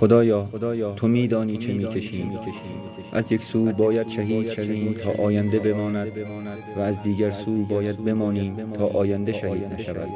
خدایا تو میدانی چه میکشیم. از یک سو باید شهید شویم تا آینده بماند و از دیگر سو باید بمانیم تا آینده شهید نشود.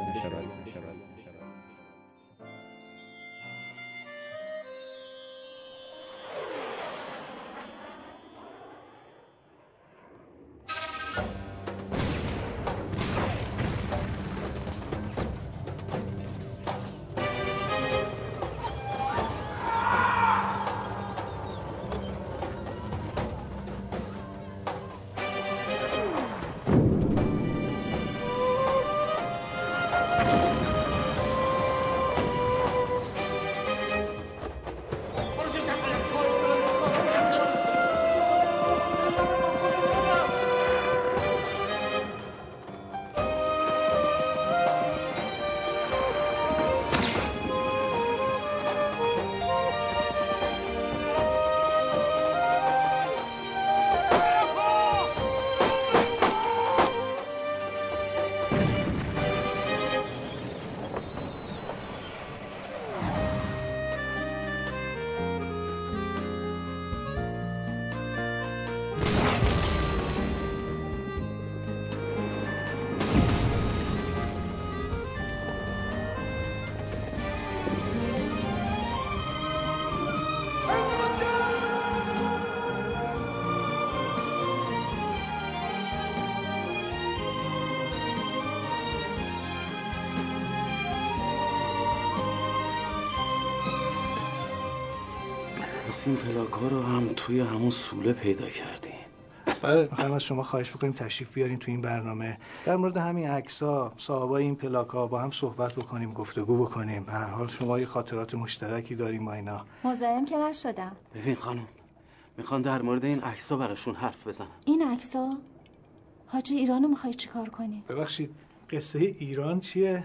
این پلاک ها رو هم توی همون سوله پیدا کردین. بله، از شما خواهش بکنیم تشریف بیارین تو این برنامه. در مورد همین عکس‌ها، صاحبای این پلاک ها با هم صحبت بکنیم، گفتگو بکنیم. به هر حال شما یه خاطرات مشترکی داریم با اینا. مزاحم که نشدم. ببین خانم، میخوان در مورد این عکس‌ها براشون حرف بزنم. این عکس‌ها حاج ایرانو می‌خوای چیکار کنی؟ ببخشید، قصه ایران چیه؟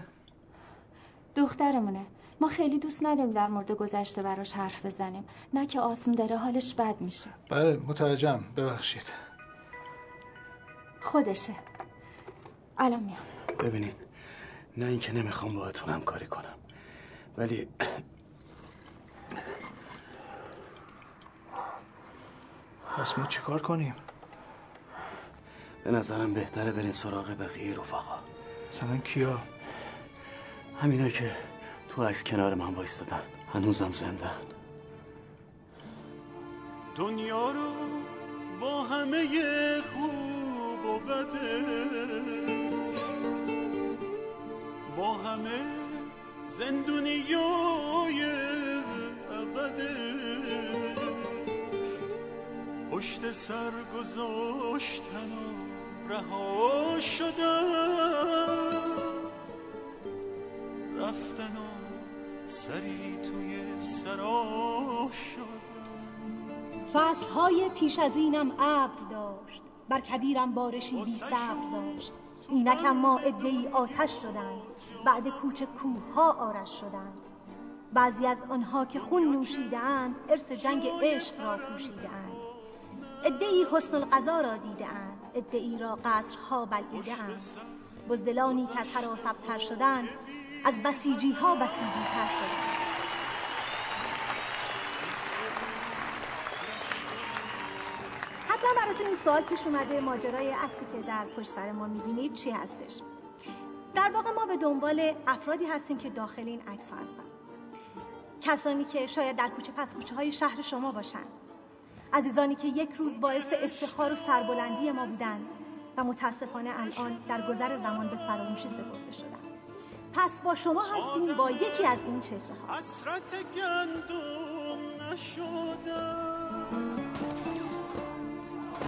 دخترمونه. ما خیلی دوست نداریم در مورد گذشته براش حرف بزنیم، نه که آسم داره حالش بد میشه. بله متوجهم، ببخشید. خودشه، الان میام. ببینین، نه اینکه نمیخوام باهاتون همکاری کنم، ولی پس ما چیکار کنیم؟ به نظرم بهتره برین سراغ بقیه رفقا. مثلا کیا؟ همینا که تو عکس کنار من وایستادن، هنوزم زندن. دنیا رو با همه خوب و بده، با همه زندونیای ابده، پشت سر گذاشتن و رها شدن، رفتن و سری توی سرا شدم. فصلهای پیش از اینم ابر داشت، بر کبیرم بارشی بی صبر داشت. اینک ما عده‌ای آتش شدند، بعد کوچ کوه‌ها آرش شدند. بعضی از آنها که خون نوشیدند، ارث جنگ عشق را پوشیدند. عده‌ای حسن القضا را دیدند، عده‌ای را قصرها بلعیدند. بزدلانی که از حراسب‌تر شدند، از بسیجی ها بسیجی تر شدن. حتما براتون این سوال پیش اومده، ماجرای عکسی که در پشت سر ما میبینید چی هستش؟ در واقع ما به دنبال افرادی هستیم که داخل این عکس ها هستن، کسانی که شاید در کوچه پس کوچه های شهر شما باشن، عزیزانی که یک روز باعث افتخار و سربلندی ما بودن و متاسفانه الان در گذر زمان به فراموشی سپرده شدن. پس با شما هستیم، با یکی از این چهره‌ها. حسرت گندم نشدم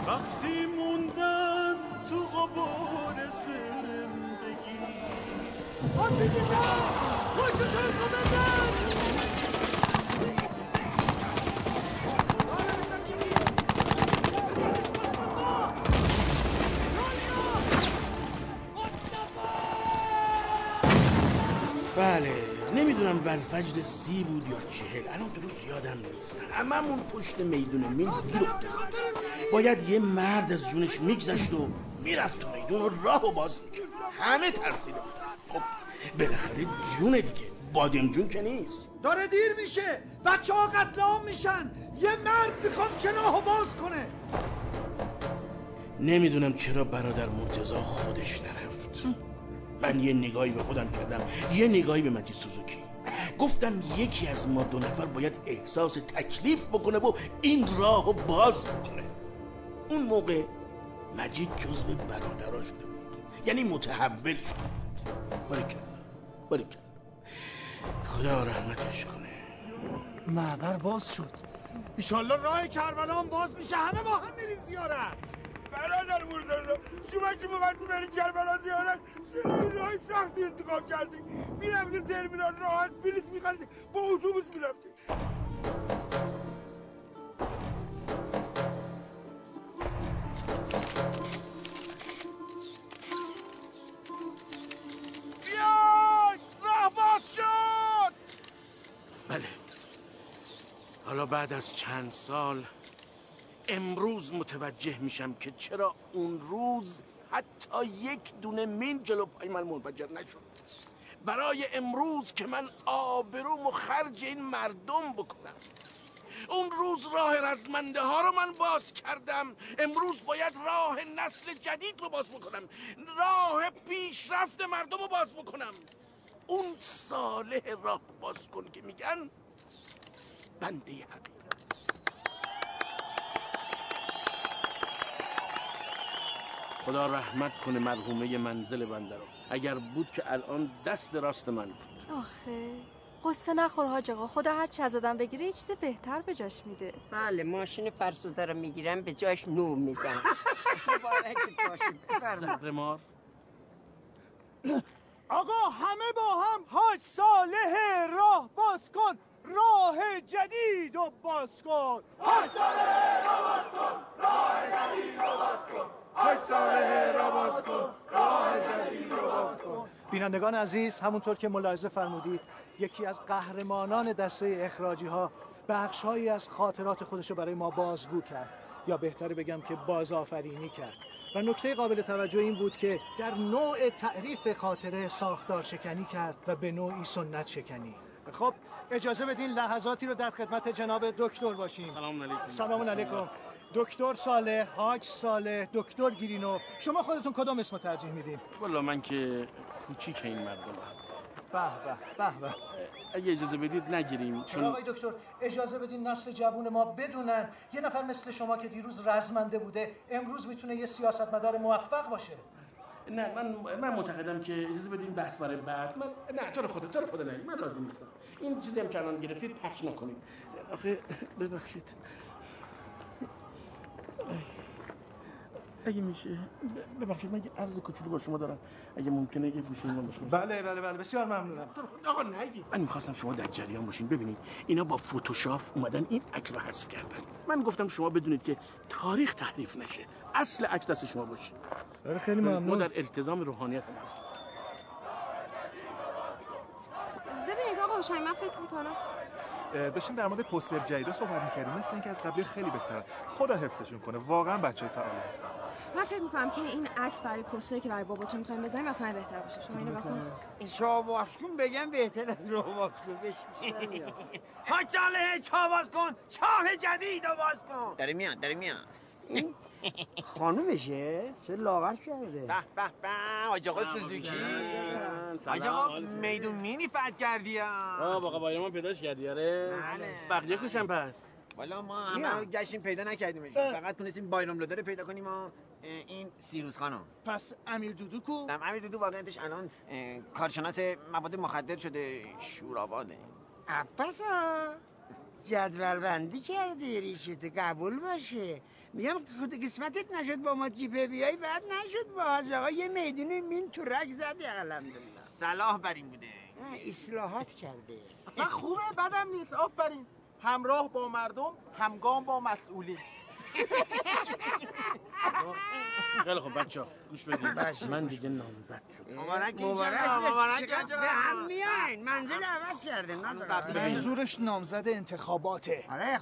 وقتی موندم تو غبار زندگی. آن بیدیزا پاشو ترکو بزن. بله، نمیدونم ولفجر 30 بود یا 40، الان درست یادم نیست. هممون پشت میدون مین بیرفته، باید یه مرد از جونش میگذشت و میرفت میدون و راهو باز میکرد. همه ترسیده بود. خب بالاخره جونه دیگه. بادمجون که نیست. داره دیر میشه، بچه ها قتل عام میشن، یه مرد میخوام چراغو باز کنه. نمیدونم چرا برادر مرتضی خودش نرفت. من یه نگاهی به خودم کردم، یه نگاهی به مجید سوزوکی. گفتم یکی از ما دو نفر باید احساس تکلیف بکنه و این راهو باز بکنه. اون موقع مجید جزو برادرها شده بود، یعنی متحول شده بود. باریکن خدا رحمتش کنه. معبر باز شد، ایشالله راه کربلا باز میشه، همه با هم میریم زیارت. برادر مرتضی شما چی وقتی بریم کربلا زیارت چه راه سختی انتخاب کردید؟ میرفتید ترمینال راحت بلیط میخریدید، با اتوبوس میرفتید. حالا بعد از چند سال امروز متوجه میشم که چرا اون روز حتی یک دونه مین جلو پای من منفجر نشد. برای امروز که من آبروم و خرج این مردم بکنم. اون روز راه رزمنده ها رو من باز کردم، امروز باید راه نسل جدید رو باز بکنم، راه پیشرفت مردم رو باز بکنم. اون صالح راه باز کن که میگن بنده حقیقت. خدا رحمت کنه مرحومه منزل بنده رو، اگر بود که الان دست راست من بود. آخه قصه نخور حاج آقا، خدا هر چی از آدم بگیره یه چیز بهتر به جاش میده. بله ماشین فرسوده رو میگیرم به جاش نو میدم. مبارکت باشه. زهر مار آقا همه با هم حاج صالح راه باز کن، راه جدید و باز کن. حاج صالح را باز کن، راه جدید را باز کن. حاج صالح را باز کن، راه جدید را باز کن. بینندگان عزیز، همونطور که ملاحظه فرمودید یکی از قهرمانان دسته اخراجی ها بخشهایی از خاطرات خودشو برای ما بازگو کرد، یا بهتره بگم که بازآفرینی کرد. و نکته قابل توجه این بود که در نوع تعریف خاطره ساختار شکنی کرد و به نوعی سنت شکنی. خب اجازه بدین لحظاتی رو در خدمت جناب دکتر باشیم. سلام علیکم. سلام علیکم. دکتر صالح، حاج صالح، دکتر گیرینوف، شما خودتون کدام اسم ترجیح میدین؟ والا من که کوچیک این مردم. به به به به. اگه اجازه بدید نگیریم چون آقای دکتر اجازه بدین نسل جوان ما بدونن یه نفر مثل شما که دیروز رزمنده بوده امروز میتونه یه سیاستمدار موفق باشه. نه من معتقدم که اجازه بدین بحث برای بعد. من نه تو رو خودت نگید، من راضی نیستم. این چیزی هم که الان گرفتید پخش نکنید. آخه ببخشید اگه میشه ببخشید من یه عرض کوچولو با شما دارم، اگه ممکنه یه گوشی من باشه. بله بسیار ممنونم. آقا نگید، من می‌خواستم شما در جریان باشین. ببینید اینا با فتوشاپ اومدن این عکس رو حذف کردن. من گفتم شما بدونید که تاریخ تحریف نشه، اصل عکس دست شما باشه. آره خیلی ممنون. ما در التزام روحانیت هم هستیم. ببینید آقا حسین من فکر می‌کنم داشتیم در مورد پوستر جدیدا صحبت می‌کردیم، مثل اینکه از قبلی خیلی بهتره. خدا حفظشون کنه، واقعا بچه فعالی هستن. من فکر می‌کنم که این عکس برای پوستری که برای باباتون می‌خوایم بزنیم مثلا بهتر باشه. شما اینو بکن. چاواسکون بگم بهتره، چاواسکون بهش می‌شه. ها چاله چاواسکون، چاه جدیدو باز کن. در میان. خانومشه چه لاغر کرده. به به به حاج آقا سوزوکی، حاج آقا میدون مینی فتح کردی ها. آقا بایرمان پیداش کردی؟ آره بقیه کشم پس. والا ما همه گشتیم پیدا نکردیمش، فقط تونستیم بایرام لودر رو پیدا کنیم. این سیروز خانم. پس امیر دودو کو؟ نه امیر دودو واقعیتش الان کارشناس مواد مخدر شده شوراباده. عباس ها جدول بندی کردی ریشت قبول باشه. میگم قسمتت نشد با ما جیپه بیایی، بعد نشد با حاج آقا یه میدونی مین تو رگ زدی. الحمدلله صلاح بر این بوده، اصلاحات کرده اصلا خوبه، بدم نیست. آفرین، همراه با مردم همگام با مسئولین. خیلی خوب بچه ها گوش بدید، من دیگه نامزد شدم. مبارک به هم میاین، منزل عوض کردیم. منظورش نامزد انتخاباته. آره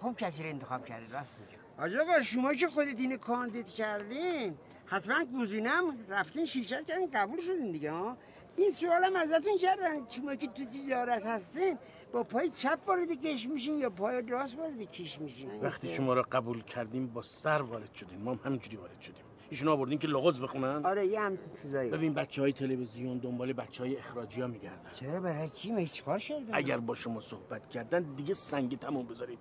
خوب کسی رو انتخاب کردید، راست میگم. حاج آقا شما که خودت اینو کاندید کردین حتما گزینم رفتین شیشت کردین قبول شدین دیگه ها. این سوالم ازتون کردن شما که تو تجارت هستین با پای چپ وارد کش میشین یا پای راست وارد کش میشین؟ وقتی شما را قبول کردیم با سر وارد شدیم، ما هم همینجوری وارد شدیم. ایشون آوردین که لغز بخونن؟ آره یه هم چیزایی. ببین بچهای تلویزیون دنبال بچهای اخراجی ها میگردن. چرا برای چی؟ من هیچ کار کردم. اگر با شما صحبت کردن دیگه سنگ تموم بذارید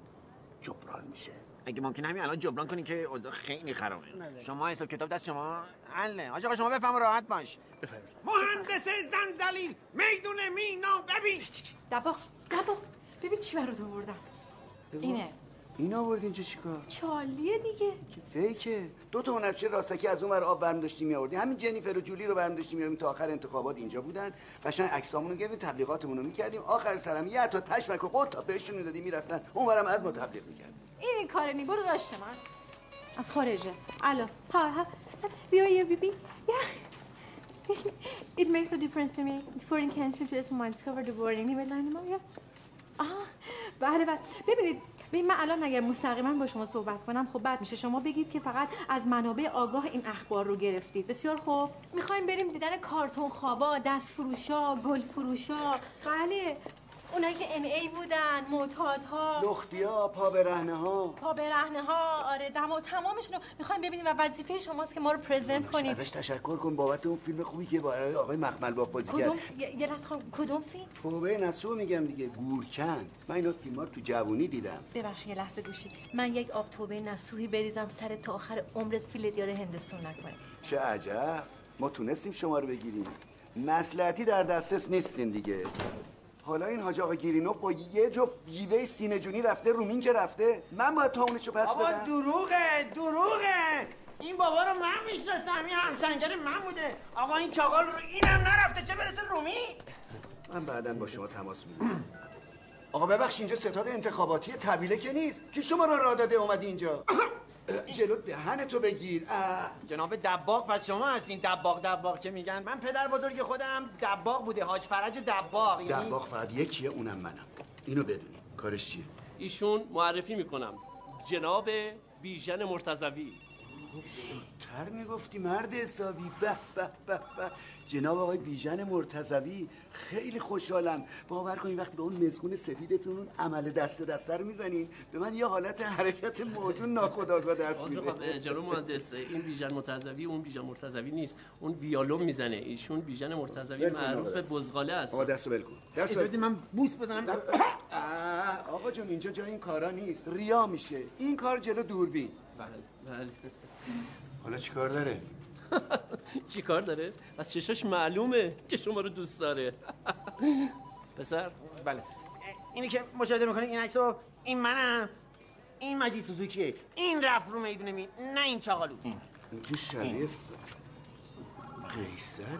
جبران میشه. اگه ممکن همین الان جبران کنین که اوضاع خیلی خرابه. شما حساب کتاب دست شما حله. حاج آقا شما بفهم راحت باش. بفرمایید. مهندس زنجلیل میدون مینا ببین. دبا ببین چی برات آوردم. اینه. این آوردین چه چیکار؟ چالیه دیگه. فیکه. دو تا هنرپیشه راستکی از اونور آب برمی داشتیم میآوردیم. همین جنیفر و جولی رو برمی داشتیم میآوردیم تا آخر انتخابات اینجا بودن. قشنگ عکسامون رو گرفتیم، تبلیغاتمون رو می‌کردیم. آخر سرم یه تا پشمک و قطع بهشون می‌دادیم می‌رفتن. اونورم از ما تبلیغ می‌کردن. این کار نیگو رو داشته من. از خارجه. الو. ها. بیا یه بیبی. It makes no difference to me. Foreign country to us when discovered the word anyway line ما. آها. بله. ببینید من الان اگر مستقیما با شما صحبت کنم خب بد میشه. شما بگید که فقط از منابع آگاه این اخبار رو گرفتید. بسیار خوب. میخوایم بریم دیدن کارتون خوابا، دست فروشا، گل فروشا. بله. اونایی که NA بودن، معتادها، لختی‌ها، پا برهنه‌ها، آره دما تمامشون رو می‌خوایم ببینیم و وظیفه شماست که ما رو پرزنت کنید. ازش تشکر کن بابت اون فیلم خوبی که با آقای مخملباف بازی کرد. کدوم فیلم؟ توبه نسو میگم دیگه، گورکن. من اینا فیلم‌ها رو تو جوونی دیدم. ببخشید یه لحظه گوشی. من یک آب توبه نسویی بریزم سر تا آخر عمرت فیلت یاد هندسون نکنه. چه عجب. ما تونستیم شما رو بگیریم. مصلحتی در دسترس نیستین دیگه. حالا این حاج آقا گیرینوف با یه جفت گیوه سینه جونی رفته رومین که رفته، من باید تاونشو پس بدم؟ آقا دروغه این بابا رو من میشناسم، این همسنگر من بوده. آقا این چاقال رو اینم نرفته چه برسه رومین. من بعداً با شما تماس میگیرم. آقا ببخش اینجا ستاد انتخاباتی طویله که نیست که شما را راه داده اومدی اینجا. جلو دهنتو بگیر. جناب دباغ پس شما هستین. دباغ که میگن. من پدر بزرگ خودم دباغ بوده، حاج فرج دباغ. یعنی دباغ فقط یکیه، اونم منم. اینو بدونی. کارش چیه؟ ایشون معرفی میکنم، جناب بیژن مرتضوی. زودتر میگفتی مرد حسابی. به جناب آقای بیژن مرتضوی خیلی خوشحالم. باور کنین وقتی به اون مسکون سفیدتون اون عمل دست رو میزنین به من یه حالت حرکت موجون ناخودآگاه دست میده. جناب مهندس این بیژن مرتضوی اون بیژن مرتضوی نیست، اون ویالون میزنه. ایشون بیژن مرتضوی معروف بزغاله است. آقا دستو ول کن. اجازه من بوس بزنم. آقا جون اینجا جای این کارا نیست، ریا میشه. این کار جلو دوربین. بله. حالا چیکار داره؟ چیکار داره؟ از چشاش معلومه که شما رو دوست داره. پسر؟ بله. اینی که مشاهده میکنید این عکسو، این منم، این مجی سوزوکیه، این رفت رو میدونه می، نه این چاقالو. این که شریف قیصره.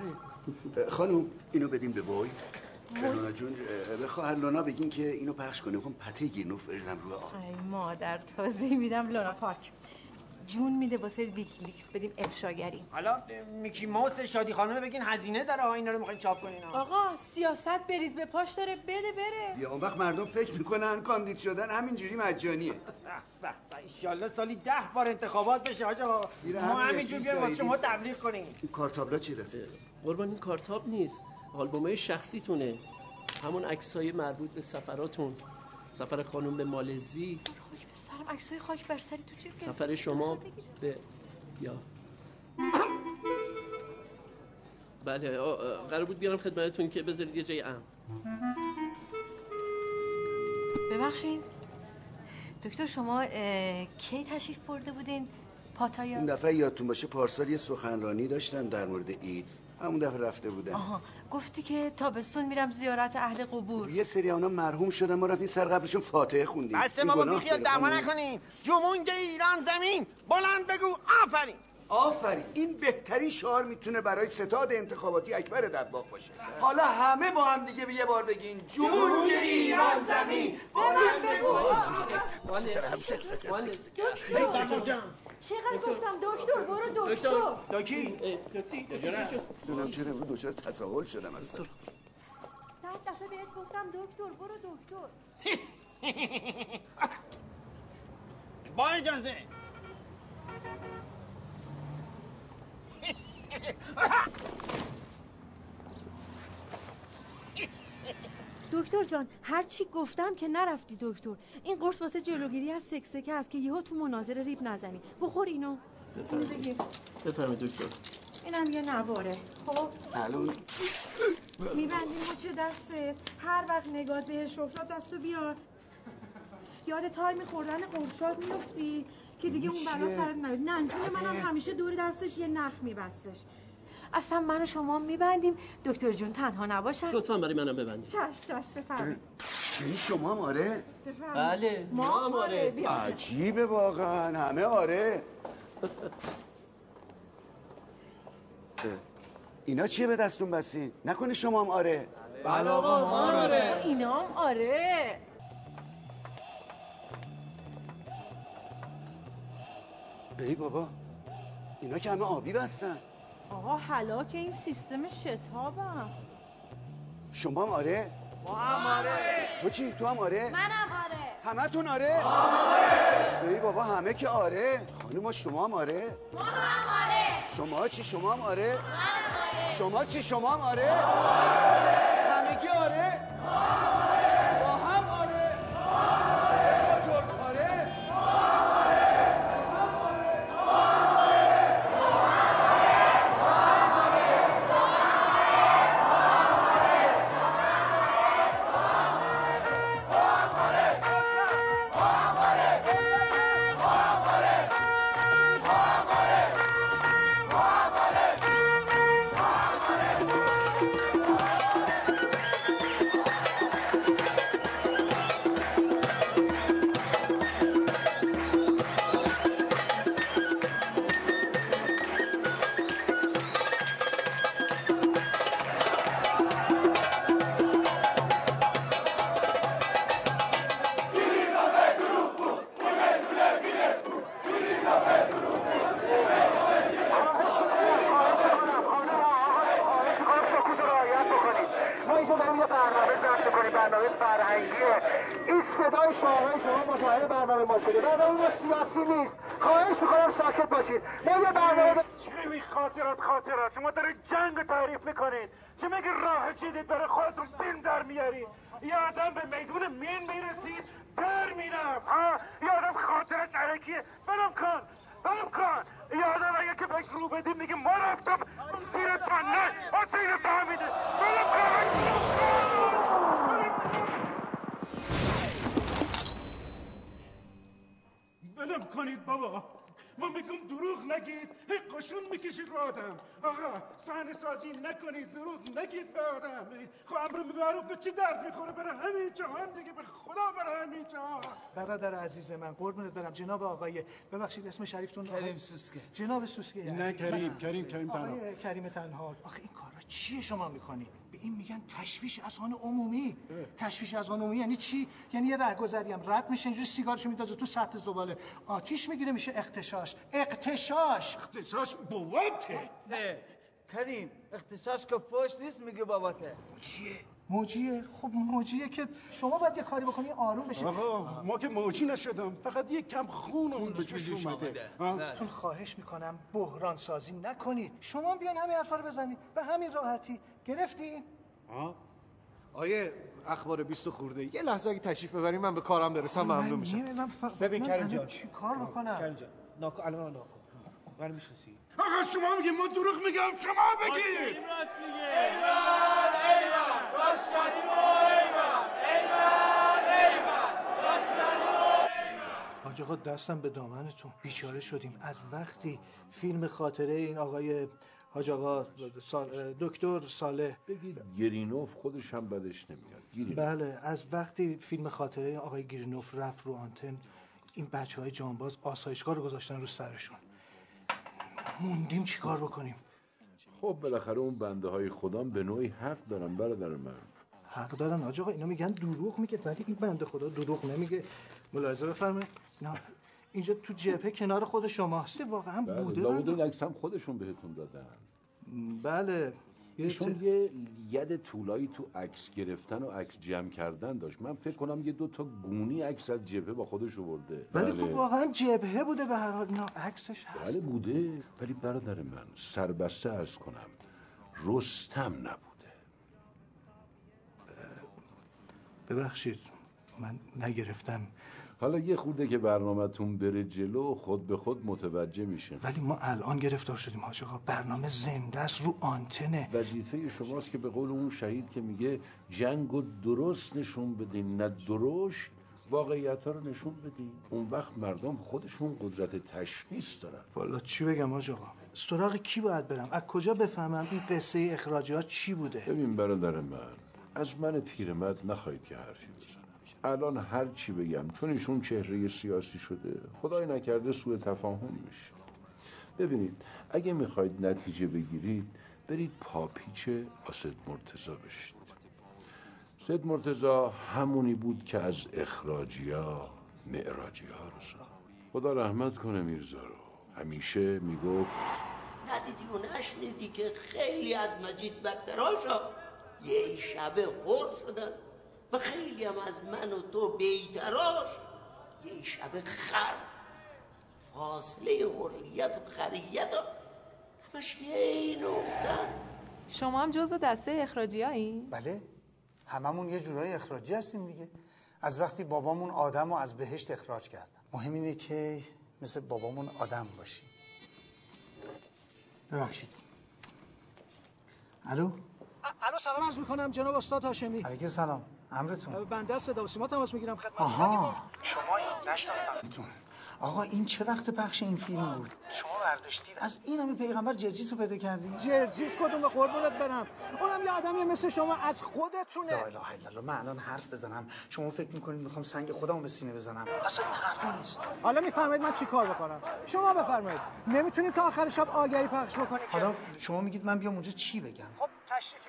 خانم اینو بدیم به بوی. لونا جون به خواهر لونا بگین که اینو پخش کنه. میخوام پته گیرنوف بریزم روی آب. ای مادر توضیح میدم لونا پارک. جون میده واسه ویکلیکس بدیم افشاگری. حالا میکی ماوس شادی خانم بگین هزینه داره اینا رو میخواین چاپ کنین. آقا سیاست بریز به پاش داره، بده بره. بیا اون وقت مردم فکر میکنن کاندید شدن همینجوری مجانیه. به به ان شاءالله سالی 10 بار انتخابات بشه حاج آقا. ما همینجوری واسه شما تبلیغ کنیم. این کارتابلا چی رسید؟ قربان این کارتاب نیست. آلبومای شخصیتونه. همون عکسای مربوط به سفراتون. سفر خانم به مالزی. سرم عکسای خاک بر سری تو چیز سفر شما به یا بله قرار بود بیارم خدمتتون که بذارید یه جای امن. ببخشید دکتر شما کی تشریف برده بودین پاتایا؟ اون دفعه یادتون باشه پارسال یه سخنرانی داشتم در مورد ایدز، همون دفعه رفته بودم. آها گفتی که تابستون میرم زیارت اهل قبور. یه سری اونا مرحوم شدن ما رفتیم سر قبرشون فاتحه خوندیم. بس ما بیخیال دعوا نکنیم. جمهوری ایران زمین بلند بگو آفرین. این بهترین شعار میتونه برای ستاد انتخاباتی اکبر دباغ باشه. حالا همه با هم دیگه یه بار بگین جمهوری ایران زمین بلند بگو. چقدر گفتم دکتر برو دکتر. دکتر دونم چرا امروز دچار تساهل شدم از سر. 100 دفعه بهت گفتم دکتر برو دکتر. با اجازه. دکتر جان هرچی گفتم که نرفتی دکتر. این قرص واسه جلوگیری از سکسکه است که یهو تو مناظره ریب نزنی. بخور اینو. بفرمایید. بفرمایید دکتر. اینم یه نواره. خب الان میبندیم مچ دستت. هر وقت نگات بهش افتاد دستو بیار. یاد تایمی خوردن قرصات میفتی که دیگه اون بلا سرت نیاد. ننجون منم همیشه دور دستش یه نخ میبستش. اصلا من و شما میبندیم دکتر جون، تنها نباشن. لطفا برای منم ببندید. چش بفرمایید. این شما هم آره؟ بله ما هم آره. عجیبه واقعا همه آره. اینا چیه به دستون بستین؟ نکنه شما هم آره؟ بله آقا ما هم آره. اینا هم آره. ای بابا اینا که همه آبی بستن. آقا حالا که این سیستم شتابم. شما هم آره؟ ما هم آره. تو چی؟ تو هم آره؟ منم آره. همه تون آره؟ آره. ای بابا همه که آره. خانوما شما هم آره؟ ما هم آره. شما چی؟ شما هم آره؟ منم آره. شما چی؟ شما هم آره؟ آره. همه که آره؟ آره. با هم آره؟ آره. بزرگ آره؟ برادر عزیز من قربونت برم. جناب آقای ببخشید اسم شریفتون کریم سوسکه. جناب سوسکه نه کریم. کریم تنها. کریم تنها. آخه این کارا چیه شما میکنی؟ به این میگن تشویش اذهان عمومی. تشویش اذهان عمومی یعنی چی؟ یعنی یه رهگذری هم رد میشه اینجوری سیگارشو میندازه تو سطح زباله آتیش میگیره میشه اغتشاش. اغتشاش بواته. نه کریم اغتشاش که فوش نیست میگه بواته. چیه؟ موجیه. خب موجیه که شما باید یه کاری بکنی آروم بشید. آقا ما که موجی نشدم، فقط یک کم خونمون به جوش اومده. تون خواهش میکنم بحران سازی نکنید. شما بیان همین حرفا رو بزنید به همین راحتی. گرفتی؟ آیه اخبار 20 خورده یه لحظه اگه تشریف ببریم من به کارم برسم ممنون میشم. ببین کریم جان چی کار بکنم؟ کریم جان ناکو الان ناکو برمی شوسی. آقا شما میگی من دروغ میگم شما بگید. این راست میگه. ایوان باشکانی مو ایوان. آقا دستم به دامنتون. بیچاره شدیم از وقتی فیلم خاطره این آقای حاج آقا دکتر صالح بگید گرینوف خودش هم بدش نمیاد. گرینوف. بله از وقتی فیلم خاطره این آقای گرینوف رفت رو آنتن این بچهای جانباز آسایشگاه رو گذاشتن رو سرشون. موندیم چی کار بکنیم؟ خب بالاخره اون بنده های خدا به نوعی حق دارن برادر من. حق دارن حاج آقا. اینا میگن دروغ میگه ولی این بنده خدا دروغ نمیگه. ملاحظه بفرمایید اینجا تو جبهه کنار خود شماست. واقعا بوده داوود عکس هم خودشون بهتون دادن. بله ایشون یه ید طولایی تو عکس گرفتن و عکس جمع کردن داشت. من فکر کنم یه دو تا گونی عکس از جبهه با خودش آورده. ولی خب واقعا جبهه بوده به هر حال. نه عکسش هست. بله بوده. ولی برادر من سربسته عرض کنم رستم نبوده. ببخشید من نگرفتم. حالا یه خورده که برنامه‌تون بره جلو خود به خود متوجه میشیم. ولی ما الان گرفتار شدیم حاج آقا، برنامه زنده است رو آنتنه. وظیفه شماست که به قول اون شهید که میگه جنگو درست نشون بدین، نه درشت، واقعیت‌ها رو نشون بدین. اون وقت مردم خودشون قدرت تشخیص دارن. والا چی بگم حاج آقا؟ سراغ کی باید برم؟ از کجا بفهمم این قصه اخراجی ها چی بوده؟ ببین برادر من، از من پیرمرد نخواهید که حرفی بزنم. الان هر چی بگم چون ایشون چهره سیاسی شده خدای نکرده سوء تفاهم میشه. ببینید اگه میخواید نتیجه بگیرید برید پاپیچ سید مرتضی بشید. سید مرتضی همونی بود که از اخراجی ها معراجی ها رو ساخت. خدا رحمت کنه میرزا رو. همیشه میگفت ندیدی و نشنیدی که خیلی از مجید بکتراشا یه شبه هور شدن و خیلی هم از من و تو بیتراش یه شبه خر. فاصله حریت و خریت همش یه نقطه. شما هم جزو دسته اخراجی هایی؟ بله، هممون یه جورای اخراجی هستیم دیگه. از وقتی بابامون آدم رو از بهشت اخراج کردن، مهم اینه که مثل بابامون آدم باشیم. ببخشید. الو سلام عرض میکنم جناب استاد هاشمی. علیکم سلام. امرتون. بنده صدا و سیما تماس میگیرم خدمت. آها شما اید نشناختمتون. آقا این چه وقت پخش این فیلم بود؟ شما برداشتید از این همه پیغمبر جرجیس رو پیدا کردید؟ جرجیس کدوم؟ قربونت برم، اونم یه آدمی مثل شما از خودتونه. لا اله الا الله. من الان حرف بزنم شما فکر میکنید میخوام سنگ خودمو به سینه بزنم؟ اصلا این حرف نیست. حالا میفرمایید من چیکار بکنم؟ شما بفرمایید. نمیتونید تا آخر شب آگهی پخش بکنید. حالا شما میگید من بیام اونجا چی بگم؟ خب تشریف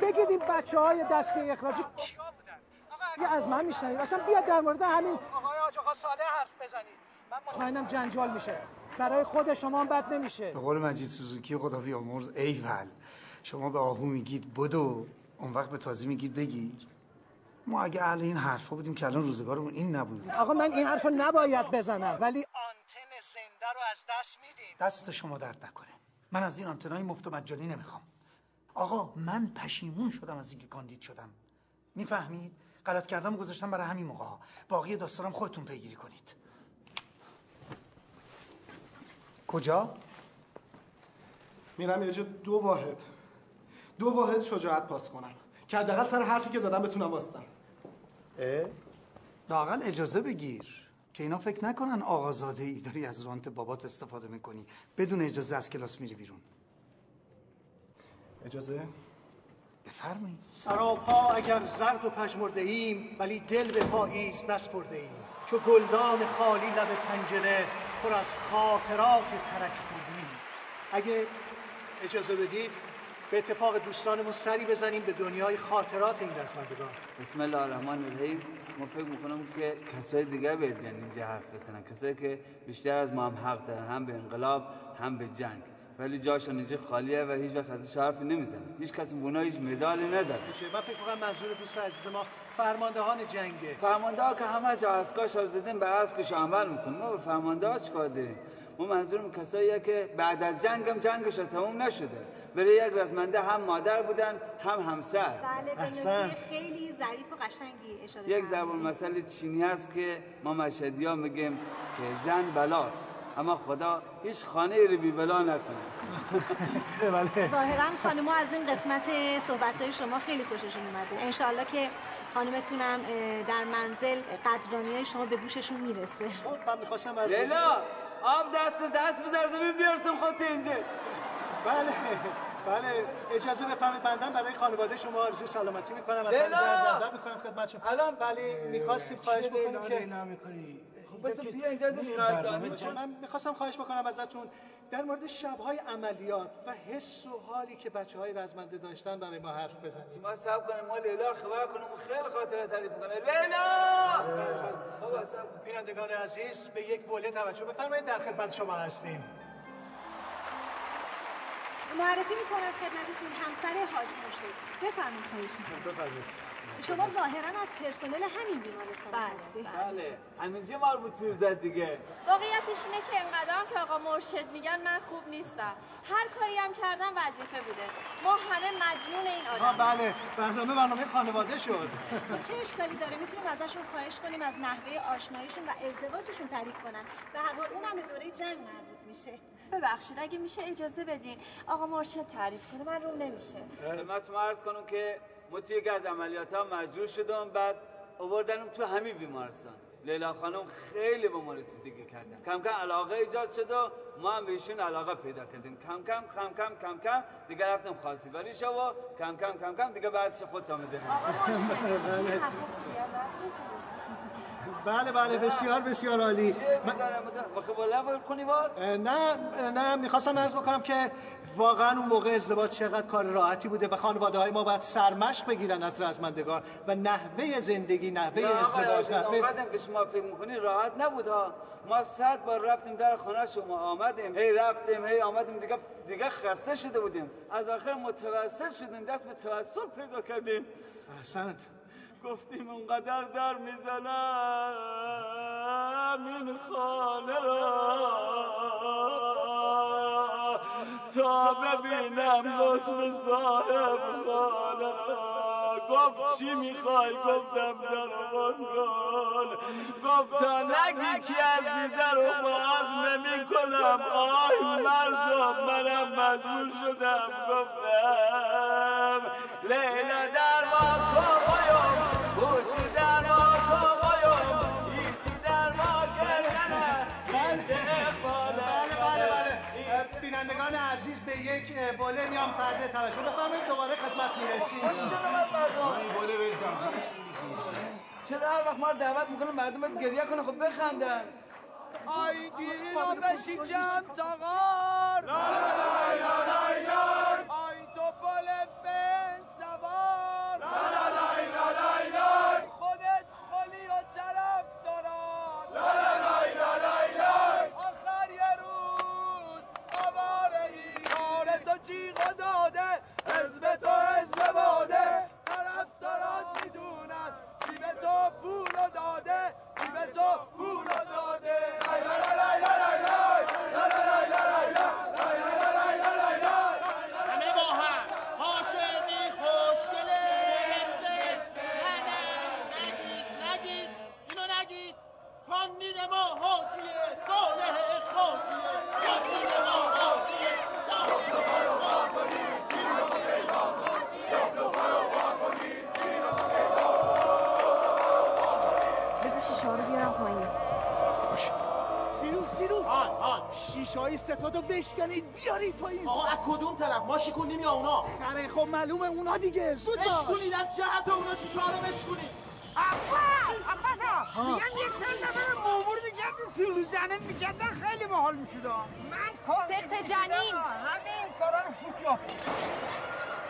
بیارید بگید این بچهای دسته اخراجی کیا بودن؟ آقا از من میشنید اصلا بیاد در مورد همین آقای حاج آقا صالح حرف بزنید. مطمئنم جنجال میشه، برای خود شما هم بد نمیشه. به قول مجید سوزوکی خدا بیامرز ایول، شما به آهو میگید بدو، اون وقت به تازی میگید بگیر. ما اگه اهل این حرفا بودیم که الان روزگارمون این نبود. آقا من این حرفو نباید بزنم ولی آنتن زنده رو از دست میدیم. دست شما درد نکنه، من از این آنتنای مفت و مجانی نمیخوام. آقا من پشیمون شدم از اینکه کاندید شدم، میفهمید؟ غلط کردم گذاشتم برای همین موقع ها. باقی داستانم خودتون پیگیری کنید. کجا؟ میرم یه جا 2 واحد شجاعت پاس کنم که حداقل سر حرفی که زدم بتونم واستم. لااقل اجازه بگیر که اینا فکر نکنن آقازاده ای داری از رانت بابات استفاده میکنی بدون اجازه از کلاس میری بیرون. اجازه؟ بفرمایید. سراپا اگر زرد و پژمرده ایم ولی دل به پاییز دست برده ایم. چو گلدان خالی لب پنجره پر از خاطرات ترک‌خوردی. اگه اجازه بدید به اتفاق دوستانمون سری بزنیم به دنیای خاطرات این رزمندگان. بسم الله الرحمن الرحیم. ما فکر میکنم که کسای دیگه باید بیان اینجا حرف بزنن، کسایی که بیشتر از ما هم حق دارن، هم به انقلاب هم به جنگ، ولی جاشون اینجا خالیه و هیچ وقت ازش حرفی نمیزنن. هیچ کس اونها هیچ مدالی نداره. من فکر می‌کنم منظور دوست عزیز ما فرماندهان جنگه. فرمانده‌ها که همه جا از کاش آزادین به عزقش عمل می‌کنن. ما به فرمانده‌ها چیکار داریم؟ ما منظورم کساییه که بعد از جنگم جنگش تموم نشده. برای یک رزمنده هم مادر بودن هم همسر. بله بنویسید. خیلی ظریف و قشنگی اشاره کردید. یک زبان مثل چینی هست که ما مشهدی‌ها میگیم که زن بلاست. اما خدا هیچ خانه ای رو بی بلا نکنه. بله. ظاهراً خانم‌ها از این قسمت صحبت‌های شما خیلی خوششون اومده. انشالله که خانمتونم در منزل قدردانی شما به گوششون میرسه. من می‌خواستم از لیلا آب دست بذار زمین بیارسم خودت اینجا. بله اجازه بفرمایید. بنده برای خانواده شما آرزوی سلامتی می‌کنم. از زنده می‌کنم خدمتتون. الان ولی می‌خواستیم خواهش بکنیم که اینا می‌کنی. بس بیا اینجا ازش قرار. من میخواستم خواهش بکنم ازتون در مورد شب‌های عملیات و حس و حالی که بچه‌های رزمنده داشتن برای ما حرف بزنید. ما صبر کنیم ما لیلا خبر کنیم خیلی خاطره تعریف کنه. لیلا بینندگان عزیز به یک وله توجه بفرمایید. در خدمت شما هستیم. معرفی می‌کنم خدمتتون همسر حاج مرشد. بفرمایید. شما ظاهراً از پرسنل همین بیمارستان هستید. بله. همینجا مربوط تور زد دیگه. واقعیتش اینه که انقدرام که آقا مرشد میگن من خوب نیستم. هر کاری هم کردم وظیفه بوده. ما همه مجنون این آدم. بله. برنامه خانواده شد. چه اشکالی داره؟ میتونیم ازشون خواهش کنیم از نحوه آشناییشون و ازدواجشون تعریف کنن. به هر حال اونم به دوره جنگ مربوط میشه. ببخشید اگه میشه اجازه بدین آقا مرشد تعریف کنه، من روم نمیشه. خدمتتون عرض کنم که ما توی یکی از عملیات‌ها مجروح شدم، بعد آوردنم تو همین بیمارستان. لیلا خانم خیلی با ما رسیدگی کردن، کم کم علاقه ایجاد شد و ما هم بهشون علاقه پیدا کردیم. کم کم کم کم کم کم دیگه رفتم خواستگاری شو و کم کم کم کم دیگه بعدش خودم میدم. آقا مرشد بله بسیار عالی. نه میخواستم عرض بکنم که واقعا اون موقع ازدواج چقدر کار راحتی بوده و خانواده های ما باید سرمشق بگیرن از رزمندگان و نحوه زندگی، نحوه ازدواج. اونقدر که شما فکر میکنی راحت نبود ها. ما 100 بار رفتیم در خونه شما، آمدیم هی رفتیم هی آمدیم، دیگه خسته شده بودیم. از آخر متوسل شدیم، دست به توسل پیدا کردیم. احسنت. گفتیم اونقدر در میزنم این خانه را تا ببینم لطف صاحب خانه را. گفت چی میخوای؟ گفتم در رو باز کن. گفت تا نگی که از دیده رو باز نمی کنم. آی مردم منم مجبور شدم. گفتم لیلا در ما کن بایم گوشتی در ما کن بایم هیچی در ما کردنم هیچه اقبالم. بینندگان عزیز به یک بوله میام پرده توجه بفرمایید، دوباره خدمت میرسیم. خوششون اومد مردم. بوله بریدم. چرا هر وقت ما رو دعوت میکنم مردم باید گریه کنه؟ خب بخندن. آی دیری را بشی جمع تغار لالای لالای لال آی تو بوله بین سوار لالای لالای لال خودت خلی و طرف دارم لالای لالای لال. آخر یه روز آباره ایران تو چیغ داده حزب تو حزب باده طرف دارد میدونن جیب تو پول داده جیب تو پول داده لای لای لای لای لای لای لای لای لای. کاندید ما حاجیه صالح اخراجیه، کاندید ما حاجیه دین رو وا کنید، دین رو پیدا کنید، دین رو وا کنید، دین رو پیدا کنید. بگو شیشه ها رو بیارم پایین. باشه. سیرو آن شیشه های ستاد رو بشکنید بیارید پایین. آقا از کدوم طرف؟ ما شکوندیم یا اونا؟ خره خب معلومه اونا دیگه. زود باش. بشکنید از جهت اونا شیشه ها رو بشکنید. عباس میگن یک سال دفعه مامور میگن فیروزنه میگن خیلی باحال میشد. من کار سخت جنین همین کارا رو فوتیا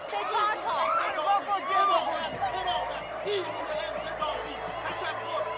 3-4 تا ما کجا ما این انتقامی تشکر.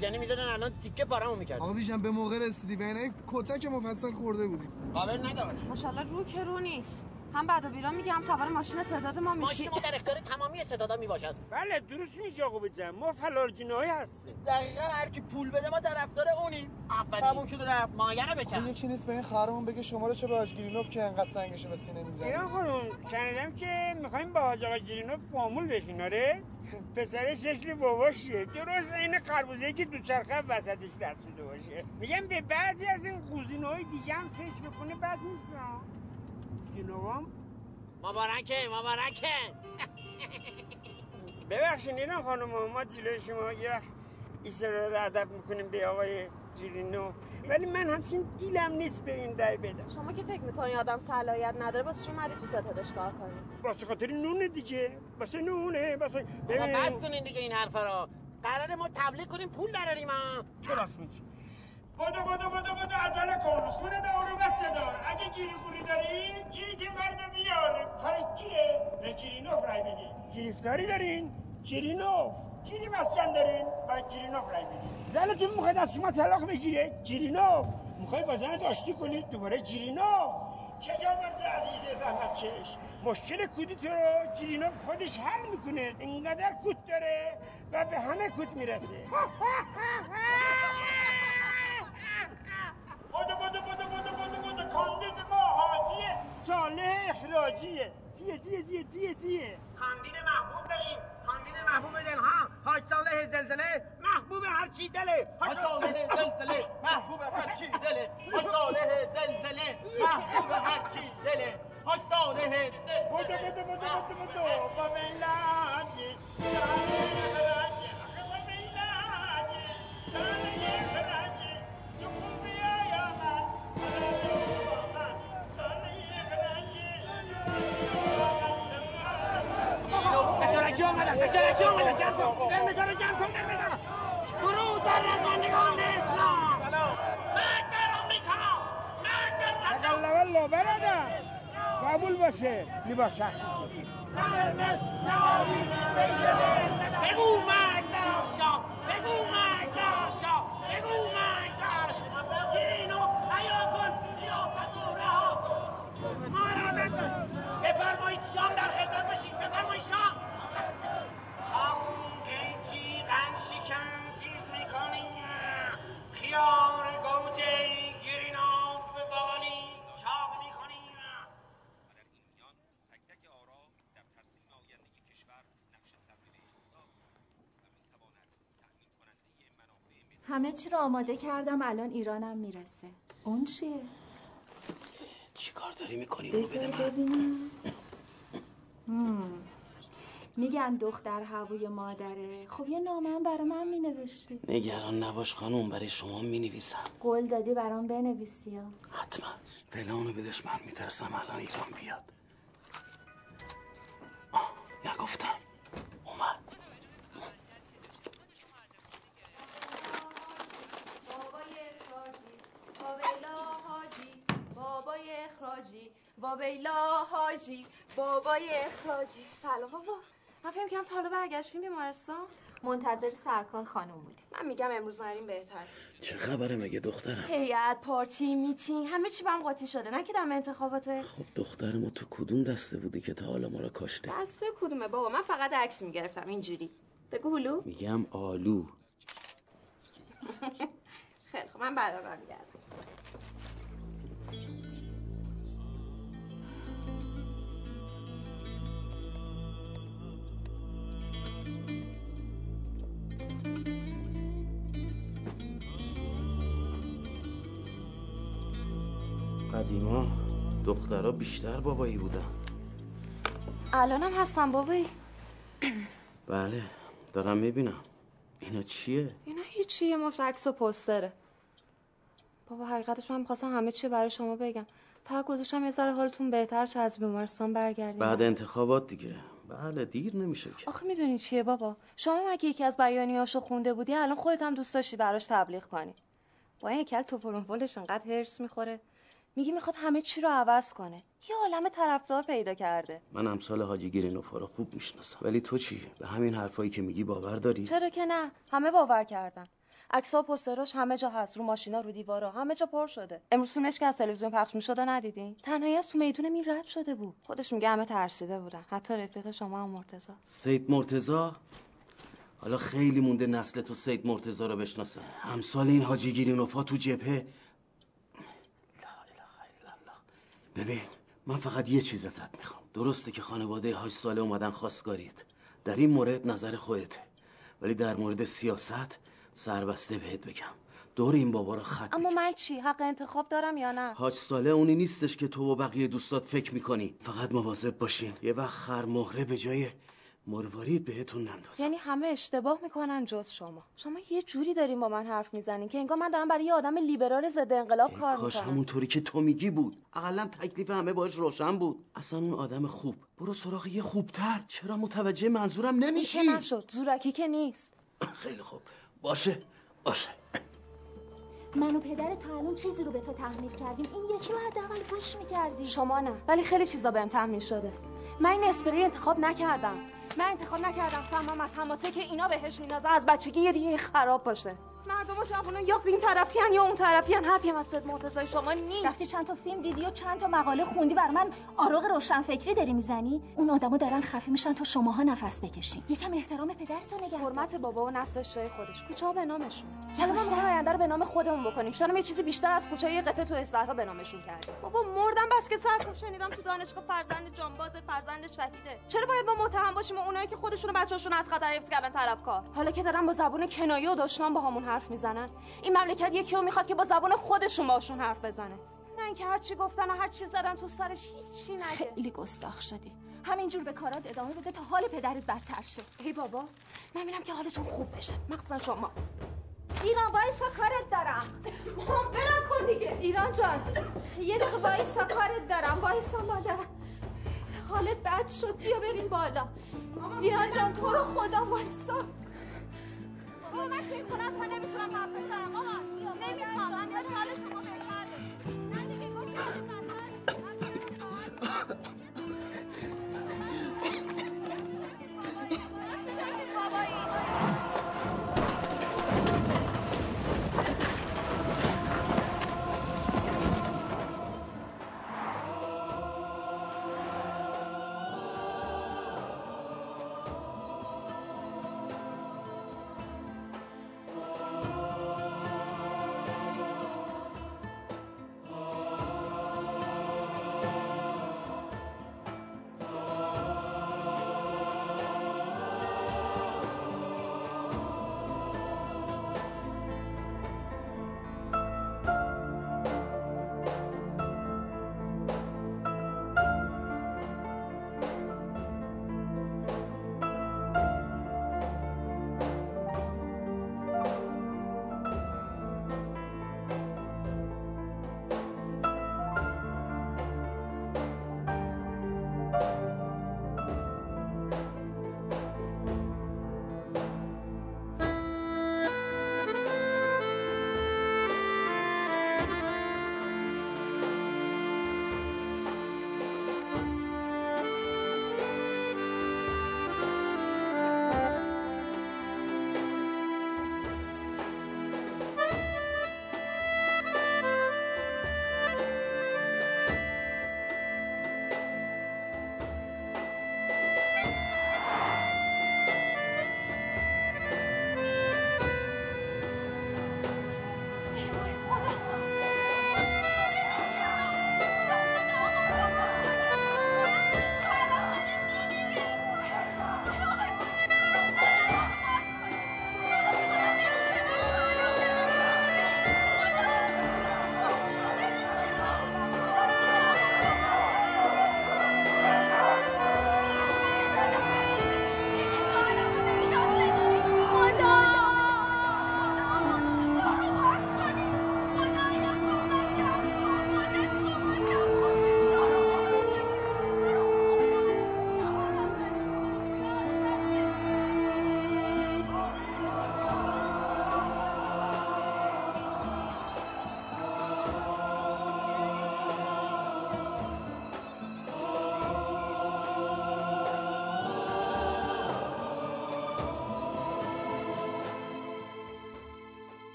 یعنی می‌ذارن الان تیکه پارمو می‌کردن. آقا بیژن به موقع رسیدی و اینا یک کتک مفصل خورده بودی. قابل نداشت. ماشاءالله رو که رو نیست. هم بعد و بیرون میگم سوار ماشین صداد ما میشی. ماشین ما در اختیار تمامی صدادا میباشد. بله درست میگی آقا بیژن. ما فلارجینای هستیم. دقیقاً هر کی پول بده ما طرفدار اونیم. تموم شد رفت. مایه رو بچن. یکی نیست به این خرمون بگه شما رو چه به حاج گرینوف که انقدر سنگشو به سینه میزنه. اینا خانم شنیدم که می‌خوایم با حاج آقا گرینوف فامول بشین. آره؟ پسر شکل باباشیه درست این خربوزه‌ای که دو چرخه وسطش رد شده باشه. میگم به بعضی از این قوزین‌های دیگه هم فکر بکنه بد نیست ها. سینوام مبارکه ببخشید اینا خانم ما جلوی شما یه اصرار ادب میکنیم به آقای جیرینوف، ولی من همچین دیلم نیست به این رای بدم. شما که فکر میکنی آدم صلاحیت نداره واسه چی اومدی تو ستادش کار کنی؟ واسه خاطر نونه دیگه، واسه نونه، واسه بابا بس کنین دیگه این حرفا رو. قراره ما تبلیغ کنیم پول دراریم ها. خلاص میشه. بودو عجله کن. خونه دورو بس دار. اگه جیری پولی داری، جیری دین برده بیار. پارت کیه؟ به جیرینوف رای بدین. جیریفتاری دارین؟ جیرینوف. جیری مسکن دارین؟ باید جیرینوف رای بدین. زنتون میخواد از شما طلاق بگیره؟ جیرینوف. میخوای با زنت آشتی کنید؟ دوباره جیرینوف. چجا مرز عزیز زحمت چش؟ مشکل کودت رو جیرینوف خودش حل میکنه. اینقدر کود داره و به همه کود میرسه. بودو کاندید ما حاجیه صالح اخراجیه تیه کاندید محبوب داریم، کاندید محبوب دلها حاج صالح زلزله محبوب هرچی دله، حاج صالح زلزله محبوب هرچی دله، حاج صالح زلزله محبوب هرچی دله، حاج صالح زلزله. بودو با میلاجی جان درود بر رزمندگان اسلام. مرگ بر آمریکا، مرگ بر تطور. والله برادر قبول باشه لباس شخصی بگو مرگ بر شاه، بگو مرگ بر شاه، بگو مرگ بر شاه. اینو حیا کن، قیافت رو رها کن، ما را نکن. بفرمایید شام در خدمت باشید. بفرمایید شام. یار گوجه گیریناف به بالی چاق می‌کنیم. در این میان تک تک آرا در ترسیم آیندگی کشور نقش سرنوشت ساز و می‌تواند تأمین کننده منابع. همه چی رو آماده کردم، الان ایرانم میرسه. اون چیه؟ چی کار داری می‌کنی؟ اونو بده من. میگن دختر هوای مادره. خب یه نامه هم برای من مینوشتی. نگران نباش خانم، برای شما مینویسم. قول دادی برام بنویسی ها؟ حتما. فعلا اونو بدش، من میترسم الان ایران بیاد. نگفتم اومد. بابای اخراجی بابیلا حاجی، بابای اخراجی بابیلا حاجی، بابای اخراجی. سلام بابا. من فکر می‌کنم تا حالا برگشتیم بیمارستان. منتظر سرکار خانم بودیم. من میگم امروز نریم بهتر. چه خبره مگه دخترم؟ هیئت، پارتی، میتینگ، همه چی بهم قاطی شده. نه که دم انتخاباته. خب دخترمو تو کدوم دسته بودی که تا حالا ما رو کاشته؟ دسته کدومه بابا؟ من فقط عکس میگرفتم اینجوری. بگو هلو. میگم آلو. خیلی خب من برادرم میگردم. قدیما دخترها بیشتر بابایی بودن. الانم هستم بابایی. بله دارم میبینم. اینا چیه؟ اینا هیچیه، یه مفت عکس و پوستره. بابا حقیقتش من میخواستم همه چی برای شما بگم، فقط گذاشتم یه ذره حالتون بهتر چه از بیمارستان برگردیم. بعد انتخابات دیگه. بله دیر نمیشه که. آخه میدونی چیه بابا؟ شما مگه یکی از بیانیه‌هاشو خونده بودی الان خودت هم دوست داشتی براش تبلیغ کنی. با این کل توپلونولش انقدر هرس میخوره. میگه میخواد همه چی رو عوض کنه. یه عالمه طرفدار پیدا کرده. من امثال حاجی گیرینوفا رو خوب میشناسم. ولی تو چی؟ به همین حرفایی که میگی باور داری؟ چرا که نه؟ همه باور کردن. عکس‌ها و پوستراش همه جا هست، رو ماشینا، رو دیوارا، همه جا پر شده. امروز فیلمش که از تلویزیون پخش می‌شد ندیدین؟ تنهایی از تو میدون می رد شده بود. خودش میگه همه ترسیده بودن، حتی رفیق شما هم مرتضی. سید مرتضی؟ حالا خیلی مونده نسل تو سید مرتضی رو بشناسه. امثال این حاجی گیرینوفا تو جبهه. ببین من فقط یه چیز ازت میخوام. درسته که خانواده حاج صالح اومدن خواستگاریت، در این مورد نظر خودته، ولی در مورد سیاست سربسته بهت بگم دور این بابا رو خط. اما من چی؟ حق انتخاب دارم یا نه؟ حاج صالح اونی نیستش که تو و بقیه دوستات فکر میکنی. فقط مواظب باشین یه وقت خرمهره به جای مروارید بهتون نندازم. یعنی همه اشتباه میکنن جز شما. شما یه جوری دارین با من حرف میزنین که انگار من دارم برای یه آدم لیبرال ضد انقلاب کار میکنم. کاش همونطوری که تو میگی بود. اقلا تکلیف همه باش روشن بود. اصلا اون آدم خوب، برو سراغ یه خوبتر. چرا متوجه منظورم نمیشی؟ که نشد، زورکی که نیست. خیلی خوب. باشه. باشه. من و پدر تا الان چیزی رو به تو تحمیل کردیم، این یکی رو حداقل گوش می‌کردی. شما نه، ولی خیلی چیزا بهم تحمیل شده. من این اسپری انتخاب نکردم. فهمم از حماسه که اینا بهش مینازه از بچگی ریه خراب باشه. مردم و جوونا یا این طرفیان یا اون طرفیان، حرفی هم از صد مرتضی شما نیست. رفتی چند تا فیلم دیدی و چند تا مقاله خوندی، بر من آروغ روشن فکری داری میزنی؟ اون آدما دارن خفه میشن تا شماها نفس بکشین. یکم احترام پدرتون نگه دار. حرمت بابا و نسل شای خودش. کوچه‌ها به نامشون. حالا ما آینده رو به نام خودمون بکنیم. شما یه چیزی بیشتر از کوچه‌های قطعه تو اصلاحا به نامشون کردیم. بابا مردم بس که سرکوب شنیدم تو دانشگاه فرزند جانباز، فرزند شهیده. چرا باید ما متهم باشیم اونایی که خودشونو بچه‌هاشون از خطر حفظ کردن طرفکار؟ حالا که دارن با زبون کنایه و دشنام باهامون حرف میزنن، این مملکت یکی رو میخواد که با زبان خودشون باشون حرف بزنه، نه اینکه هر چی گفتن و هر چی زدن تو سرش هیچی نگه. خیلی گستاخ شدی، همینجور به کارات ادامه بده تا حال پدرت بدتر شه. ای بابا من میرم که حالتون خوب بشه، مخصوصا شما. ایران وایسا کارت دارم. مام برم کن دیگه. ایران جان یه دقیقه وایسا کارت دارم. وایسا مادر، حالت بد شد، بیا بریم بالا. ایران جان تو رو خدا وایسا. بابا من توی خونه اصلا نمیتونم حرف بزنم. مامان نمیخوام، همین حال شما خیلی بده. نه دیگه گفتم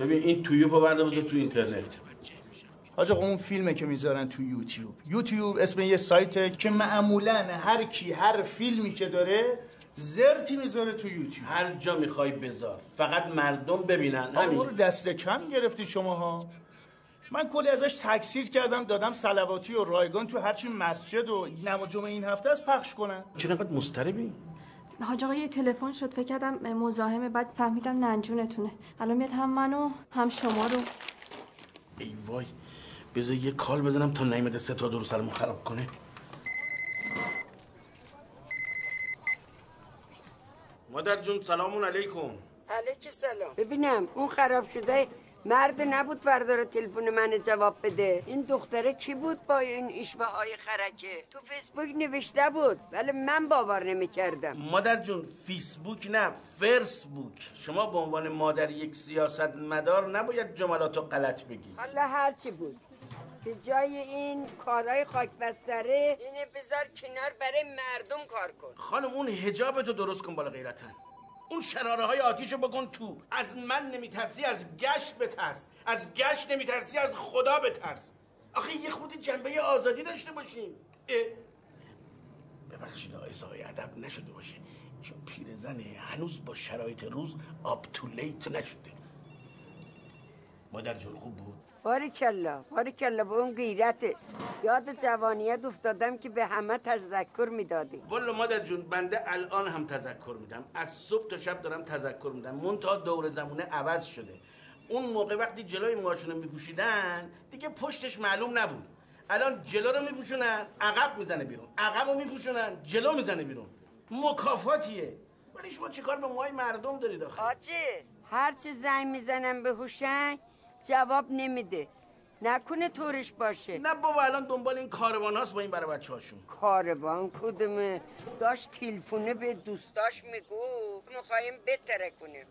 ببین این تویوب رو برده بذار تو اینترنت. حاج آقا اون فیلمه که میذارن تو یوتیوب اسم یه سایته که معمولا هر کی هر فیلمی که داره زرتی میذاره تو یوتیوب. هر جا میخوای بذار، فقط مردم ببینن. همین رو دست کم گرفتی شماها. من کلی ازش تکثیر کردم، دادم صلواتی و رایگان تو هرچی مسجد و نماز جمعه این هفته از پخش کنن. چرا انقدر مضطربی؟ حاج آقا یه تلفن شد، فکر کردم مزاحمه، بعد فهمیدم ننجونتونه. الان میاد هم منو هم شما رو. ای وای بذار یه کال بزنم تا نیامده سه تا دور سرمون خراب کنه. مادر جون سلامون علیکم. علیک سلام. ببینم اون خراب شده مرد نبود ورداره تلفن من جواب بده. این دختره کی بود با این اشباهای خرکه؟ تو فیسبوک نوشته بود ولی من باور نمی کردم. مادر جون فیسبوک نه، فرسبوک. شما به عنوان مادر یک سیاستمدار نباید جملاتو غلط بگی. حالا هرچی بود به جای این کارهای خاکبستره اینه بذار کنار، برای مردم کار کن. خانم اون حجابتو درست کن بالا غیرتن، اون شراره های آتیشو بکن تو. از من نمیترسی، از گشت بترس. از گشت نمیترسی، از خدا بترس. آخه یه خورده جنبه آزادی داشته باشین. ببخشید آقای صاحب ادب نشده باشه، چون پیرزنه هنوز با شرایط روز آپ تو لیت نشده. مادر جون خوب بود؟ باریکلا باریکلا. با اون غیرته یاد جوانیت افتادم که به همه تذکر میدادی. والله مادر جون بنده الان هم تذکر میدم، از صبح تا شب دارم تذکر میدم، منتها دور زمونه عوض شده. اون موقع وقتی جلوی موهاشونو میپوشیدن دیگه پشتش معلوم نبود، الان جلو رو میپوشونن عقب میزنه بیرون، عقب رو میپوشونن جلو میزنه بیرون. مکافاتیه. ولی شما چیکار به موهای مردم دارید آخه؟ حاجی هر چی زنگ میزنم به هوشنگ جواب نمیده، نکنه طورش باشه. نه بابا الان دنبال این کاروان هاست با این برای بچه هاشون. کاروان کدومه؟ داشت تلفونه به دوستاش میگفت میخواییم بتره کنیم.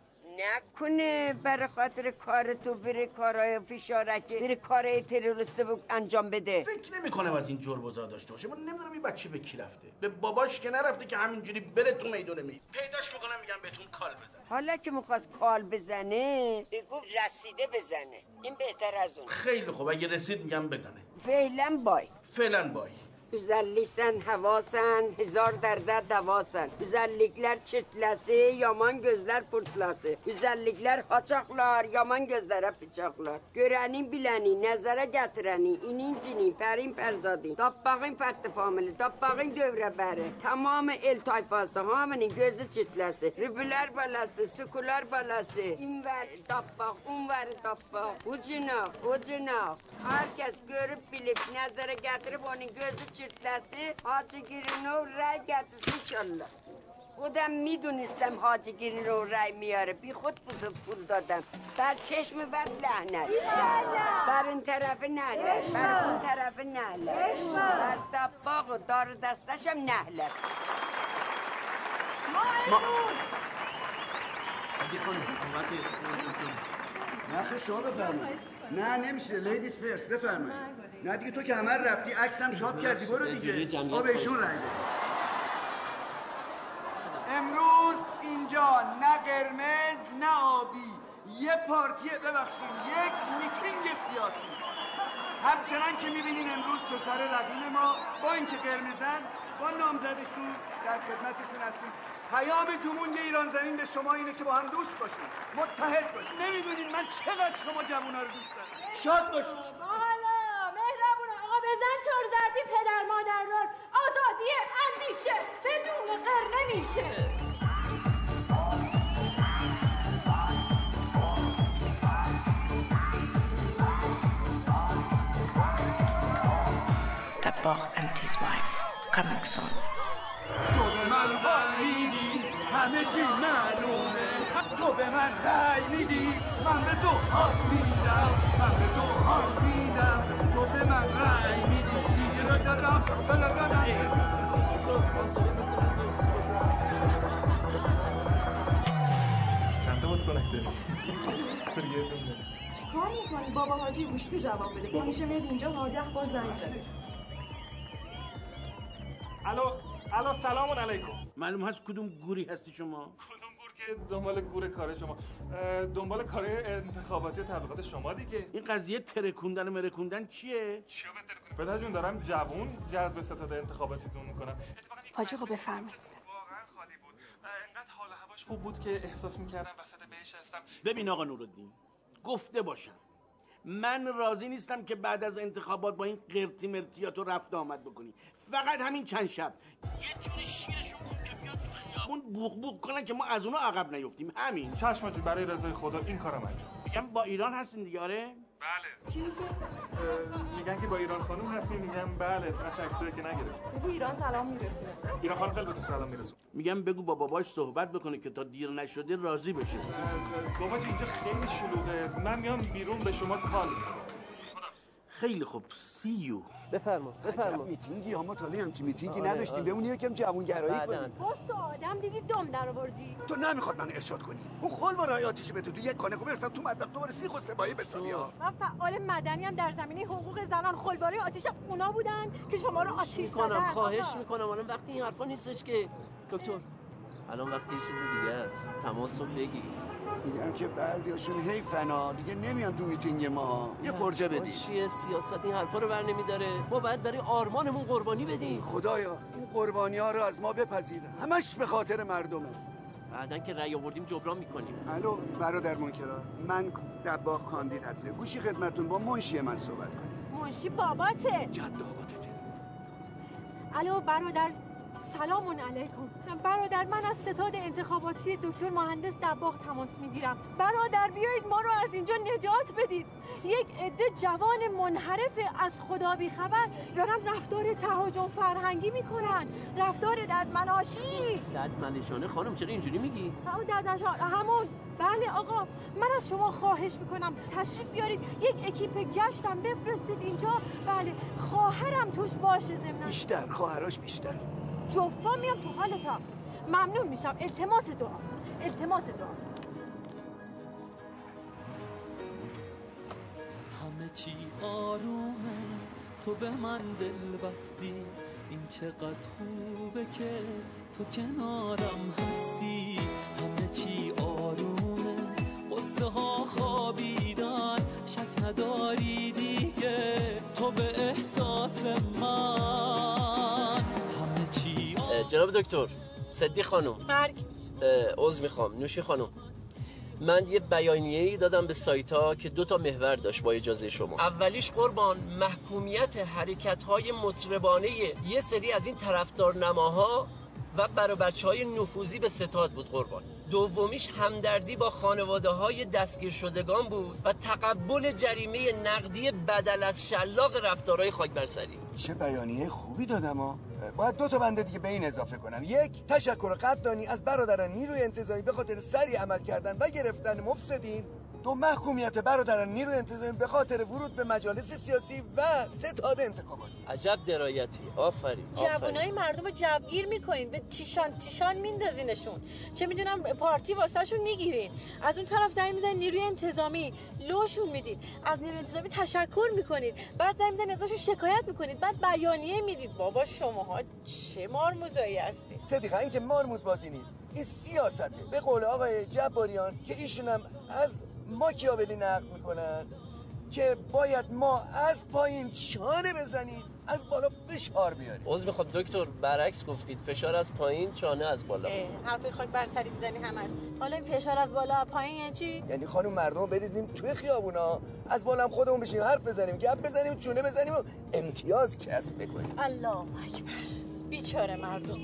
نکنه برای خاطر کار تو بره کارهای فشارکی، بره کارهای تروریسته انجام بده. فکر نمی کنم از این جربوزا داشته باشه. من نمیدونم این بچه به کی رفته، به باباش که نرفته که همینجوری بره تو میدونه. پیداش میکنم میگم بهتون کال بزنه. حالا که میخواست کال بزنه بگو رسیده بزنه، این بهتر از اون. خیلی خوب اگه رسید میگم بزنه. فعلا بای. فعلا بای. güzelliksen havasan, hizar derde davasan. Güzellikler çirtlesi, yaman gözler pırtlası. Güzellikler haçaklar, yaman gözlere bıçaklar. Görenin bileni, nezere getireni, inincini, perin perzadin. Dabbağın ferdi famili, dabbağın dövreberi. Tamamı el tayfası, hamının gözü çirtlesi. Rübüler balası, sükular balası. İnver dabbağ, unver dabbağ. Ucuna, ucuna. Herkes görüp bilip, nezere getirip onun gözü چطلسی حاجی گیرینو رای گتیسی کنلا. خودم میدونستم حاجی گیرینو رای میاره، بی خود پول دادم. بر چشم بد لعنت، بر این طرف نهلت، بر اون طرف نهلت، بر دباغ و دار دستشم نهلت. ما نخه شما بفرمایید. نه نمیشه لیدیز فرست بفرمایید. نه دیگه تو که همه رفتی عکسم چاپ کردی برو دیگه. ما به ایشون رای بدیم. امروز اینجا نه قرمز نه آبی، یه پارتی ببخشید یک میتینگ سیاسی. همچنان که میبینین امروز پسر رقیب ما با اینکه قرمزن با نامزدشون در خدمتشون هستیم. پیام جمهوری ایران زمین به شما اینه که با هم دوست باشین، متحد باشین. نمیدونین من چقدر شما جوونا رو دوست دارم. شاد باشین. بزن چور زدی پدر مادردار، آزادی اندیشه بدون قر نمیشه. دباغ and his wife coming soon. تو به من رای میدی همه چی معلومه، تو به من رای میدی من به تو حال میدم، من به تو حال میدم، تو به من رای میدی دیگه را دارم بلا دارم. چند تا بود کنه چکار میکنی؟ بابا حاجی گوشتو جواب بده، کمیشه میاد اینجا 10 بار زنگ زده. الو سلامون علیکم. معلوم هست کدوم گوری هستی شما؟ کدوم گور که دنبال گور کاره شما، دنبال کاره انتخاباتی و تبلیغات شما دیگه. این قضیه ترکوندن و مرکوندن چیه؟ چیو بترکونم؟ پدر جون دارم جوون جذب ستاد انتخاباتیتون میکنم. حاجی خب بفرمایید. واقعا خالی بود. انقدر حال و هواش خوب بود که احساس میکردم وسط بهش هستم. ببین آقا نورالدین، گفته باشم من راضی نیستم که بعد از انتخابات با این قرتی مرتیاتو رفت آمد بکنی. فقط همین چند شب یه جوری شیرشون کن که بیاد تو خیابون بوق بوق کنن که ما از اونا عقب نیفتیم. همین. چشمجو برای رضای خدا این کارم انجام میگم. با ایران هستین دیگه؟ آره. بله. چی میگه؟ میگن که با ایران خانم هستیم. میگم بله، تا چکسایی که نگرفت. بگو ایران سلام میرسونه. ایران خانم خیلی بهتون سلام میرسونه. میگم بگو با باباش صحبت بکنه که تا دیر نشده راضی بشه. باباش اینجا خیلی شلوغه. من میام بیرون به شما کال میکنم. خیلی خوب، سیو. بفرما. میتینگی اما تالی همچی میتینگی نداشتیم. بمون یکم جوانگرایی کنیم. پست آدم دیدی دم درآوردی. تو نمیخواد من ارشاد کنی. اون خول با رایاتش به تو یک کانه برسم تو مطلب دوباره سیخ و سبایی بسازی ها. من فعال مدنی ام در زمینه حقوق زنان. خولباری آتیش اونا بودن که شما رو آتیش زدن. خواهش میکنم الان وقتی این حرفا نیستش که دکتر. الان وقتی یه چیز دیگه است. تماسو بگی. میگم که بعضیاشون هی فنا دیگه نمیان تو میتینگ ما. یه فرجه بدی. چیه سیاست این حرفا رو بر نمیداره. ما باید برای آرمانمون قربانی بدیم. خدایا این قربانی‌ها رو از ما بپذیر. همش به خاطر مردمه. بعداً که رأی آوردیم جبران می‌کنیم. الو برادر منکرا، من دباغ کاندید هستم. گوشی خدمتتون، با منشی من صحبت کنید. منشی باباته. جد باباته. الو برادر، سلام علیکم. برادر من از ستاد انتخاباتی دکتر مهندس دباغ تماس میگیرم. برادر بیایید ما رو از اینجا نجات بدید. یک عده جوان منحرف از خدا بیخبر دارن رفتار تهاجم فرهنگی میکنن. رفتار ددمناشی. ددمنشانه خانم، چرا اینجوری میگی؟ همون ددمنشانه، همون. بله آقا، من از شما خواهش میکنم تشریف بیارید، یک اکیپ گشتم بفرستید اینجا. بله خواهرم توش باشه، ضمن بیشتر خواهرش بیشتر. جفا میام تو حالتا. ممنون میشم. التماس دعا. همه چی آرومه، تو به من دل بستی. این چقدر خوبه که تو کنارم هستی. همه چی آرومه، قصه ها خوابیدن. شک نداری دیگه تو به احساس من. جناب دکتر، صدیق خانم، عذر میخوام. نوشی خانم، من یه بیانیه‌ای دادم به سایت‌ها که دو تا محور داشت با اجازه شما. اولیش قربان محکومیت حرکت‌های مطربانه یه سری از این طرفدارنماها و برابرچه‌های نفوذی به ستاد بود قربان. دومیش همدردی با خانواده‌های دستگیر شدگان بود و تقبل جریمه نقدی بدل از شلاق رفتارهای خاکبرسری. چه بیانیه خوبی دادم ها. باید دو تا بنده دیگه به این اضافه کنم. یک، تشکر قدردانی از برادران نیروی انتظامی به خاطر سریع عمل کردن و گرفتن مفسدین. دو، محکومیت برادران نیروی انتظامی به خاطر ورود به مجالس سیاسی و ستاد انتخاباتی. عجب درایتی، آفرین. جوانای مردم رو جوگیر میکنین، به تیشان میندازینشون. چه میدونم پارتی واسهشون میگیرین. از اون طرف زنگ میزنین نیروی انتظامی، لوشون میدید. از نیروی انتظامی تشکر میکنید. بعد زنگ میزنین ازشون شکایت میکنید. بعد بیانیه میدید. بابا شماها چه مارموزایی هستید. صدیقا این که مارموز بازی نیست. این سیاسته. به قول آقای جباریان که ایشون هم از ماکیاولی نقد میکنن که باید ما از پایین چانه بزنید از بالا فشار بیارید. عذر میخوام دکتر، برعکس گفتید. فشار از پایین، چانه از بالا. حرفی خاک بر سری میزنی همش. حالا این فشار از بالا پایین یعنی چی؟ یعنی خانم مردمو بریزیم توی خیابونا، از بالا هم خودمون بشیم، حرف بزنیم، گپ بزنیم، چونه بزنیم و امتیاز کسب بکنیم. الله اکبر. بیچاره مردم.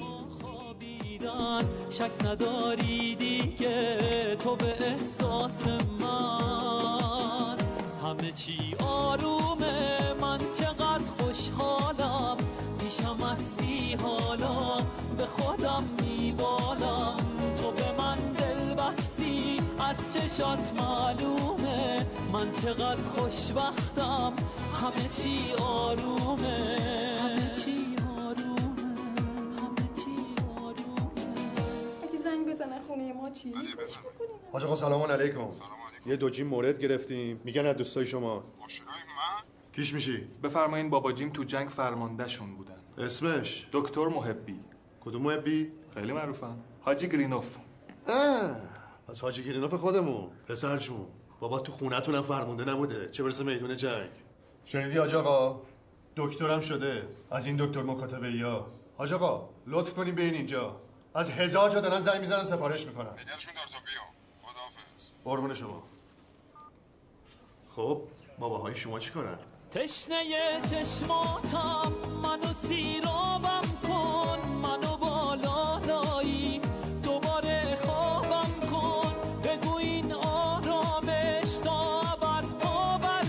شک نداری دیگه تو به احساس من. همه چی آرومه، من چقدر خوشحالم. پیشم هستی حالا، به خودم میبالم. تو به من دل بستی، از چشات معلومه. من چقدر خوشبختم، همه چی آرومه. خونه ما چی؟ حاج آقا سلام علیکم. یه دو جیم مورد گرفتیم، میگن از دوستای شما. آشنای من؟ کیش میشی؟ بفرمایین. بابا جیم تو جنگ فرمانده شون بودن. اسمش؟ دکتر محبی. کدوم محبی؟ خیلی معروفن. حاجی گرینوف. آه، پس حاجی گرینوف خودمون. پسر جون، بابا تو خونه‌تونم فرمانده نبوده، چه برسه میدون جنگ. شنیدی حاج آقا؟ دکترم شده. از این دکتر مکاتبه‌ایا. حاج آقا، لطف کنین بیاین اینجا. از هزار جا دارن زنگ میزنن سفارش میکنن. نگرشون دار تا بیام. خداحافظ. قربون شما. خب باباهای شما چی کارن؟ تشنه چشماتم، منو سیرابم کن. منو بالا لایی، دوباره خوابم کن. بگو این آرامش تا ابد پا بر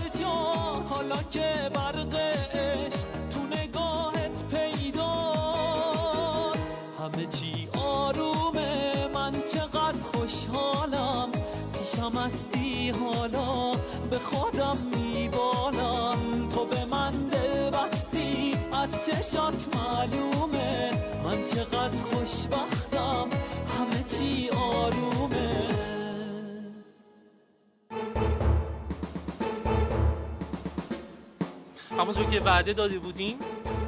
مستی حالا به خودم میبالم، تو به من دل بستی از چشات معلومه، من چقدر خوشبختم همه چی آرومه. همونطور که وعده داده بودیم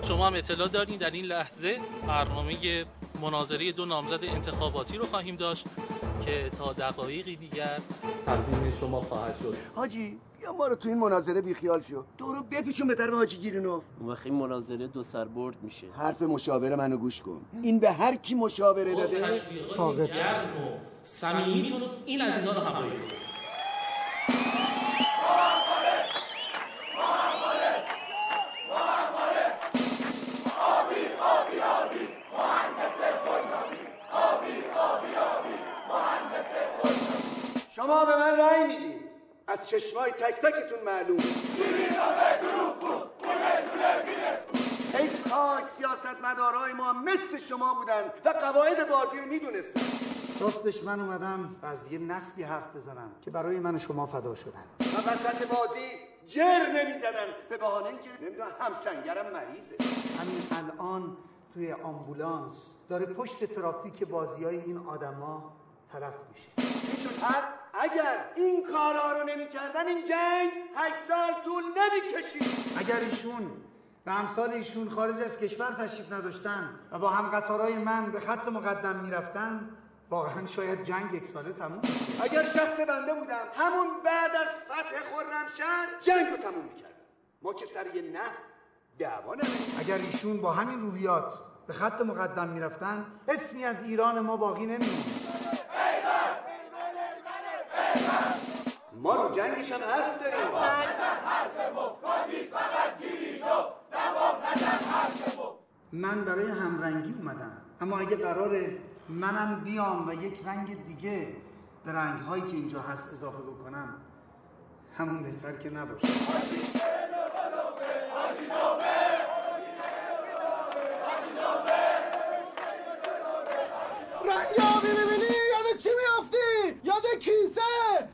شما هم اطلاع دارین در این لحظه برنامه مناظره دو نامزد انتخاباتی رو خواهیم داشت که تا دقایقی دیگر تقدیم شما خواهد شد. حاجی بیا ما رو تو این مناظره بیخیال شو، دورو بپیچون به درب حاجی گیرینوف. اون وقت این مناظره دو سر برد میشه. حرف مشاوره منو گوش کن، این به هر کی مشاوره داده ساقط صمیمیتون این عزیزا رو همراهی کنید. شما به من رأی میدی، از چشمای تک تکتون معلوم ای کاش سیاستمدارای ما مثل شما بودن و قواعد بازی رو میدونستن. راستش من اومدم از یه نسلی حرف بزنم که برای من و شما فدا شدن و وسط بازی جر نمیزدن به بهانه اینکه نمیدونم همسنگرم مریضه. همین الان توی آمبولانس داره پشت ترافیک بازیای این آدما طرف میشه. اگر این کارا رو نمی‌کردن این جنگ 8 سال طول نمی‌کشید. اگر ایشون و امثال ایشون خارج از کشور تشریف نداشتن و با هم قطارهای من به خط مقدم می‌رفتن واقعا شاید جنگ یک ساله تموم. اگر شخص بنده بودم همون بعد از فتح خرمشهر جنگ رو تموم می‌کردم. ما که سر یه نه دعوا نمی‌کنیم. اگر ایشون با همین روحیات به خط مقدم می‌رفتن اسمی از ایران ما باقی نمی‌موند. ما رو جنگش هم حرف داریم. من برای همرنگی اومدم، اما اگه قراره منم بیام و یک رنگ دیگه به رنگ‌هایی که اینجا هست اضافه بکنم همون بهتر که نباشه. رنگ‌ها می‌بینی یاد چی می‌افتی؟ یاد کیسه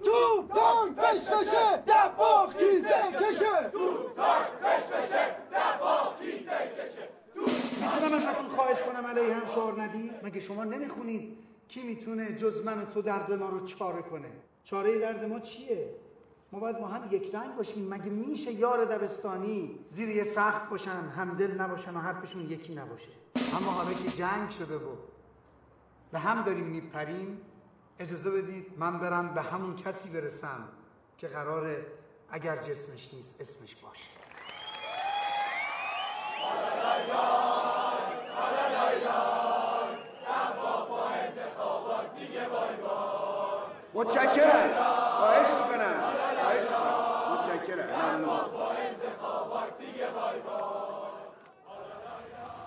توپ تانک فشفشه دباغ کیسه کشه، توپ تانک فشفشه دباغ کیسه کشه. میتونم ازتون خواهش کنم علیه هم شعار ندی؟ مگه شما نمیخونید کی میتونه جز من و تو درد ما رو چاره کنه؟ چاره درد ما چیه؟ ما باید با هم یک رنگ باشیم. مگه میشه یار دبستانی زیر یه سقف باشن، همدل نباشن و حرفشون یکی نباشه؟ اما حالا که جنگ شده و به هم داریم میپریم اجازه بدید من برم به همون کسی برسم که قراره اگر جسمش نیست اسمش باشه. متشکرم. خواهش میکنم. متشکرم. ممنون.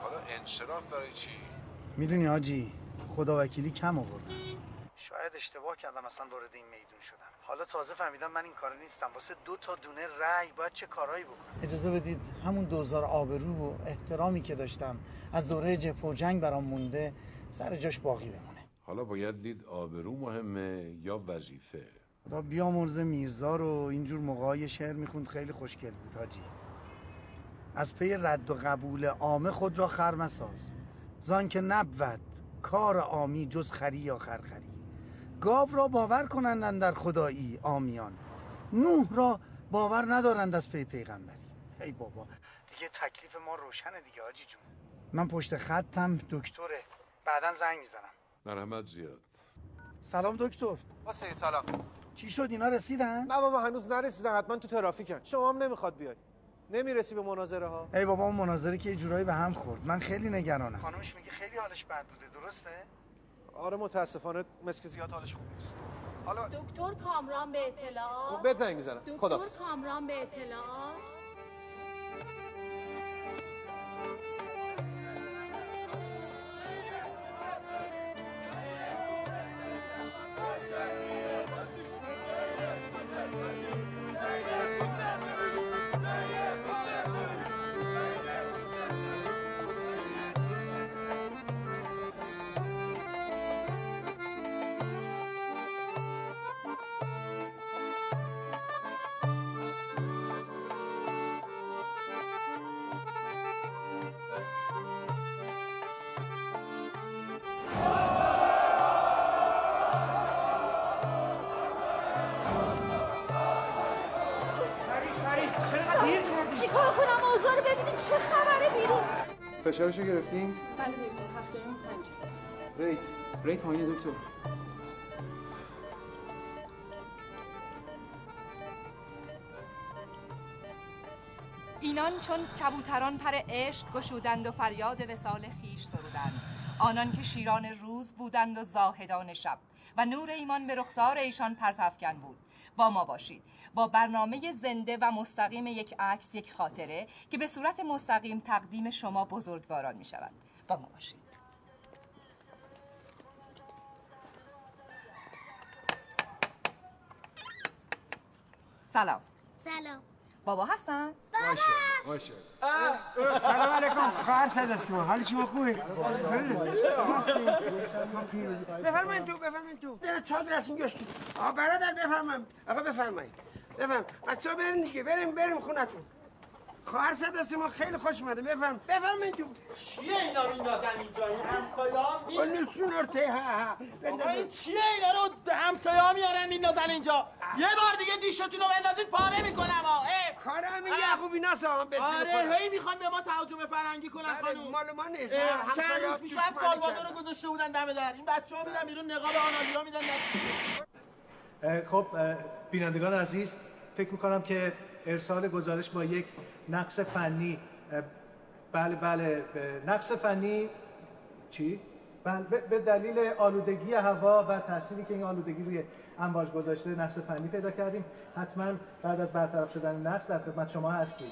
حالا انصراف برای چی؟ میدونی حاجی خداوکیلی کم آوردم. شاید اشتباه کردم اصلا وارد این میدون شدم. حالا تازه فهمیدم من این کارا نیستم. واسه دو تا دونه رأی باید چه کارایی بکنم؟ اجازه بدید همون دوزار آبرو و احترامی که داشتم از دوره جبهه و جنگ برام مونده سر جاش باقی بمونه. حالا باید دید آبرو مهمه یا وظیفه. خدا بیامرز میرزا رو اینجور موقعای شعر میخوند خیلی خوشگل بود حاجی. از پی رد و قبول عامه خود را خرمساز، زان که نبود کار عامی جز خری یا خرخری. گاو را باور کنند در خدایی عامیان، نوح را باور ندارند از پی پیغمبری. ای بابا دیگه تکلیف ما روشنه دیگه حاجی جون. من پشت خطم دکتره، بعداً زنگ میزنم. مرحمت زیاد. سلام دکتر. با سید سلام. چی شد اینا رسیدن؟ نه بابا هنوز نرسیدن، حتما تو ترافیکن. شما هم نمیخواد بیای. نمیرسی به مناظره ها. ای بابا اون مناظره که یه جورایی به هم خورد. من خیلی نگرانم. خانمش میگه خیلی حالش بد بوده، درسته؟ آره متاسفانه مثل که زیاد حالش خوب نیست. حالا دکتر کامران به اطلاع. بهت زنگ میزنم. خداحافظ. دکتر کامران به اطلاع. چیکار کنم؟ اوضاع رو ببینید چه خبره بیرون. فشارشو گرفتین؟ بله دکتر 75. ریت پایینه دکتر. اینان چون کبوتران پر عشق گشودند و فریاد وصال خیش سرودند. آنان که شیران روز بودند و زاهدان شب و نور ایمان به رخسار ایشان پرتافکن بود. با ما باشید با برنامه زنده و مستقیم یک عکس یک خاطره که به صورت مستقیم تقدیم شما بزرگواران می شود. با ما باشید. سلام. سلام. بابا حسن باشه باشه. سلام علیکم خواهر صدستون. حال شما خوبه؟ بفرمایید تو بفرمایید تو. دلت چند رسم گشتید. آقا برادر بفرمایید. آقا بفرمایید. بفرم. بچه ها بریم دیگه بریم خونتون. خواهر صدستون خیلی خوش اومده. بفرمایید تو. چیه اینا میندازن اینجا؟ این همسایه‌ها میندازن ارته ها. ببین چیه اینا رو همسایه‌ها میارن میندازن اینجا. یه بار دیگه دیشتون رو بندازید پاره میکنم ها. کارم یعقوبی ناس آقا بزنید. آره هی میخوان به ما تهاجم فرنگی کنن خانم. مال ما نیست. همسایه‌ها پیشم سالوادو رو گذاشته بودن دم در. این بچه‌ها میرن بیرون نقاب آنالیا میدن. خب بینندگان عزیز فکر میکنم که ارسال گزارش با یک نقص فنی. بله نقص فنی چی؟ بله به دلیل آلودگی هوا و تأثیری که این آلودگی روی امواج گذاشته نقص فنی پیدا کردیم. حتما بعد از برطرف شدن نقص در خدمت شما هستیم.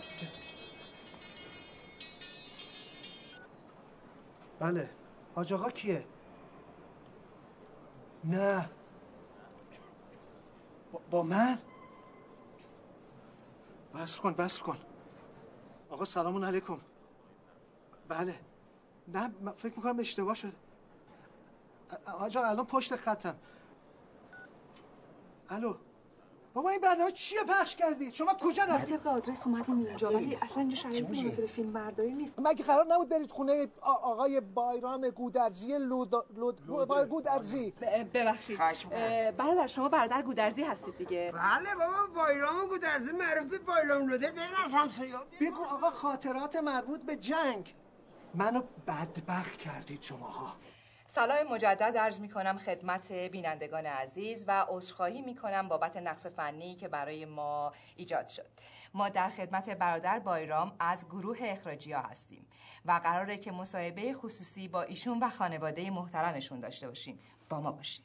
بله حاج آقا کیه؟ نه با من؟ بس کن آقا سلامون علیکم. بله نه فکر میکنم اشتباه شد. آجا الان پشت خطم. الو بابا این برنامه چیه پخش کردی؟ شما کجا رفتید؟ طبق آدرس اومدیم اینجا ولی اصلا اینجا شرایطی مناسب فیلم برداری نیست. مگه قرار نبود برید خونه آقای بایرام گودرزی گودرزی؟ ببخشید برادر شما برادر گودرزی هستید دیگه. بله بابا بایرام گودرزی معروف به بایرام لودر. برید از همسایه‌ها بگو آقا خاطرات مربوط به جنگ. منو بدبخت کردید شماها. سلام مجدد عرض می کنم خدمت بینندگان عزیز و عذرخواهی می کنم بابت نقص فنی که برای ما ایجاد شد. ما در خدمت برادر بایرام از گروه اخراجی ها هستیم و قراره که مصاحبه خصوصی با ایشون و خانواده محترمشون داشته باشیم. با ما باشید.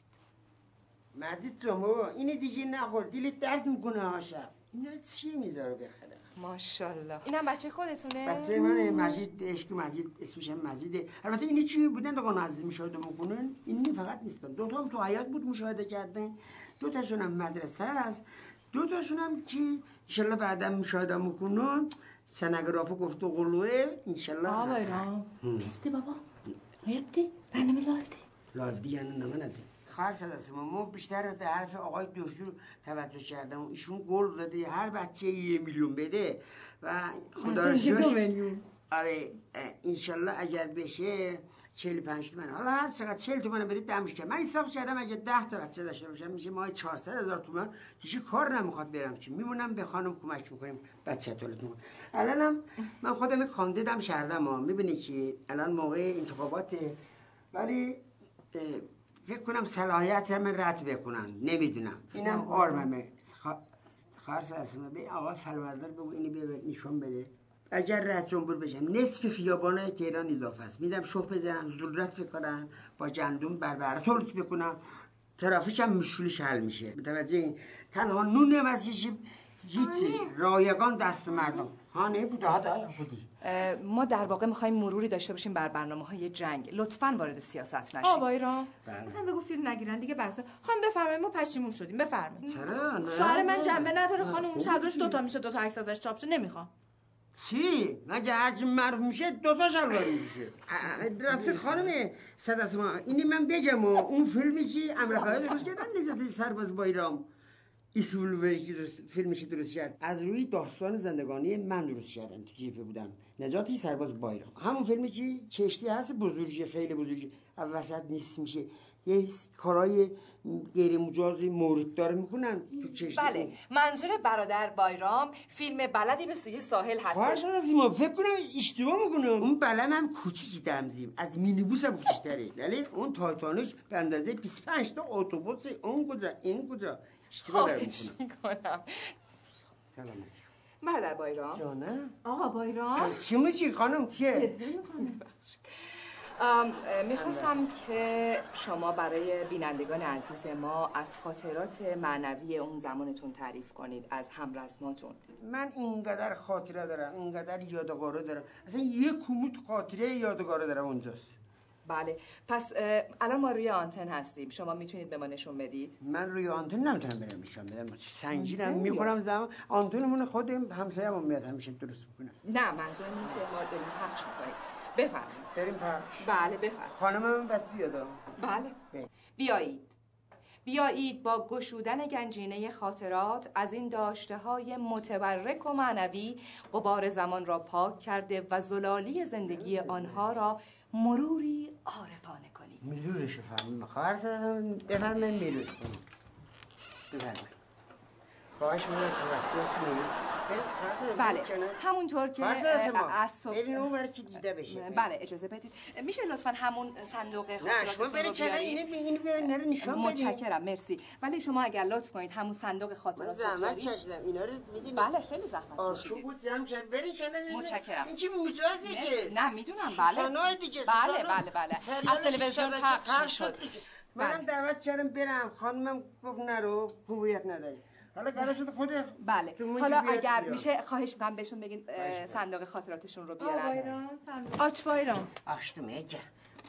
مجید جان بابا اینه دیگه نخور دلت درد میکنه ها. شب این رو چی میذاره بخره؟ ماشاءالله. اینم بچه خودتونه؟ بچه منه مجید. عشق مجید اسمش مجیده. البته اینی چی بودن تا نازنین مشاهده میکنن. این فقط نیستن. دو تا تو حیاط بود مشاهده کردن. دو تاشون هم مدرسه است. دو تاشون هم که ان شاء الله بعدا مشاهده میکنن. سنگرافو گفت و قلوه ان شاء الله. آقا ایران. بیسته بابا. رفتی؟ برنامه لایفته. لایفتی یعنی نمونه. خارج از ما بیشتر به حرف آقای دکتر توجه کردم. ایشون قول داده هر بچه 1 میلیون بده و خدا رو شکر. آره انشالله اگر بشه 45 تومن. حالا هر چقدر 40 تومن بده دمش کرد. من حساب کردم اگه 10 تا بچه داشته باشم میشه ماهی 400,000 تومن. هیچ کار نمیخواد برم که میمونم به خانم کمک میکنیم بچه تولدمون. الانم من خودم کاندیدم شردم. میبینی که الان موقع انتخابات ولی فکر کنم صلاحیت همه رد بکنن. نمیدونم. اینم آرممه. خارس اسمه به آقا فلوردار بگو اینی به نشون بده. اگر رئیس جمهور بشم نصف خیابان‌های تهران اضافه است. میدم شوخ بزنن زلرت بکنن با جندون بربره تولید بکنن. ترافیک هم مشکلش حل میشه. متوجه این تنها نون مسیشی هیچ رایگان دست مردم. خانه بود ها. ما در واقع می‌خوایم مروری داشته باشیم بر برنامه‌های جنگ. لطفاً وارد سیاست نشید. آقا ایران مثلا بگو فیلم نگیرن دیگه. بس خانم بفرمایید ما پشیمون شدیم. بفرمایید. چرا؟ شوهر من جنبه نداره خانم. شبش 2 تا میشه 2 تا عکس ازش چاپ شه. نمی‌خوام. چی؟ مگه از معروف میشه 2 تا شلواری میشه. درست خانم صداس ما اینی من بگم اون فیلمی که امریکایی‌ها درست کردن نجات سرباز بایرام ایسولویی فیلمشی درست کرد. از روی داستان زندگانی من درست کردن. تو جیپه بودم. نجاتی سرباز بایرام. همون فیلمی که کشتی هست بزرگی خیلی بزرگی. وسط نیست میشه. یه کارهای غیر مجازی مورد داره میکنن تو بله. منظور برادر بایرام فیلم بلدی به سوی ساحل هست. باشه عزیزم فکر کنم اشتباه میکنم. اون بلم هم کوچیکه عزیزم، از مینیبوس هم کوچیک‌تره. ولی اون تایتانش به اندازه 25 تا اتوبوس اون کجا این کجا اشتباه دارم میکنم. سلام علیکم برادر بایرام. جانم آقا بایرام. چی میشی خانم؟ چیه؟ میخواستم که شما برای بینندگان عزیز ما از خاطرات معنوی اون زمانتون تعریف کنید، از همرزماتون. من اینقدر خاطره دارم، اینقدر یادگاره دارم، اصلا یک کمود خاطره یادگاره دارم اونجاست. بله پس الان ما روی آنتن هستیم، شما میتونید به ما نشون بدید؟ من روی آنتن نمیتونم برم نشون بدم، سنگینم میخورم زمان آنتنمون خود همسایه هم میاد همیشه درست میکنه. نه منظور اینه که ما داریم پخش میکنیم. بفرمایید بریم پخش. بله بفرمایید. خانمم بعد بیادم. بله بیایید بیایید با گشودن گنجینه خاطرات از این داشته‌های متبرک و معنوی غبار زمان را پاک کرده و زلالی زندگی آنها را مروری عارفانه کنیم. مرورش فرمایید. خواهر صداتون بفرمایید مرورش کنید. بفرمایید. خواهش می‌کنم بفرمایید. بله همونطور که از صبح برین اون برای که دیده بشه. بله اجازه بدید میشه لطفا همون صندوق خاطراتتون رو بیارید؟ متشکرم مرسی. ولی شما اگر لطف کنید همون صندوق خاطراتتون رو بیارید. من زحمت کشیدم اینا رو میدونید. بله خیلی زحمت کشیدید. بود زحمت کشیدم برین چنین. متشکرم. این که مجازی چه؟ نه میدونم. بله بله بله از تلویزیون پخش شد. منم دعوت کردم برم خانمم گفت نرو هویت نداری. حالا قرار شد خودت. بله حالا اگر میشه خواهش می‌کنم بهشون بگین صندوق خاطراتشون رو بیارن. آچ بایرام آشتمه که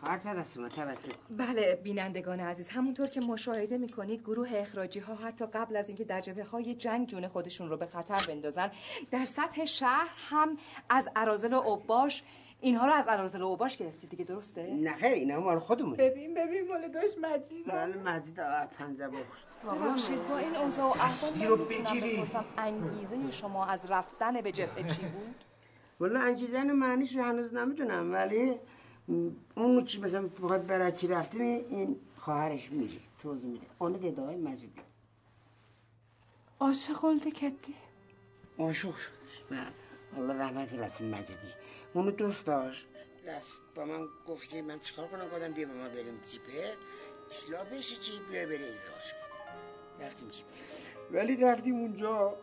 هر ترسم توجه. بله بینندگان عزیز همونطور که مشاهده میکنید گروه اخراجی ها حتی قبل از اینکه در جبهه‌های جنگ جون خودشون رو به خطر بندازن در سطح شهر هم از اراذل و اوباش اینها رو از اراذل و اوباش گرفتید دیگه درسته؟ نه خیر اینا مال خودمون. ببین مال داش مجید. مال مجید پنجه بخورد. ببخشید با این اوضاع و احوال رو بگیرید. انگیزه شما از رفتن به جبهه چی بود؟ والا انگیزه معنیش رو هنوز نمیدونم ولی اون چی مثلا بخواد برای چی رفتن این خواهرش میره توضیح میده. اون ددای مجید. عاشق ولد کتی. عاشق شد. نه الله رحمت کنه مجیدی. اونو دوست داشت رفت با من گفت که من چیکار کنم گفتم بیا با ما بریم جیپه اصلاح بشه که بیا بره ازدواج کنم. رفتیم جیپه ولی رفتیم اونجا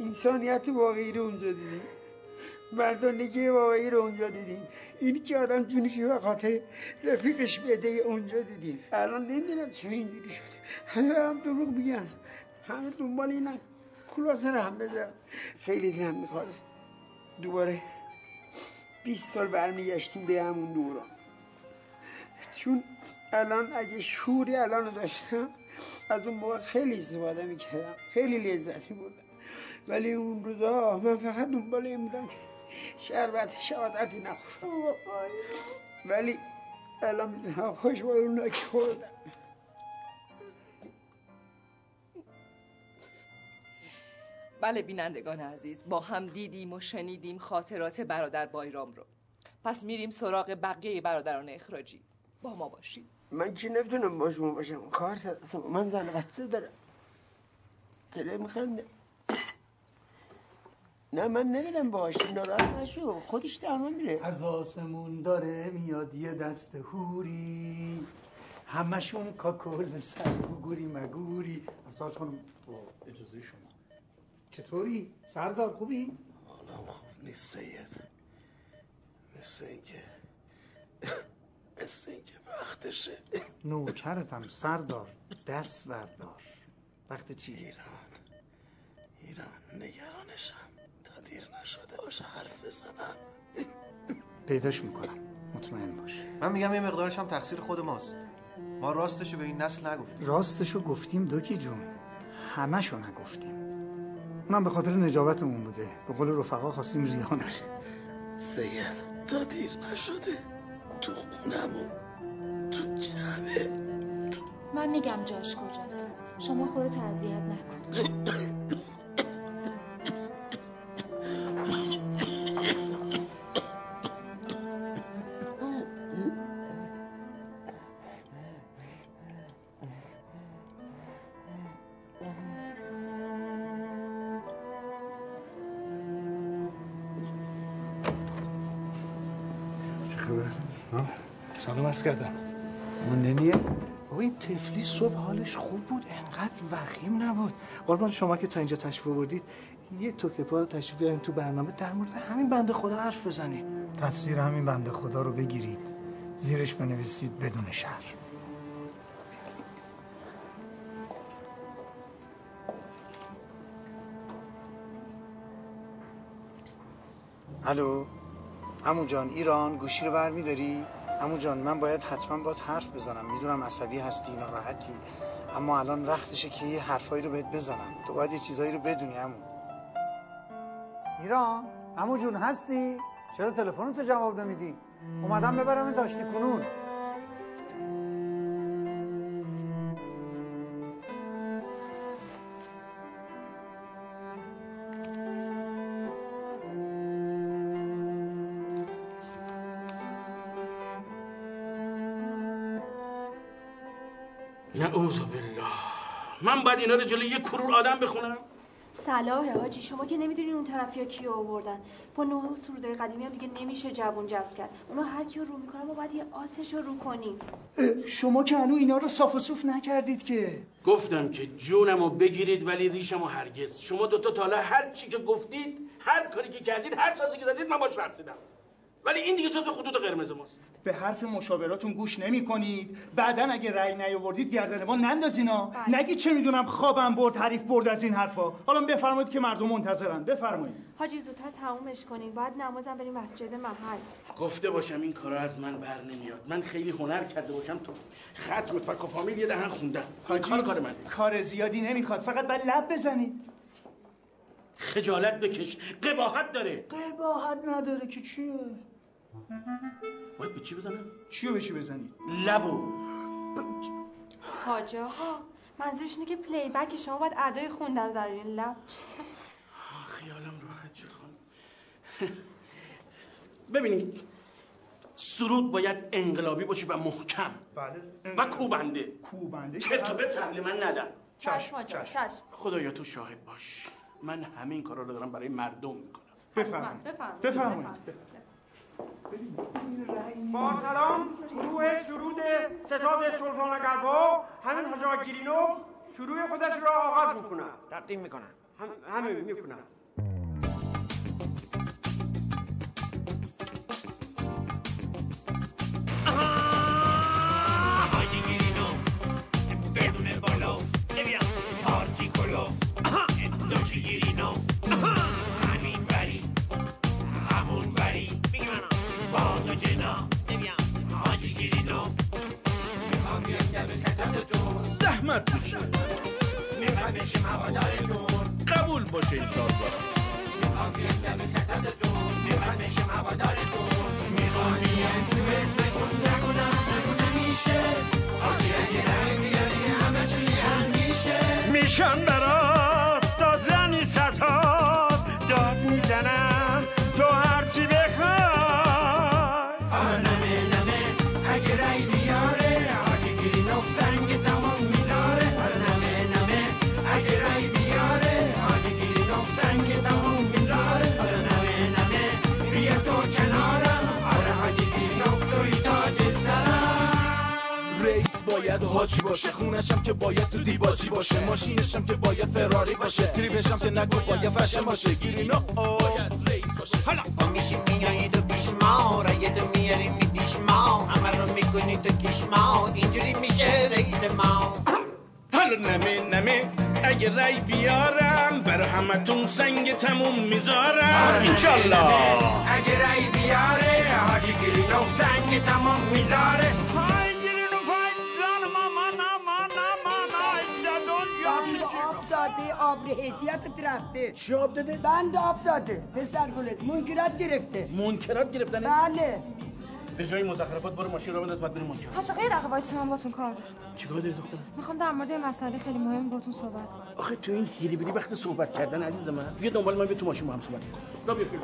انسانیت واقعی رو اونجا دیدیم، مردانگی واقعی رو اونجا دیدیم، این که آدم جونشی و خاطر رفیقش بده اونجا دیدیم. الان نمیدونم چه اینجوری شده، همه هم دروغ میگن، همه دنبال اینم کلاسر هم بذارم. خیلی دلم میخواست دوباره 20 سال برمیگشتیم به همون دوران، چون الان اگه شوری الان رو داشتم از اون موقع خیلی استفاده میکردم، خیلی لذت میبردم. ولی اون روزا من فقط دنبال این بودم که شربت شهادتی نخورم، ولی الان میدونم خوش باید اونا که خوردم. بله بینندگان عزیز با هم دیدیم و شنیدیم خاطرات برادر بایرام رو. پس میریم سراغ بقیه برادران اخراجی. با ما باشید. من که نمیتونم با شما باشم کار سر من زن بچه دارم تله میخنده. نه من نمیدم باش ناراحت نشو خودش درمان میره. از آسمون داره میاد یه دست هوری همشون کاکل سر گوگوری مگوری. ارتاج خانم با اجازه شما چطوری؟ سردار خوبی؟ حالم خوب نیست سید، مثل اینکه وقتشه. نوکرتم سردار، دست بردار. وقت چی؟ ایران نگرانشم تا دیر نشده باشه حرف بزنم. پیداش میکنم مطمئن باش. من میگم یه مقدارش هم تقصیر خود ماست، ما راستشو به این نسل نگفتیم. راستشو گفتیم دوکی جون، همشو نگفتیم، اونم به خاطر نجابتمون بوده. به قول رفقا خواستیم ریا نشه. سید تا دیر نشده تو خونمون تو جبه تو... من میگم جاش کجاست، شما خودتو اذیت نکن. خبر؟ سلام عرض کردم. موندنیه؟ بابا این طفلی صبح حالش خوب بود، انقدر وخیم نبود. قربان شما که تا اینجا تشریف آوردید، یه توکه پا تشریف بیارین تو برنامه، در مورد همین بنده خدا حرف بزنید. تصویر همین بنده خدا رو بگیرید، زیرش بنویسید بدون شر. الو عمو جان، ایران گوشی رو برمی داری؟ عمو جان من باید حتما باید حرف بزنم، میدونم عصبی هستی، ناراحتی، اما الان وقتشه که یه حرفایی رو بهت بزنم، تو باید یه چیزایی رو بدونی عمو. ایران، عمو جون هستی؟ چرا تلفنتو جواب نمیدی؟ اومدم ببرم داشتی کنون. نعوذ بالله، من باید اینا رو جلوی یک کرور آدم بخونم؟ صلاح حاجی شما که نمیدونین اون طرفیا کیو آوردن. با نوع سرودای قدیمی هم دیگه نمیشه جوون جذب کرد. اونا هر کیو رو میکنن ما باید یه آسش رو کنیم. شما که هنوز اینا رو صاف و صوف نکردید که. گفتم که جونمو بگیرید ولی ریشمو هرگز. شما دوتا تا حالا هر چی که گفتید، هر کاری که کردید، هر سازی که زدید من باش رقصیدم. ولی این دیگه جزء خطوط قرمز ماست. به حرف مشاوراتون گوش نمی‌کنید، بعداً اگه رأی نیاوردید گردن ما نندازینا، نگید چه میدونم خوابم برد، حریف برد از این حرفا. حالا بفرمایید که مردم منتظرن. بفرمایید حاجی زودتر تمومش کنین، بعد نمازم بریم مسجد محل. گفته باشم این کارا از من بر نمیاد. من خیلی هنر کرده باشم تو ختم فک و فامیل یه دهن خوندم. کار من کار زیادی نمیخواد، فقط باید لب بزنید. خجالت بکش، قباحت داره. قباحت نداره که چیه؟ باید به چی بزنم؟ چیو به چی بزنی؟ لبو. حاجی آقا منظورش اینه که پلی بک شما باید ادای خوندن رو در این لب. خیالم راحت شد خانم. ببینید سرود باید انقلابی باشه و محکم. بله. و کوبنده. کوبنده. چرت و پرت تحویل من ندن. چشم. چشم. خدایا تو شاهد باش. من همین کارا رو دارم برای مردم میکنم. بفرمایید. بفرمایید. با سلام، گروه سرود ستاد سلطان قلبا همین حاج آگیرینو شروع خودش را آغاز میکنند. تقدیم میکنند. همه میکنند. قبول باشه این ساز را. میخوام بیام دم ستادتون، میخوام بشم هوادارتون، میخوام بیام تو اسمتون، نکنم نمیشه. آجی اگه رای بیاری همه چی حل میشه. میشم برات دادزنی ستاد، داد میزنم تو هرچی بخوای. آنمه نمه اگه رای بیاره، آجی گیرینو سنگ تمام میذاره. باید حاجی باشه، خونشم که باید تو دیباجی باشه، ماشینشم که باید فراری باشه، تریبشم که نگو باید فشم باشه، گیرینو باید رئیس باشه. حالا میشیم میایید و پیش ما، رایت رو میاریم میدیش ما، عمل رو میکنید و کش ما، اینجوری میشه رئیس ما. حالا نمه اگه رای بیارم برای همتون سنگ تموم میذارم انشالله. اگه رای بیاره حاجی گیرینو سنگ تموم میذاره. آب ره حیثیتت رفته. چی آب داده؟ بند آب داده پسر گلت، منکرات گرفته. منکرات گرفتنه؟ بله. به جای مزخرفات برو ماشین رو بنداز بعد بریم منکرات. حاج آقا یه دقیقه وایس، من باهاتون کار دارم. چیکار داری دخترم؟ میخوام در مورد یه مسئله خیلی مهم باهاتون صحبت کنم. آخه تو این هیری بری وقت صحبت کردن عزیز من، بیا دنبال من، بیا تو ماشین با هم صحبت کنیم. لا بیا بیا.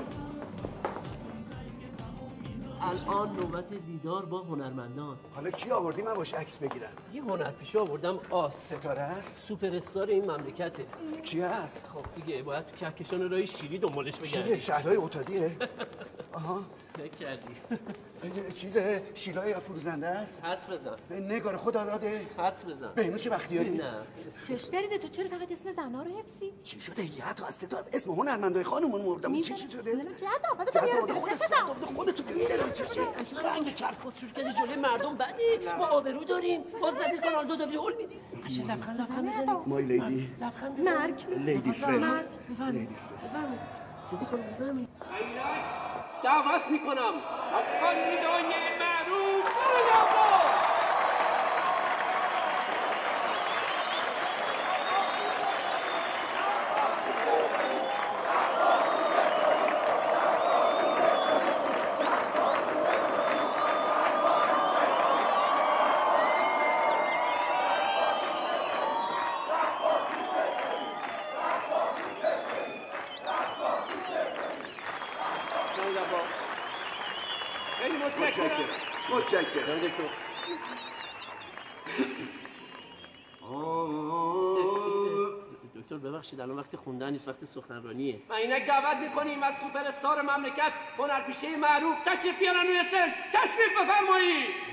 الان نوبت دیدار با هنرمندان. حالا کی آوردی من باش عکس بگیرم؟ یه هنرپیشه آوردم، آس ستاره است، سوپر استار این مملکته. چی است؟ خب دیگه باید تو کهکشان راه شیری دنبالش بگردی. شهرهای اوتادیه. آها فکر کردی چیزه شیلای فروزنده است؟ حدس بزن. نگار خدا داده؟ حدس بزن. بهنوش چه بختیاری؟ نه چش دریده تو چرا فقط اسم زنها رو حفظی؟ چی شده؟ یه تا از سه تا از اسم هنرمندای خانمون مردم. چی شده؟ جدا بعد تو میارم دیگه چه شده؟ خودت تو چرا چی شده؟ رنگ کرپوس شور کردی جلوی مردم بدی ما آبرو داریم. باز زدی رونالدو داری هول میدی. قشنگ لبخند بزنی. مای لیدی. لبخند بزن. مرگ. لیدیس فرست. لیدیس فرست. صدیق خانم بفرمایید. دعوت میکنم از کاندیدای معروف رویاپا. دکتر ببخشید الان وقت خوندن نیست، وقت سخنرانیه. ما اینک دعوت میکنیم از سوپر استار مملکت هنرپیشه معروف تشریف بیارن روی سن. تشویق بفرمایید.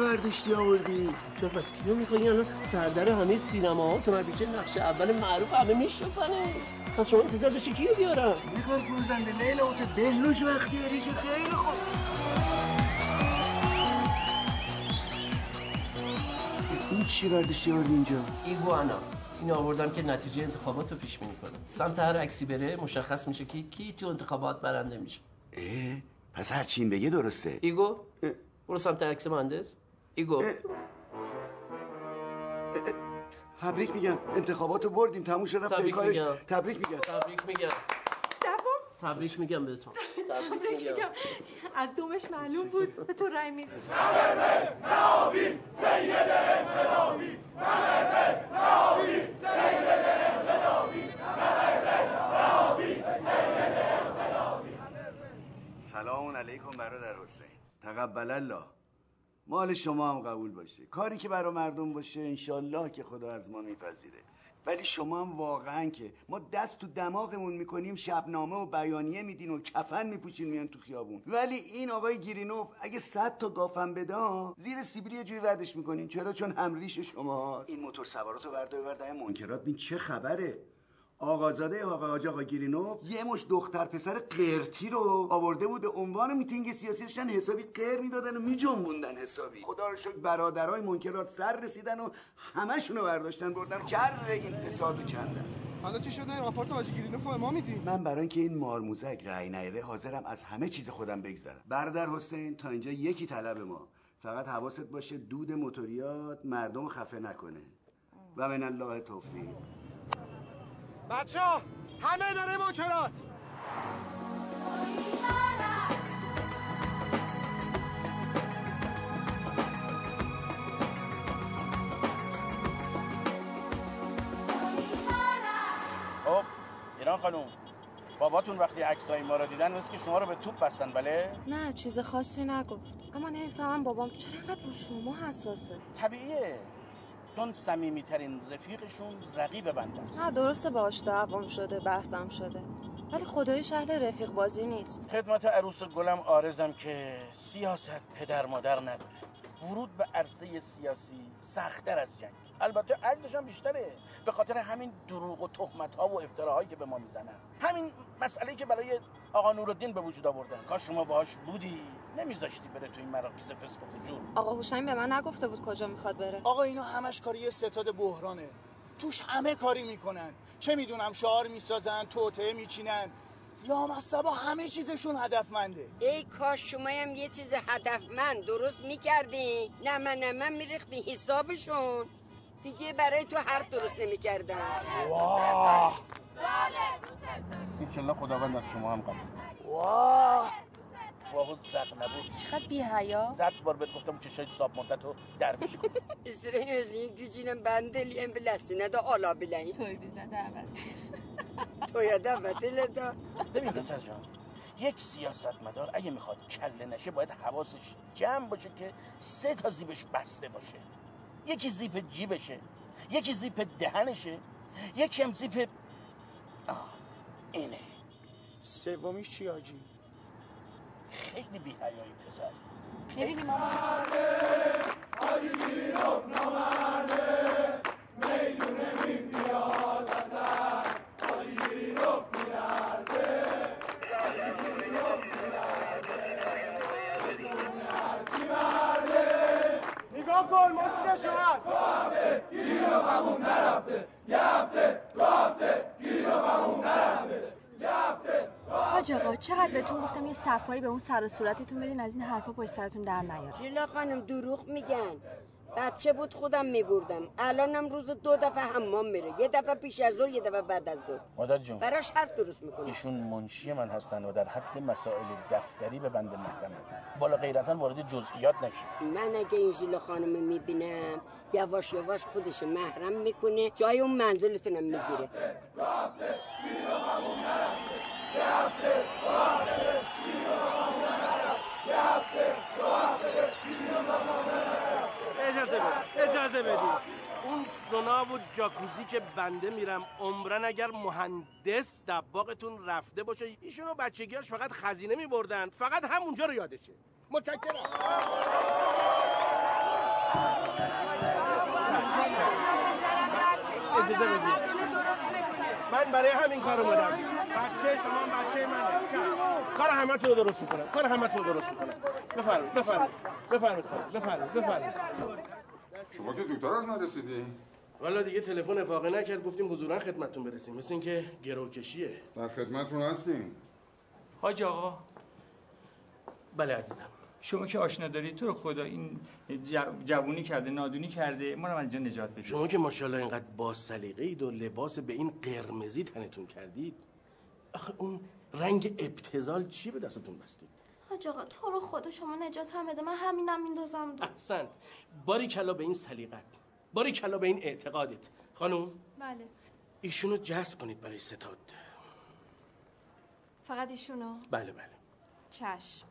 برداشتی آوردی چرا پس کیو میخوایی؟ الان سردر همه سینما ها سنرپیشه نقش اول معروف همه میشناسنش. پس شما انتظار داشتی کیو بیارم؟ نگار فروزنده، لیل اوت، بهنوش بختیاری که خیلی خوب. این چی برداشتی آوردی اینجا؟ این بوانا این آوردم که نتیجه انتخابات رو پیش بینی کنم. سمت هر عکسی بره مشخص میشه که کی تو انتخابات برنده میشه. پس هر چی این بگه درسته. ایگو برو سمت عکس مهندس. ایگو تبریک میگم، انتخاباتو بردیم، تموم شد رفت به کارش. تبریک میگم دبا، تبریک میگم بهتون. تبریک میگم. از دومش معلوم بود به تو رای میدی. نوابی سید انقلابی، نوابی سید انقلابی، نوابی سید انقلابی. سلام علیکم برادر حسین. تقبل الله. مال شما هم قبول باشه. کاری که برای مردم باشه انشالله که خدا از ما میپذیره. ولی شما هم واقعا که ما دست تو دماغمون میکنیم، شبنامه و بیانیه میدین و کفن میپوشین میان تو خیابون. ولی این آقای گیرینوف اگه 100 تا گافم بده زیر سیبیل یه جوری وردش میکنین. چرا؟ چون همریش شما هست. این موتور سواراتو بردار ده منکرات بین چه خبره. آقازاده آقا گیرینوف یه مش دختر پسر قرتی رو آورده بود به عنوان میتینگ سیاسی، داشتن حسابی قر میدادن و میجنبوندن حسابی. خدا رو شکر برادرای منکرات سر رسیدن و همشون رو برداشتن بردن کر این فسادو کندن. حالا چی شده؟ راپورت حاجی گیرینوف رو ما میدیم. من برای اینکه این مارموزک رأی نیاره حاضرم از همه چیز خودم بگذرم. برادر حسین تا اینجا یکی طلب ما، فقط حواست باشه دود موتوریات مردم خفه نکنه. و من الله توفیق. بچه ها همه داره منکرات. خب ایران خانوم، باباتون وقتی عکسای ما رو دیدن واسه که شما رو به توپ بستن بله؟ نه چیز خاصی نگفت، اما نمی‌فهمم بابام چرا اینقدر رو شما حساسه. طبیعیه چون صمیمیترین رفیقشون رقیب بنده است. نه درسته باهاش دعوام شده، بحثم شده، ولی خداییش اهل رفیق بازی نیست. خدمت عروس گلم عارضم که سیاست پدر مادر نداره. ورود به عرصه سیاسی سخت‌تر از جنگ، البته اجرش هم بیشتره به خاطر همین دروغ و تهمت‌ها و افتراهایی که به ما میزنن. همین مسئله‌ای که برای آقا نورالدین به وجود آوردن، کاش شما باهاش بودی، نمیذاشتی بره تو این مراکز فسق و فجور. آقا هوشنگ به من نگفته بود کجا میخواد بره. آقا اینا همش کاری ستاد بحرانه، توش همه کاری میکنن، چه میدونم شعار میسازن، توطئه میچینن، لامصبا همه چیزشون هدفمنده. ای کاش شما هم یه چیز هدفمند درست میکردین. نه من میریختین حسابشون دیگه، برای تو حرف درست نمیکردن. واه ایشالله خداوند از شما هم قبول. واه واقعا زخم نبود. چقدر بی حیا. 100 بار بهت گفتم چشای صاحب مدت رو در پیش کن. اسرائیل از این گوجینم بندلیم بلسینه ده آلا بلین. توی بیزده اول. تویده و دلده. ببین پسر جان، یک سیاستمدار اگه میخواد کله نشه باید حواسش جمع باشه که 3 تا زیبش بسته باشه. یکی زیپ جیبشه، یکی زیپ دهنشه، یکی هم زیپ اینه. سومیش چی آجی؟ خیلی بی‌حیایی پسر. ببینیم ماما آجی بیرون نامرده میدونه میبیاد بسر آجی بیرون میرزه آجی بیرون میرزه میدونه هرچی مرده. نگاه کن موسیقه شهر دو هفته گیری رو همون نرفته، یه هفته دو هفته گیری رو همون نرفته. حاج آقا چقدر بهتون گفتم یه صفایی به اون سر و صورتتون بدین، از این حرفا پشت سرتون در نیاره. جیلا خانم دروغ میگن. بچه بود خودم میبردم، الانم روز 2 دفعه حمام میره، یه دفعه پیش از ظهر یه دفعه بعد از ظهر. مادر جون براش حرف درست میکنه. ایشون منشی من هستن و در حد مسائل دفتری به بنده محرمه، بالا غیرتا وارد جزئیات نشه. من اگه این ژیلا خانم میبینم یواش یواش خودش محرم میکنه، جای اون منزلتون هم میگیره. اجازه بدید اون سونا و جاکوزی که بنده میرم عمرن اگر مهندس دباغتون رفته باشه، ایشونو بچگیاش فقط خزینه میبردن، فقط همونجا رو یادشه. متشکرم. اجازه بدید من برای همین کار اومدم. بچه شما بچه منه. کار همتون رو درست میکنم. بفرمایید. شما که زودتر از من رسیدین. والا دیگه تلفن افاقه نکرد، گفتیم حضوراً خدمتتون برسیم. مثل اینکه گروکشیه. در خدمتتون هستیم. حاج آقا. بله عزیزم. شما که آشنا دارید، تو رو خدا این جوونی کرده نادونی کرده، ما رو از اینجا نجات بدید. شما که ماشاءالله اینقدر با سلیقه‌اید و لباس به این قرمزی تنتون کردید، آخه اون رنگ ابتذال چی به دستتون بستید؟ حاج آقا تو رو خدا شما نجات هم بده، من همینم میندازم دور. احسنت. باریکلا به این سلیقت، باریکلا به این اعتقادت. خانم بله، ایشونو جذب کنید برای ستاد. فقط ایشونو؟ بله. چشم.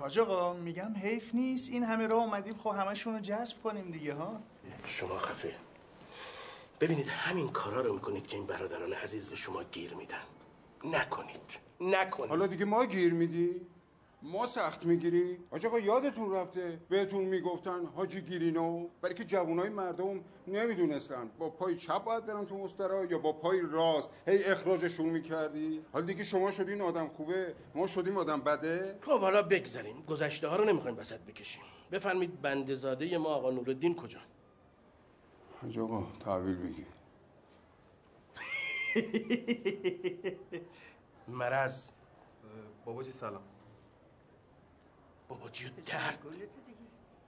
حاج آقا میگم حیف نیست این همه راه اومدیم، خب همشون رو جذب کنیم دیگه ها. شما خفه. ببینید همین کارا رو میکنید که این برادران عزیز به شما گیر میدن. نکنید. حالا دیگه ما گیر میدی؟ ما سخت میگیری؟ حاج آقا یادتون رفته بهتون میگفتن حاجی گیرینو، برای که جوانای مردم نمیدونستن با پای چپ باید برن تو مسترا یا با پای راست، هی اخراجشون میکردی. حالا دیگه شما شدین آدم خوبه، ما شدیم آدم بده. خب حالا بگذاریم، گذشته ها رو نمیخوایم وسط بکشیم. بفرمایید بنده زاده ما آقا نورالدین کجا؟ حاج آقا تحویل بگیر. مرز باباجی سلام. باباجیو درد،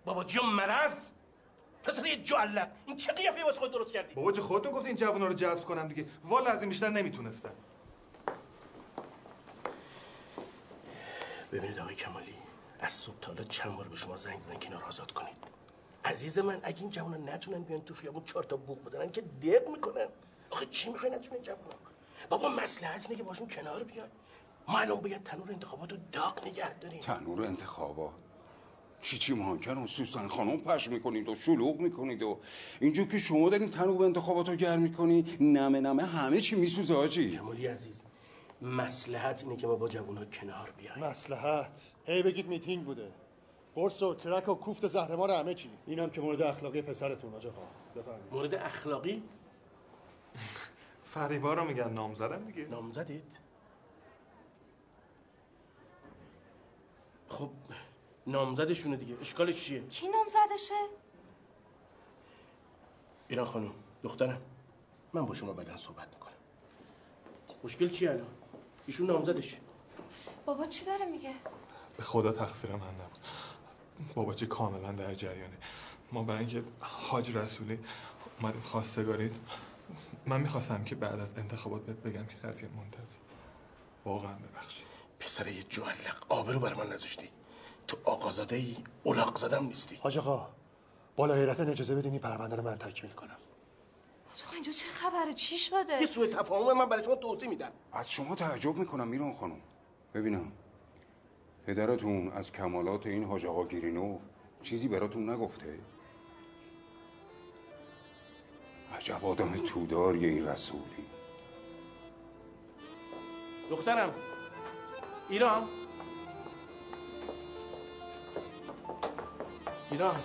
باباجیو مرز، پسر یه جعله. این چه قیافه باز خود درست کردی؟ باباجی خودتون گفتی این جوانا رو جذب کنم دیگه، والا از این بیشتر نمیتونستم. ببینید آقای کمالی، از صبح تا حالا چند بار به شما زنگ زدن که اینا رو آزاد کنید. عزیز من اگه این جوانا نتونن بیان تو خیابون 4 تا بوق بزنن که دق میکنن. آخه چی میخواین از این جوانا؟ بابا مصلحت اینه که باشون کنار بیان. ما الان باید تنور انتخابات رو داغ نگه داریم. تنور انتخابات؟ چی مهم‌کنم سوسن خانم پش میکنید و شلوغ میکنید و اینجور که شما دارین تنور انتخابات رو گرم میکنید، نمه همه چی میسوزه حاجی. کمالی عزیز، مصلحت اینه که ما با جوونا کنار بیاییم. مصلحت؟ هی بگید میتینگ بوده. قرص و کرک و کوفت زهرمار همه چی. اینم که مورد اخلاقی پسرتون حاج آقا. بفرمایید. مورد اخلاقی؟ فریبا رو میگن. نامزدم دیگه. نامزدید؟ خب نامزدشونه دیگه، اشکالش چیه؟ کی نامزدشه؟ ایران خانم، دخترم، من با شما بعداً صحبت میکنم. مشکل چیه الان؟ ایشون نامزدشه. بابا چی داره میگه؟ به خدا تقصیر من نبود. بابا چی کاملا در جریانه. ما برای اینکه حاج رسولی اومدیم خواستگاریت، من میخواستم که بعد از انتخابات بهت بگم که قضیه منتفی. واقعا ببخشید. پسر یه جوالق، آبرو بر من نذاشتی. تو آقازاده ای، الاغ زدم نیستی. حاج آقا بالا غیرت اجازه بدین این پرونده رو من تکمیل کنم. آقا اینجا چه خبره؟ چی شده؟ یه سوء تفاهم من برای شما توضیح میدم. از شما تعجب میکنم میرون خانم. ببینم پدرتون از کمالات این حاج آقا گیرینوف چیزی براتون نگفته؟ عجب آدم توداریه این رسولی. دخترم ایران ایران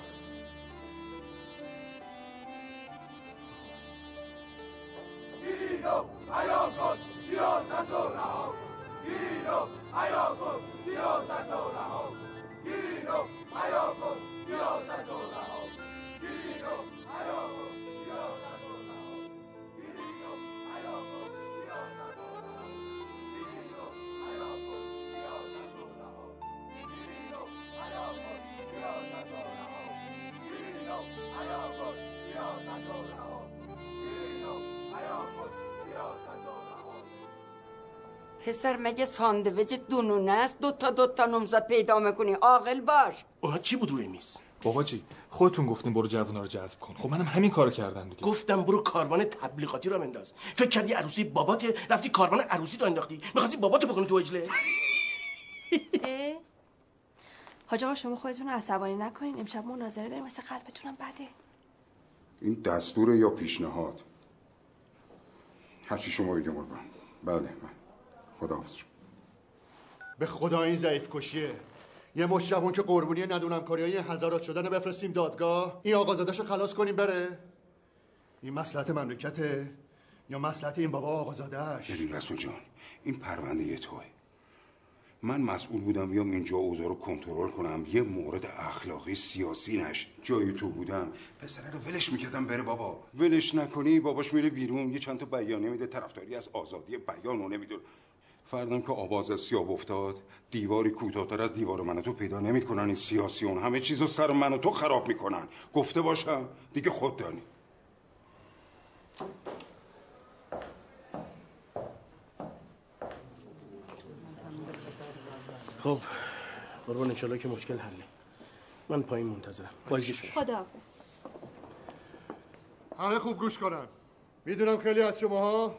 گیرینوف حیا کن سیاست و رها کن. گیرینوف حیا کن سیاست و رها کن. گیرینوف حیا کن سیاست و رها کن. گیرینوف حیا کن سیاست و رها کن. گیرینوف حیا کن سیاست و رها کن. گیرینوف حیا کن سیاست و رها کن. گیرینوف حیا کن سیاست و رها کن. گیرینوف حیا کن سیاست و رها کن. گیرینوف حیا کن سیاست و رها کن. پسر مگه ساندویج دونونه است؟ دوتا نمزد پیدا میکنی، عاقل باش. اوها چی بود روی میز؟ بابا جی خودتون گفتین برو جوونا رو جذب کن، خب منم همین کارو کردم دیگه. گفتم برو کاروان تبلیغاتی رو انداز. فکر کردی عروسی باباته، رفتی کاروان عروسی رو انداختی، می‌خواستی باباتو بکنی تو اجله. حاج آقا شما خودتون رو عصبانی نکنین، امشب مناظره داریم، واسه قلبتونم بده. این دستور یا پیشنهاد؟ هر چی شما بگید قربان. بله من خداحافظ. به خدا این ضعیف کشیه. یه مشجبون که قربونی ندونم کاریای هزارات شدن بفرستیم دادگاه، این آقازاداشو خلاص کنیم بره. این مصلحت مملکته یا مصلحت این بابا آقازادش؟ ببین رسول جان، این پرونده توئه. من مسئول بودم بیام اینجا اوضاع رو کنترل کنم، یه مورد اخلاقی سیاسی نشه. جای تو بودم پسره رو ولش میکردم بره بابا. ولش نکنی باباش میره بیرون، یه چند تا بیانیه میده طرفداری از آزادی بیان و نمیدونه. فردم که آواز سیاب افتاد، دیواری کوتاه‌تر از دیوار من و تو پیدا نمی‌کنن. این سیاسیون همه چیزو سر من و تو خراب می‌کنن. گفته باشم دیگه خود دانی. خب قربان، انشالله که مشکل حله. من پایین منتظرم. خداحافظ. همه خوب گوش کنن. میدونم خیلی از شماها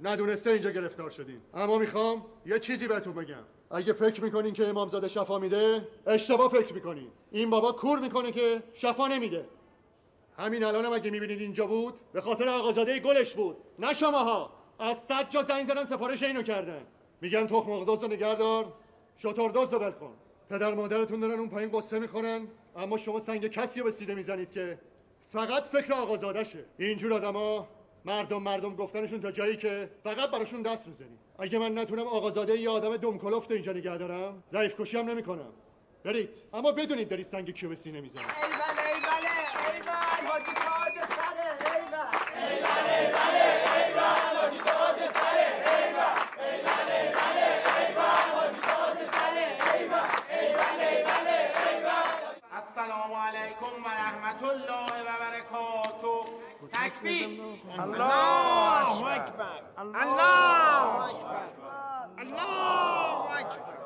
ندونسته اینجا گرفتار شدین، اما میخوام یه چیزی بهتون بگم. اگه فکر میکنین که امامزاده شفا میده، اشتباه فکر میکنین. این بابا کور میکنه که شفا نمیده. همین الانم اگه میبینید اینجا بود، به خاطر آقازاده گلش بود، نه شماها. از 100 جا زنگ زدن سفارش اینو کردن. میگن تخم اقدس رو نگهدار، شتردس رو ول کن. پدر مادرتون دارن اون پایین قصه میخورن، اما شما سنگ کسی رو به سینه میزنید که فقط فکر آقازادشه. اینجور آدما مردم گفتنشون تا جایی که فقط براشون دست میزنی. اگه من نتونم آقازاده یه آدم دمکلفت اینجا نگه دارم، ضعیف کشی هم نمیکنم. برید، اما بدونید داری سنگ کیو به سینه میزنی. ایول حاجی تاج سره. ایول حاجی تاج سره. ایول حاجی تاج سره. ایول. السلام علیکم و رحمت الله و برکاته. تکبیر. الله اکبر. الله اکبر. الله اکبر.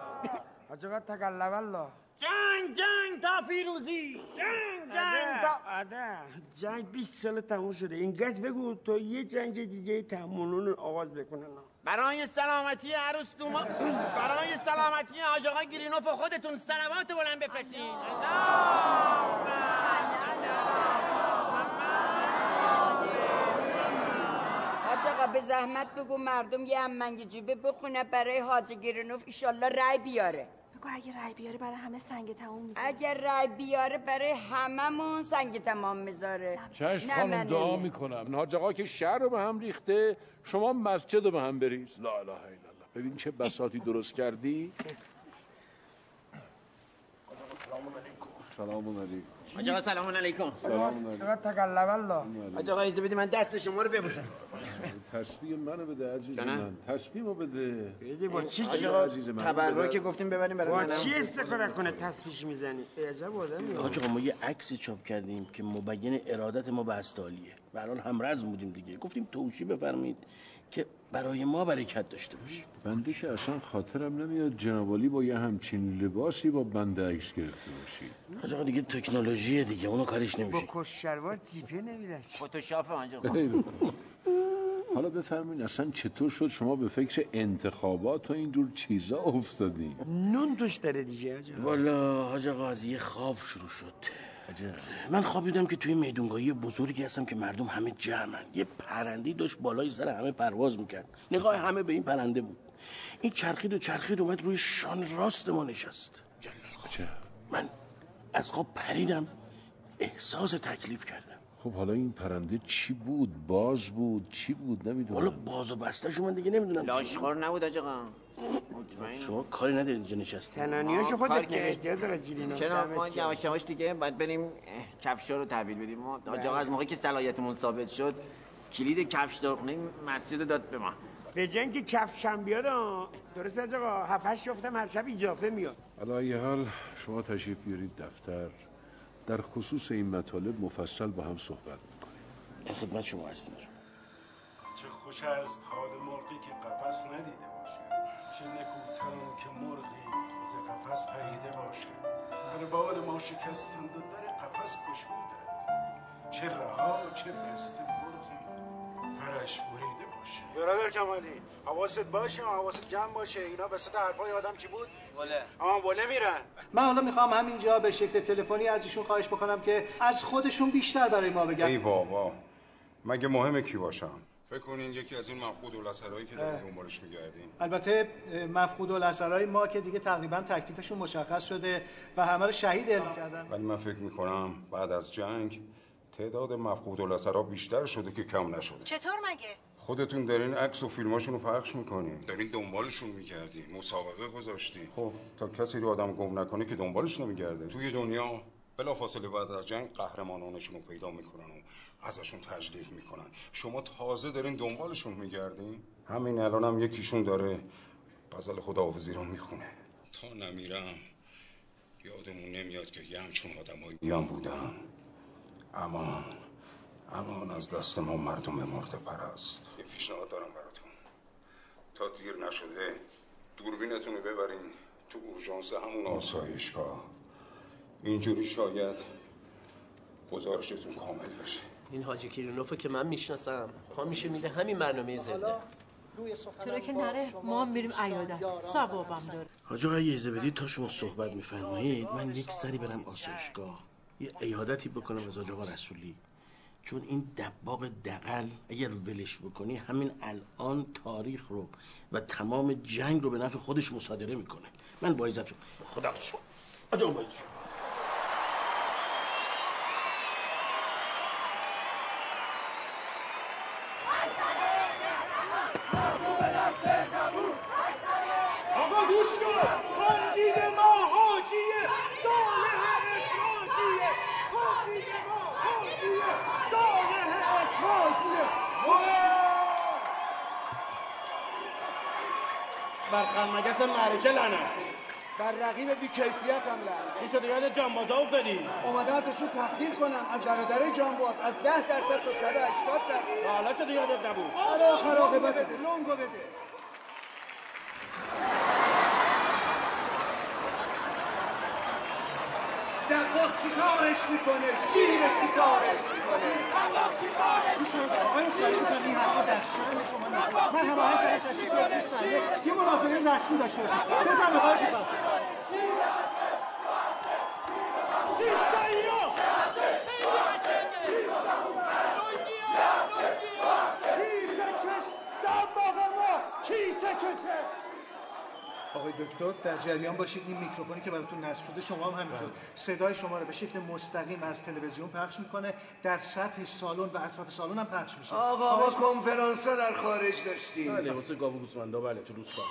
حاجقا تکلم الله. جنگ تا پیروزی. جنگ تا آده. جنگ 20 سال تموم شده. اینقدر بگو تو یه جنگ دیگه تمونون رو آغاز بکنن. برای سلامتی عروس دوما، برای سلامتی حاجقا گیرینوف خودتون صلوات بلند بفرستین. الله اکبر. حاج آقا به زحمت بگو مردم یه هممنگ جیبه بخونه برای حاج گیرینوف، ایشالله رای بیاره. بگو اگه رای بیاره برای همه سنگ تمام میذاره. اگه رای بیاره برای هممون سنگ تمام میذاره. چشم خانم، دعا میکنم. حاج آقا که شهر رو به هم ریخته، شما مسجد رو به هم بریز. لا اله الا الله. ببین چه بساطی درست کردی. سلام علیکم. سلام علیکم. حاج آقا سلام علیکم. سلام علیکم. آقا تکلم الله. حاج آقا اجازه بدید من دست شما رو ببوسم. تشبیه منو بده عزیز من. تشبیهمو بده. بگی با چی عزیز من؟ تبرعی که گفتیم ببریم برای منم. با چی استفاده کنه تسبیح میزنی؟ عجب آدمی. حاج آقا ما یه عکس چاپ کردیم که مبین ارادت ما به استالیه. به هر حال همرزم بودیم دیگه. گفتیم توشی بفرمایید که برای ما برکت داشته باشه. بنده که اصلا خاطرم نمیاد جناب علی با یه همچین لباسی با بنده عکس گرفته باشی. حاج آقا دیگه تکنولوژی اخراجیه دیگه، اونو کارش نمیشه. با کشتروار جیپه نمیره فوتوشاپ آنجا. حالا بفرمین اصلا چطور شد شما به فکر انتخابات و اینجور چیزا افتادی؟ نون دوش داره دیگه حاج آقا. والا حاج آقا از یه خواب شروع شد. عجب. من خواب دیدم که توی میدونگاهی بزرگی هستم که مردم همه جمعن. یه پرنده‌ای داشت بالای سر همه پرواز میکرد. نگاه همه به این پرنده بود. این چرخید و چرخید اومد روی شان راست ما نشست. جلال من از خواب پریدم، احساس تکلیف کردم. خب حالا این پرنده چی بود؟ باز بود؟ چی بود؟ نمیدونم. حالا باز و بسته‌شو من دیگه نمیدونم. لاشخور نبود آج آقا. شما کاری ندارید اینجا نشستی. تنانیاشو خودت نوشتی آج آقا جیلینا. چرا ما یواش‌یواش دیگه باید بریم کفشا رو تحویل بدیم. ما آج آقا از موقعی که صلاحیتمون ثابت شد کلید کفشدارخونه مسجد داد به ما. به جنگ که کفشم بیاد درست آج آقا 7 8 شفتم هر شب اضافه میاد. علی هر حال شما تشریف بیارید دفتر. در خصوص این مطالب مفصل با هم صحبت میکنیم. در خدمت شما هستیم. چه خوش است حال مرغی که قفس ندیده باشد، چه نکوتم که مرغی ز قفس پریده باشد. هر بال ما شکستند و در قفس گشودند، چه رها چه بست مرغی پرش بریده باشد. برادر کمالی حواست باشه، حواست جمع باشه. اینا وسط حرفای آدم چی بود؟ وله. آها وله میرن. من حالا میخوام همینجا به شکل تلفنی از ایشون خواهش بکنم که از خودشون بیشتر برای ما بگن. ای بابا مگه مهمه کی باشم؟ فکر کنین یکی از این مفقود الاثرایی که دارید دنبالش میگردین. البته مفقود الاثرای ما که دیگه تقریبا تکلیفشون مشخص شده و همه رو شهید اعلام کردن. ولی من فکر میکنم بعد از جنگ تعداد مفقود الاثرا بیشتر شده که کم نشده. چطور مگه؟ خودتون دارین عکس و فیلماشون رو پخش میکنین، دارین دنبالشون میگردین، مسابقه گذاشتین. خب تا کسی رو آدم گم نکنه که دنبالش نمیگرده. توی دنیا بلافاصله بعد از جنگ قهرمانانشون رو پیدا میکنن و ازشون تجلیل میکنن. شما تازه دارین دنبالشون میگردین. همین الان هم یکیشون داره غزل خداحافظی رو میخونه. تا نمیرم یادمون نمیاد که یه همچون آدمایی هم بودن. اما امان از دست ما مردم مرده پرست. یه پیشنهاد دارم براتون. تا دیر نشده دوربینتون رو ببرین تو اورژانس همون آسایشگاه. اینجوری شاید گزارشتون کامل بشه. این حاجی کیرونوفو که من میشناسم، پا میشه میده همین برنامه زنده. تو را که نره ما هم بریم عیادت، ثوابم داره. حاجی آقا اجازه بدید تا شما صحبت میفرمایید من یک سری برم آسایشگاه یه عیادتی بکنم از حاج آقا رسولی. چون این دباغ دقل اگر ولش بکنی همین الان تاریخ رو و تمام جنگ رو به نفع خودش مصادره میکنه. من با عزتون خدا شما آجا با عزتون. آقا گوش کن، کاندید ما حاجیه صالح اخراجیه. کاندید ما بر خرمگس معرکه لعنت، بر رقیب بی‌کیفیت هم لعنت. چی شده یاد جانبازا افتادی؟ اومدم ازشون تقدیر کنم، از برادرای جانباز، از 10% تا 180%. حالا چه یادت نبود؟ آره آخر عاقبت بده، لونگو بده. دباغ چیکارش میکنه؟ شیر سیگارش میکنه. دباغ چیکارش میکنه؟ من خواهش میکنم این حرفا در شأن شما نیست. من هماهنگ کردم تشریف بیارید تو صحنه یه مناسبه رسمی داشته باشید. بفرمایید خواهش میکنم. شیستا ایران! شیستا دنیا! چیزه کش دباغ ما! چیزه کشه! آقای دکتر در جریان باشید این میکروفونی که براتون نصب شده شما هم همینطور صدای شما رو به شکل مستقیم از تلویزیون پخش میکنه، در سطح سالن و اطراف سالن هم پخش میشه. آقا ما کنفرانس‌ها در خارج داشتیم. بله واسه گاو و گوسفندا. بله تو روستا.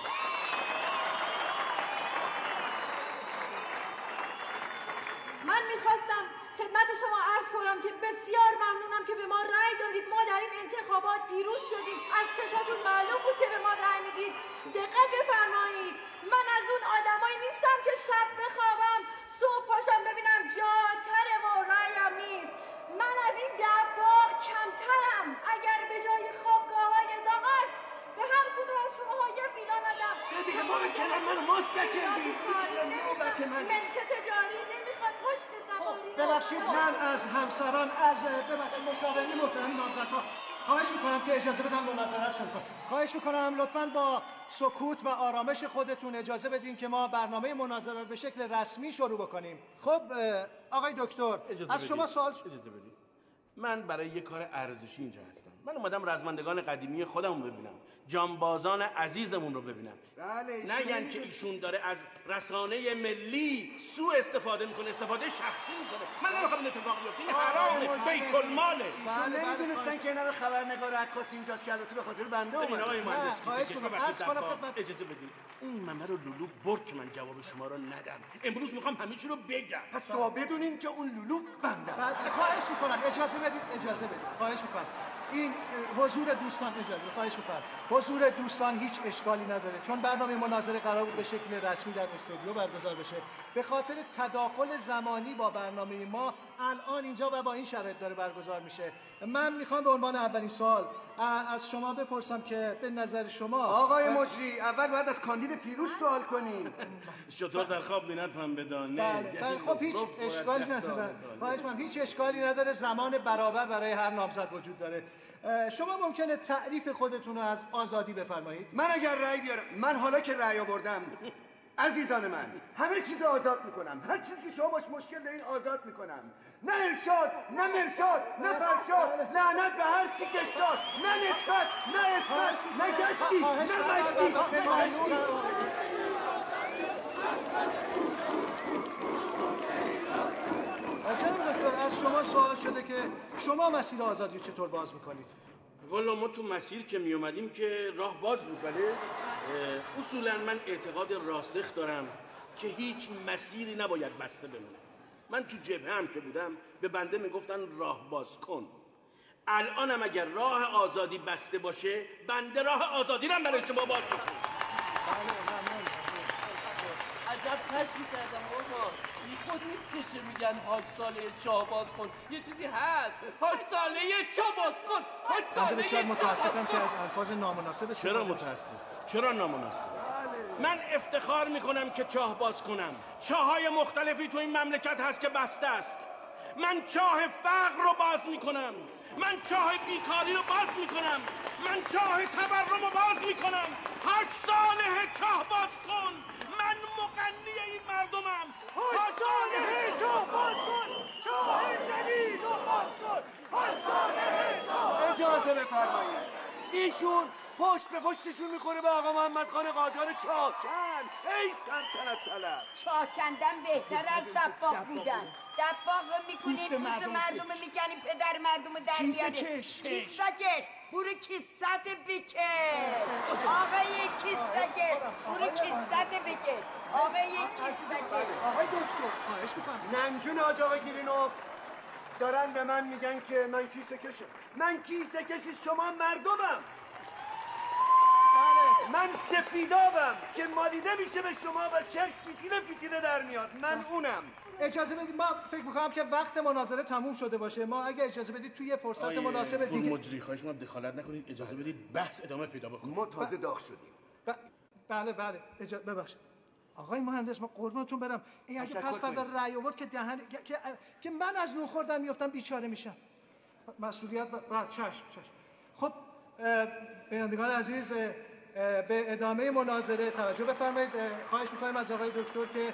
من میخواستم خدمت شما عرض کنم که بسیار ممنونم که به ما رأی دادید. ما در این انتخابات پیروز شدیم. از چشاتون معلوم بود که به ما رأی میدید. دقت بفرمایید من از اون آدمایی نیستم که شب بخوابم صبح پاشم ببینم جاتره و رأیم نیست. من از این دباغ کمترم. اگر به جای خوابگاه های زغارت به هر کدوم از شماها یه فیلان آدم صدیق ما به کلم منو ماسک کردیم. ملک تجاری نمیخواد پشت سواری ببخشید من از همسران ببخشید مشاورین محترم نامزدها خواهش میکنم که اجازه بدن مناظره‌شون کنم. خواهش میکنم لطفاً با سکوت و آرامش خودتون اجازه بدین که ما برنامه مناظره رو به شکل رسمی شروع بکنیم. خب آقای دکتر از شما سوال اجازه بدید. من برای یه کار ارزشی اینجا هستم. من اومدم رزمندگان قدیمی خودمون رو ببینم، جانبازان عزیزمون رو ببینم. بله نگن که ایشون داره از رسانه ملی سوء استفاده میکنه، استفاده شخصی میکنه. من نمیخوام این اتفاق بیفته، این حرامه، بیت الماله. بله نمیدونستن که اینا خبرنگار عکاس اینجاست که البته به خاطر بنده اومد. آقای مهندس خواهش می‌کنم از خدمت اجازه بدید. این ممه رو لولو برک من جواب شما رو ندم. امروز میخوام همه چی رو بگم. پس شما بدونین که اون لولو بنده. خواهش می‌کنم اجازه بدید. خواهش می‌کنم. این حضور دوستان اجازه. خواهش می‌کنم. حضور دوستان هیچ اشکالی نداره چون برنامه مناظره قرار بود به شکل رسمی در استودیو برگزار بشه. به خاطر تداخل زمانی با برنامه ما الان اینجا و با این شرایط داره برگزار میشه. من می‌خوام به عنوان اولین سوال از شما بپرسم که به نظر شما آقای مجری اول باید از کاندید پیروز سوال کنیم. چطور در خواب نیند پنبه دانه؟ بله خب هیچ اشکالی نداره. خواهش می‌کنم هیچ اشکالی نداره. زمان برابر برای هر نامزد وجود داره. شما ممکنه تعریف خودتون رو از آزادی بفرمایید؟ من اگر رأی بیارم، من حالا که رأی آوردم عزیزان من همه چیز آزاد میکنم. هر چیزی که شما باش مشکل دارین آزاد میکنم. نه ارشاد، نه مرشاد، نه فرشاد، لعنت به هر چی کشتار، نه نسبت، نه اسمت، نه گشتی، نه بشتی، نه بشتی. جناب دکتر از شما سوال شده که شما مسیر آزادی چطور باز میکنید؟ والا ما تو مسیر که میومدیم که راه باز میکنه. اصولا من اعتقاد راسخ دارم که هیچ مسیری نباید بسته بمونه. من تو جبهه هم که بودم به بنده میگفتن راه باز کن. الانم اگر راه آزادی بسته باشه بنده راه آزادی رو برای شما باز میکنم. عجب تشمی کردم آقا. این خود نیستشه میگن حاج ساله چا باز کن. یه چیزی هست، حاج ساله چا باز کن، حاج ساله چا باز کن. که از الفاظ نامناسب. چرا متاسف؟ چرا نامناسب؟ من افتخار میکنم که چاه باز کنم. چاهای مختلفی تو این مملکت هست که بسته است. من چاه فقر رو باز میکنم. من چاه بیکاری رو باز میکنم. من چاه تورم رو باز میکنم. حاج ساله چاه باز کن. من مقنی این مردمم. حسانه چاه باز کن، چاه جدید رو باز کن. حسانه چاه. اجازه بفرمایید. ایشون پشت به پشتشون میخوره به آقا محمد خان قاجار چاکن. ای سلطنت طلب. چاکندن بهتر از دباغ بودن. دباغ رو میکنیم، پوست مردم رو میکنیم، پدر مردم رو در میاریم. کیسه کش. برو کیسه بکش. آقای کیسه کش. برو کیسه بکش. آقای کیسه کش. آقای دکتر خواهش میکنم. نمجون آج آقای گیرینوف. دارن به من میگن که من کیسه کشم. من کیسه کشی شما مردمم. من سپیدابم که مالیده میشه به شما و چرک فیتیله در میاد. من اونم. اجازه بدید ما فکر میکنم که وقت مناظره تموم شده باشه. ما اگه اجازه بدید توی فرصت مناسب دیگه مجری خواهش ما دخالت نکنید. اجازه بدید بحث ادامه پیدا بکنه. ما تازه داغ شدیم. بله ببخشید آقای مهندس من قربونتون برم. این اگه پس فردا رأی آورد که دهن که من از نون خوردن میافتم بیچاره میشم. مسئولیت چشم. خب بینندگان عزیز به ادامه مناظره توجه بفرمایید. خواهش می‌کنم از آقای دکتر که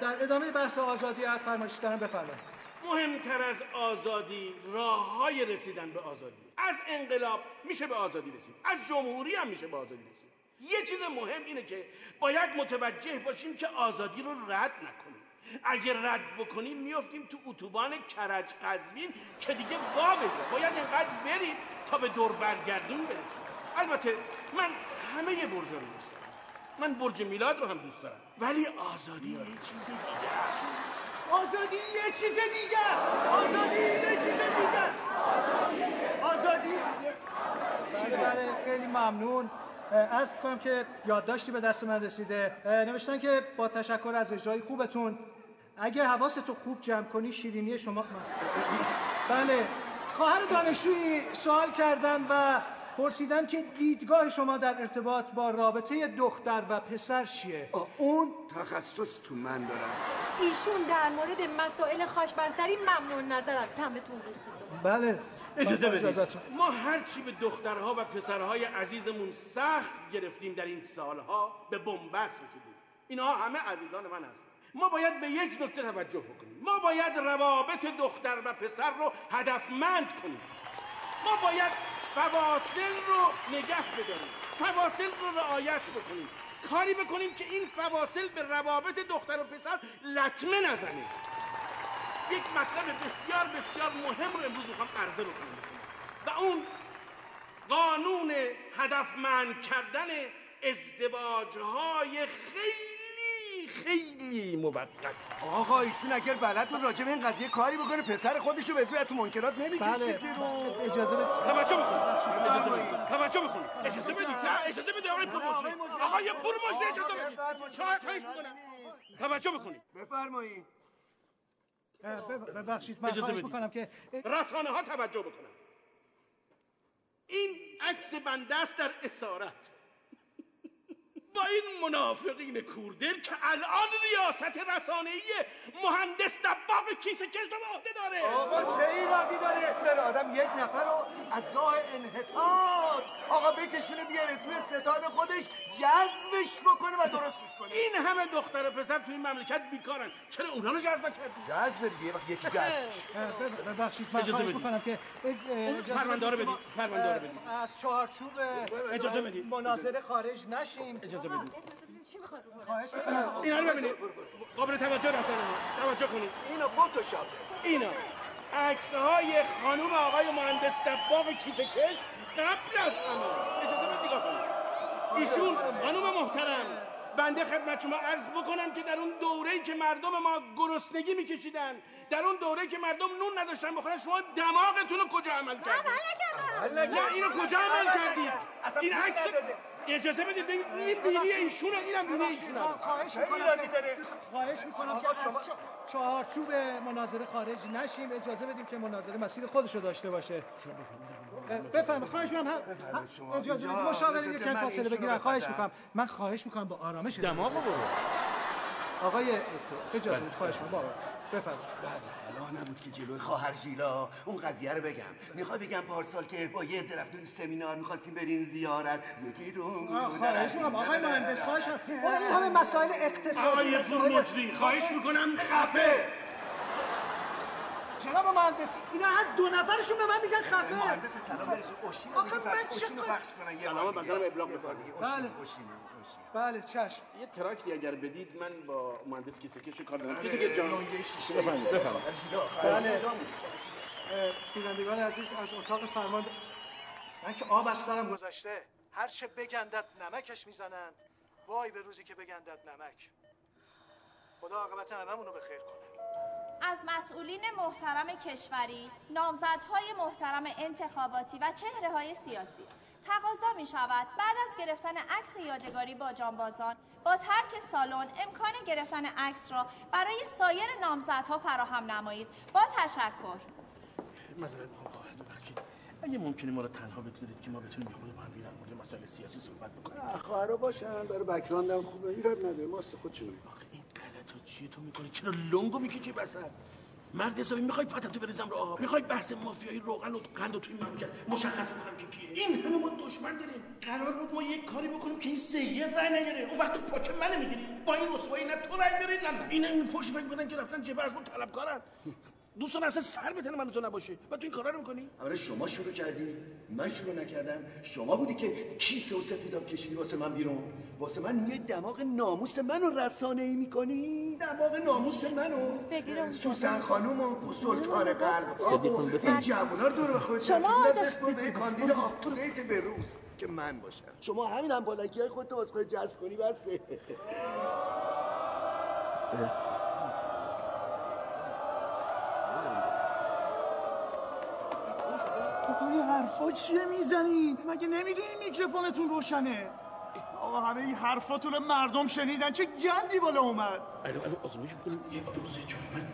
در ادامه بحث آزادی حرف فرمایش دارن بفرمایید. مهمتر از آزادی راه‌های رسیدن به آزادی. از انقلاب میشه به آزادی رسید. از جمهوری هم میشه به آزادی رسید. یه چیز مهم اینه که باید متوجه باشیم که آزادی رو رد نکنیم. اگه رد بکنیم میافتیم تو اتوبان کرج قزوین که دیگه وا بده. باید اینقدر بریم تا به دور برگردون برسیم. البته من همه برج‌ها رو دوست دارم. من برج میلاد رو هم دوست دارم. ولی آزادی یه چیز دیگه است. آزادی یه چیز دیگه است. آزادی یه چیز دیگه است. آزادی خیلی ممنون. عرض می‌کنم که یادداشتی به دست من رسیده. نوشتن که با تشکر از اجرای خوبتون اگه حواستو خوب جمع کنی شیرینی شما. بله خواهر دانشجویی سوال کردن و پرسیدم که دیدگاه شما در ارتباط با رابطه دختر و پسر چیه؟ اون تخصص تو من دارم. ایشون در مورد مسائل خاک بر سری ممنون نظرن. تمتون بخوردم. بله اجازه بدید. ما هرچی به دخترها و پسرهای عزیزمون سخت گرفتیم در این سالها به بنبست رسیدیم. اینها همه عزیزان من هستن. ما باید به یک نکته توجه بکنیم. ما باید روابط دختر و پسر رو هدفمند کنیم. ما باید فواصل رو نگه بداریم. فواصل رو رعایت بکنیم. کاری بکنیم که این فواصل به روابط دختر و پسر لطمه نزنه. یک مطلب بسیار بسیار مهم رو امروز میخوام عرضه بکنم و اون قانون هدفمند کردن ازدواج‌های خیلی موقت. آقا ایشون اگر بلد بود راجع به این قضیه کاری بکنه پسر خودش رو به زور تو منکرات نمی‌کشه. بله. اجازه بدید. توجه بکنید. اجازه بدید. توجه بکنید. اجازه بدید. اجازه بدید آقای پرمجری. آقای پرمجری اجازه بدید. چای خواهش می‌کنم. توجه بکنید. بفرمایید. ببخشید من خواهش می‌کنم که رسانه‌ها توجه بکنن. این عکس بنده است در اسارت. با این منافقین کوردل که الان ریاست رسانه‌ای مهندس دباغ کیسه کش رو به عهده داره. آقا چه ایرادی داره در آدم یک نفر رو از راه انحطاط آقا بکشونه بیاره توی ستاد خودش جذبش بکنه و درستش کنه. این همه دختر و پسر توی این مملکت بیکارن، چرا اونها رو جذب کردی؟ جذب دیگه وقتی یکی جذب. ببخشید من خواهش می‌کنم که پرونده رو بدید. پرونده رو بدید. از چارچوب اجازه بدید مناظره خارج نشیم. چی میخواد خواهش می‌کنم اینا رو ببینید. قابل توجه رسانه توجه کنید. اینا فتوشاپ، اینا عکس‌های خانم آقای مهندس دباغ کیسه کش قبل از همه. اجازه بدید نگاه کنید. ایشون خانم محترم، بنده خدمت شما عرض بکنم که در اون دوره‌ای که مردم ما گرسنگی می‌کشیدن، در اون دوره‌ای که مردم نون نداشتن بخورن، شما دماغتون رو کجا عمل کردید؟ نه اینو کجا عمل کردید؟ این عکس اجازه بدید ببینید. این بینی ایشونه، اینم بینی ایشونه. خواهش می‌کنم که از چارچوب مناظره خارج نشیم. اجازه بدیم که مناظره مسیر خودشو داشته باشه. بفرمایید. خواهش می‌کنم اجازه بدید مشاوره یکم فاصله بگیرن. خواهش می‌کنم. من خواهش می‌کنم با آرامش دماغو برو. آقای اجازه بدید خواهش می‌کنم بابا. بفرمایید. بعد سلام نبود که جلوی خواهر ژیلا اون قضیه رو بگم. میخوای بگم پارسال که با یه درفتون سمینار می‌خواستیم بریم زیارت یکیتون. خواهش می‌کنم آقای مهندس خواهش می‌کنم. اون همه مسائل اقتصادی آقای پرمجری خواهش می‌کنم خفه. جناب مهندس اینا هر دو نفرشون به من میگن خفه. مهندس سلام برسون اوشینو بخش کنن. سلام بگم ابلاغ بفرمایید. بله بله چشم. یه تراکتی اگر بدید من با مهندس کیسه کش کار دارم. کیسه کش جان بفرمایید. بله بینندگان عزیز از اتاق فرمان من که آب از سرم گذشته. هر چه بگندت نمکش میزنند. وای به روزی که بگندت نمک. خدا عاقبت هممون رو به خیر کنه. از مسئولین محترم کشوری، نامزدهای محترم انتخاباتی و چهره‌های سیاسی تقاضا می‌شود بعد از گرفتن عکس یادگاری با جانبازان با ترک سالن امکان گرفتن عکس را برای سایر نامزدها فراهم نمایید. با تشکر. معذرت می‌خوام خواهد ببخشید. اگه ممکنه ما رو تنها بگذارید که ما بتونیم یه خورده با هم در مورد مسائل سیاسی صحبت بکنیم. خواهرا باشن برای بک‌گراندم خوبه. ایراد نداره. ماست خودشون. تو چیه تو میکنی؟ چرا لنگو میکشی بسر؟ مرد حسابی میخوای پاتتو بریزم رو آب؟ میخوای بحث مافیایی روغن و قند تو این مملکت مشخص بکنم که کیه؟ این همه ما دشمن داریم. قرار بود ما یک کاری بکنیم که این سید رای نگیره. اون وقت پاچ منو میگیری. با این رسوایی نه تو رای میری نه اینا این پشت فکر میکنن که رفتن جبه از ما طلبکارن. دوستان اصلا سر به تن من تو نباشه و تو این کارا رو میکنی؟ اولا شما شروع کردی، من شروع نکردم. شما بودی که کیسه و سفیداب کشیدی واسه من بیرون. واسه من میای دماغ ناموس منو رسانه‌ای میکنی؟ دماغ ناموس منو سوسن خانم و سلطان قلب این جوونا رو دور به خودت بسپر به کاندیدا آپتوریت به روز که من باشم. شما همین هم بالاکیای خودت واسه خودت جذب کنی بس. حرفا چیه میزنی؟ مگه نمیدونی میکروفونتون روشنه؟ آقا همه این حرفاتون مردم شنیدن. چه گندی بالا اومد. الان آزمایش میکنیم. 1 2 3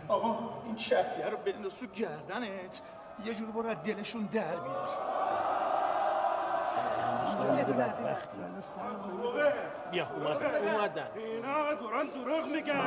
4 آقا این چفیه رو بنداز تو گردنت. یه جور برو از دلشون در بیار. بیا اومدن اینا دوران دروغ میگن.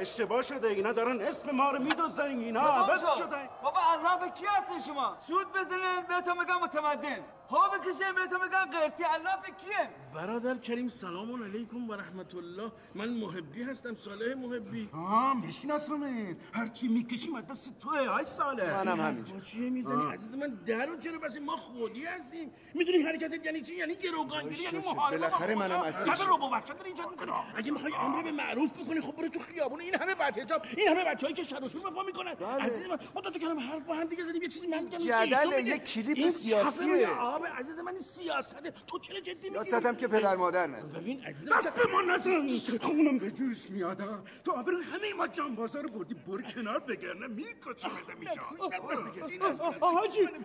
اشتباه شده اینا دارن اسم ما رو میدوزن. اینا عوض شدن. بابا عرف کی هستن شما؟ سود بزنن بهتون میگن متمدن، ها بکشن بهتون میگن قرتی. عرف کیه؟ برادر کریم سلام علیکم و رحمت الله، من محبی هستم، صالح محبی. ها میشناسمت، هر چی میکشیم از دست توئه. آی صالح منم همینجوری. چی میزنی عزیز من درو چرا بس؟ ما خودی هستیم. میدونی حرکتت یعنی چی؟ یعنی گروگانگیری، یعنی محاربه. منم اصلا چرا بابا بچا داری اینجا میکنی؟ اگه میخوای امر به معروف بکنی خب برو تو خیابون. این همه بدحجاب، این همه بچه‌ای که شر و شور به پا میکنن. عزیز من ما تو کلام حرف با هم دیگه زدیم، یه چیزی من میگم جدل، یه کلیپ سیاسیه. آب عزیز من سیاسته، تو چرا جدی میگی؟ سیاستم که پدر مادر نه. ببین عزیز من دست ما نزن، خونم به جوش میاد. تو آبرو همه ما جانبازا رو بردی، برو کنار بگرنه میکشم ازم اینجا.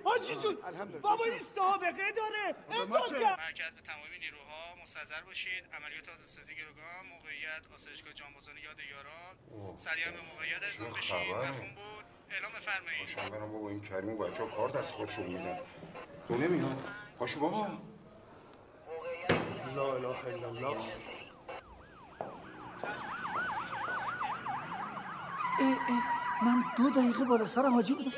حاجی جون بابا این سابقه داره. مرکز به تمامی نیروها مستحضر باشید. عملیات آزادسازی گروگان، موقعیت آسایشگاه جانبازان یاد یاران، سریعا به موقعیت اعزام بشید. مفهوم بود؟ اعلام بفرمایید. باشم برم بابا، این کریم و بچه‌ها کارت از خودشون میدن. تو نمیاد. پاشو بابا. لا اله الا الله. من 2 دقیقه بالا سرم حاجی بودم.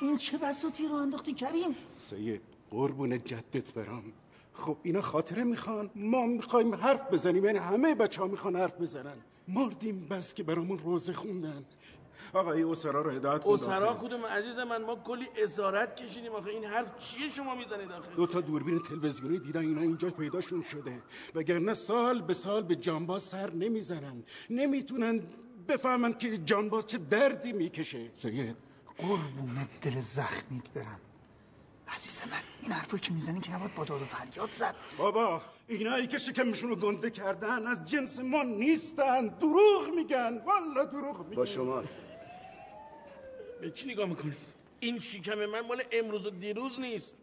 این چه بساطی رو انداختی کریم؟ سید قربون جدت برام. خب اینا خاطره میخوان، ما میخوایم حرف بزنیم، یعنی همه بچه ها میخوان حرف بزنن. مردیم بس که برامون روزه خوندن. آقای اسرا رو هدایت کن. اسرا کدوم عزیز من؟ ما کلی اسارت کشیدیم. آخه این حرف چیه شما میزنید؟ آخه 2 تا دوربین تلویزیونی دیدن اینا اینجا پیداشون شده، وگرنه سال به سال به جانباز سر نمیزنن، نمیتونن بفهمن که جانباز چه دردی میکشه. سید قربون دل زخمیت برم. عزیز من این حرفو که میزنی که نباید با داد و فریاد زد. بابا اینایی که شکمشون رو گنده کردن از جنس ما نیستن، دروغ میگن، والا دروغ میگن. با شماست. به چی نگاه میکنید؟ این شکم من مال امروز و دیروز نیست،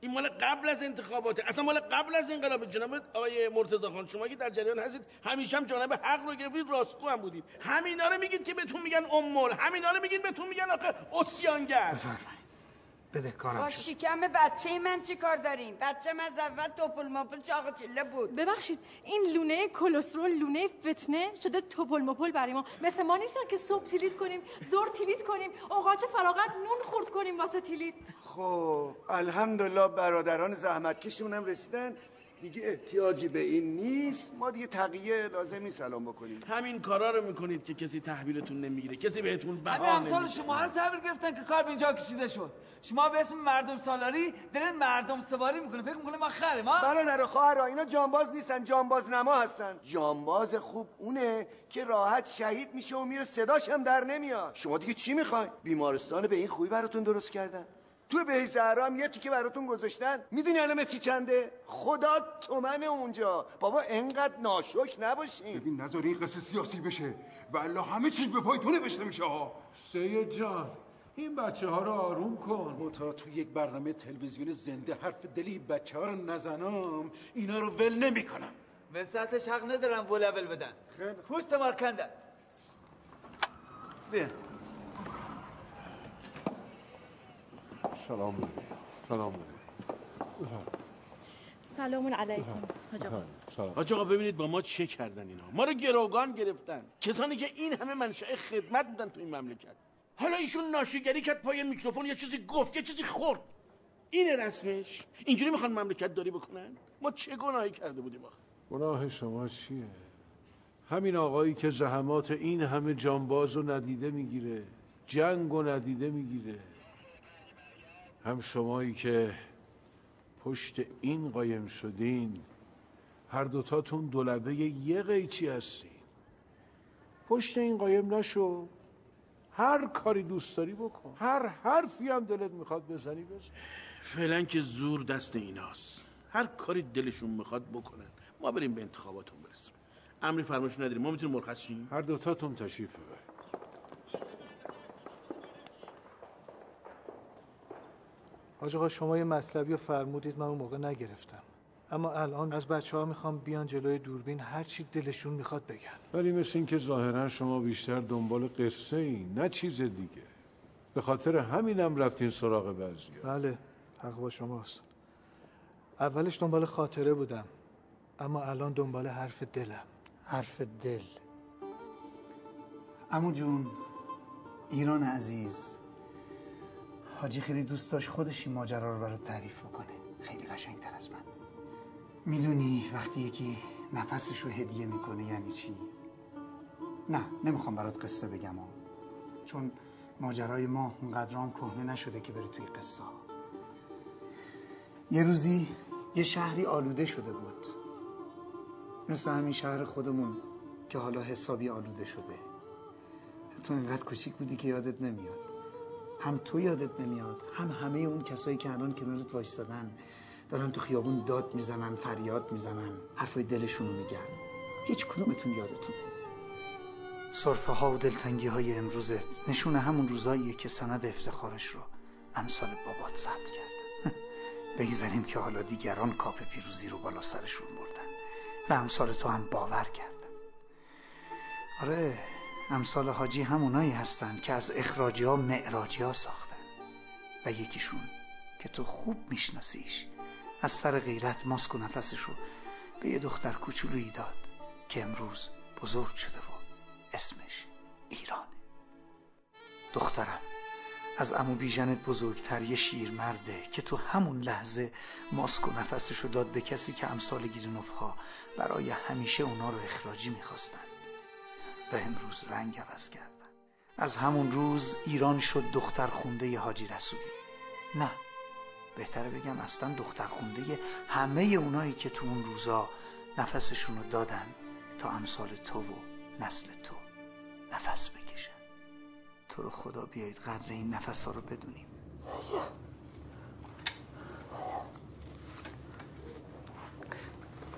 این مال قبل از انتخاباته، اصلا مال قبل از انقلاب. جناب آقای مرتضی خان شما که در جریان هستید، همیشه هم جانب حق رو گرفتید، راستگو هم بودید. همینا رو میگید که بهتون میگن امول، همینا رو میگید بهتون میگن آخه عصیانگر. بفرمایید. با شکم بچه من چی کار داریم؟ بچه من از اول توپل ماپل چاق چله بود. ببخشید این لونه کلسترول، لونه فتنه شده توپل ماپل برای ما. مثل ما نیستن که صبح تیلیت کنیم، زور تیلیت کنیم، اوقات فراغت نون خورد کنیم واسه تیلیت. خب الحمدلله برادران زحمت کشمون هم رسیدن، دیگه احتیاجی به این نیست. ما دیگه تقیه لازم نیست سلام بکنیم. همین کارا رو میکنید که کسی تحویلتون نمیگیره، کسی بهتون بها نمیده. همین امثال شما رو تحویل گرفتن که کار به اینجا کشیده شد. شما به اسم مردم سالاری دارین مردم سواری میکنه، فکر میکنه ما خره ما؟ برادر و خواهرها اینا جانباز نیستن، جانباز نما هستن. جانباز خوب اونه که راحت شهید میشه و میره، صداش هم در نمیاد. شما دیگه چی میخواین؟ بیمارستان به این خوبی براتون درست کردن. تو به زهرا هم یه تیکه براتون گذاشتن. میدونی الان متی چنده؟ خدا تومن اونجا. بابا انقدر ناشک نباشین. ببین نذاری این قصه سیاسی بشه والله همه چیز به پای تو نوشته میشه ها. سید جان این بچه ها رو آروم کن. متا تو یک برنامه تلویزیون زنده حرف دلی بچه ها رو نزنم، اینا رو ول نمیکنم. وسعتش حق ندارم ول بدن. خیلی پوست مارکندن. بیا سلام علیکم حاج آقا. حاج آقا ببینید با ما چه کردن اینا، ما رو گروگان گرفتن، کسانی که این همه منشأ خدمت بودن تو این مملکت. حالا ایشون ناشیگری کرد پای میکروفون، یه چیزی گفت، یه چیزی خورد. این رسمش اینجوری میخوان مملکت داری بکنن؟ ما چه گناهی کرده بودیم آخه؟ گناه شما چیه؟ همین آقایی که زحمات این همه جانباز رو ندیده میگیره، جنگ رو ندیده میگیره، هم شمایی که پشت این قایم شدین، هر دوتاتون دولبه یه قیچی هستین. پشت این قایم نشو، هر کاری دوست داری بکن، هر حرفی هم دلت میخواد بزنی بزن. فعلا که زور دست ایناست، هر کاری دلشون میخواد بکنن. ما بریم به انتخاباتون برسیم. امری فرمایش نداریم، ما میتونیم مرخص شیم. هر دوتاتون تشریف ببرید. حاج آقا شما یه مطلبی رو فرمودید، من اون موقع نگرفتم، اما الان از بچه ها میخوام بیان جلوی دوربین هر چی دلشون میخواد بگن. ولی مثل این که ظاهرا شما بیشتر دنبال قصه این نه چیز دیگه، به خاطر همینم رفتین سراغ بعضیا. بله حق با شماست، اولش دنبال خاطره بودم، اما الان دنبال حرف دلم. حرف دل. عمو جون، ایران عزیز، حاجی خیلی دوست داشت خودش این ماجرا رو برات تعریف بکنه، خیلی قشنگتر از من. میدونی وقتی یکی نفسش رو هدیه میکنه یعنی چی؟ نه، نمیخوام برات قصه بگم ها، چون ماجرای ما اونقدرام کهنه نشده که بره توی قصه ها. یه روزی یه شهری آلوده شده بود، مثل همین شهر خودمون که حالا حسابی آلوده شده. تو انقدر کوچیک بودی که یادت نمیاد، هم تو یادت نمیاد، هم همه اون کسایی که الان کنارت وایسادن دارن تو خیابون داد میزنن، فریاد میزنن، حرفای دلشونو میگن، هیچ کدومتون یادتون نمیاد. سرفه ها و دلتنگی های امروزت نشون همون روزاییه که سند افتخارش رو امثال بابات ثبت کرد. بگذاریم که حالا دیگران کاپ پیروزی رو بالا سرشون بردن و امثال تو هم باور کردن. آره، امثال حاجی همونایی هستند که از اخراجی ها معراجی ها ساختن و یکیشون که تو خوب میشناسیش از سر غیرت ماسک و نفسشو به یه دختر کوچولویی داد که امروز بزرگ شده و اسمش ایرانه. دخترم از عمو بیژنت بزرگتر یه شیر مرده که تو همون لحظه ماسک و نفسشو داد به کسی که امثال گیرنوف ها برای همیشه اونا رو اخراجی میخواستن و امروز رنگ عوض کردن. از همون روز ایران شد دختر خونده ی حاجی رسولی. نه، بهتره بگم اصلا دختر خونده ی همه اونایی که تو اون روزا نفسشون رو دادن تا امثال تو و نسل تو نفس بکشن. تو رو خدا بیایید قدر این نفس ها رو بدونیم.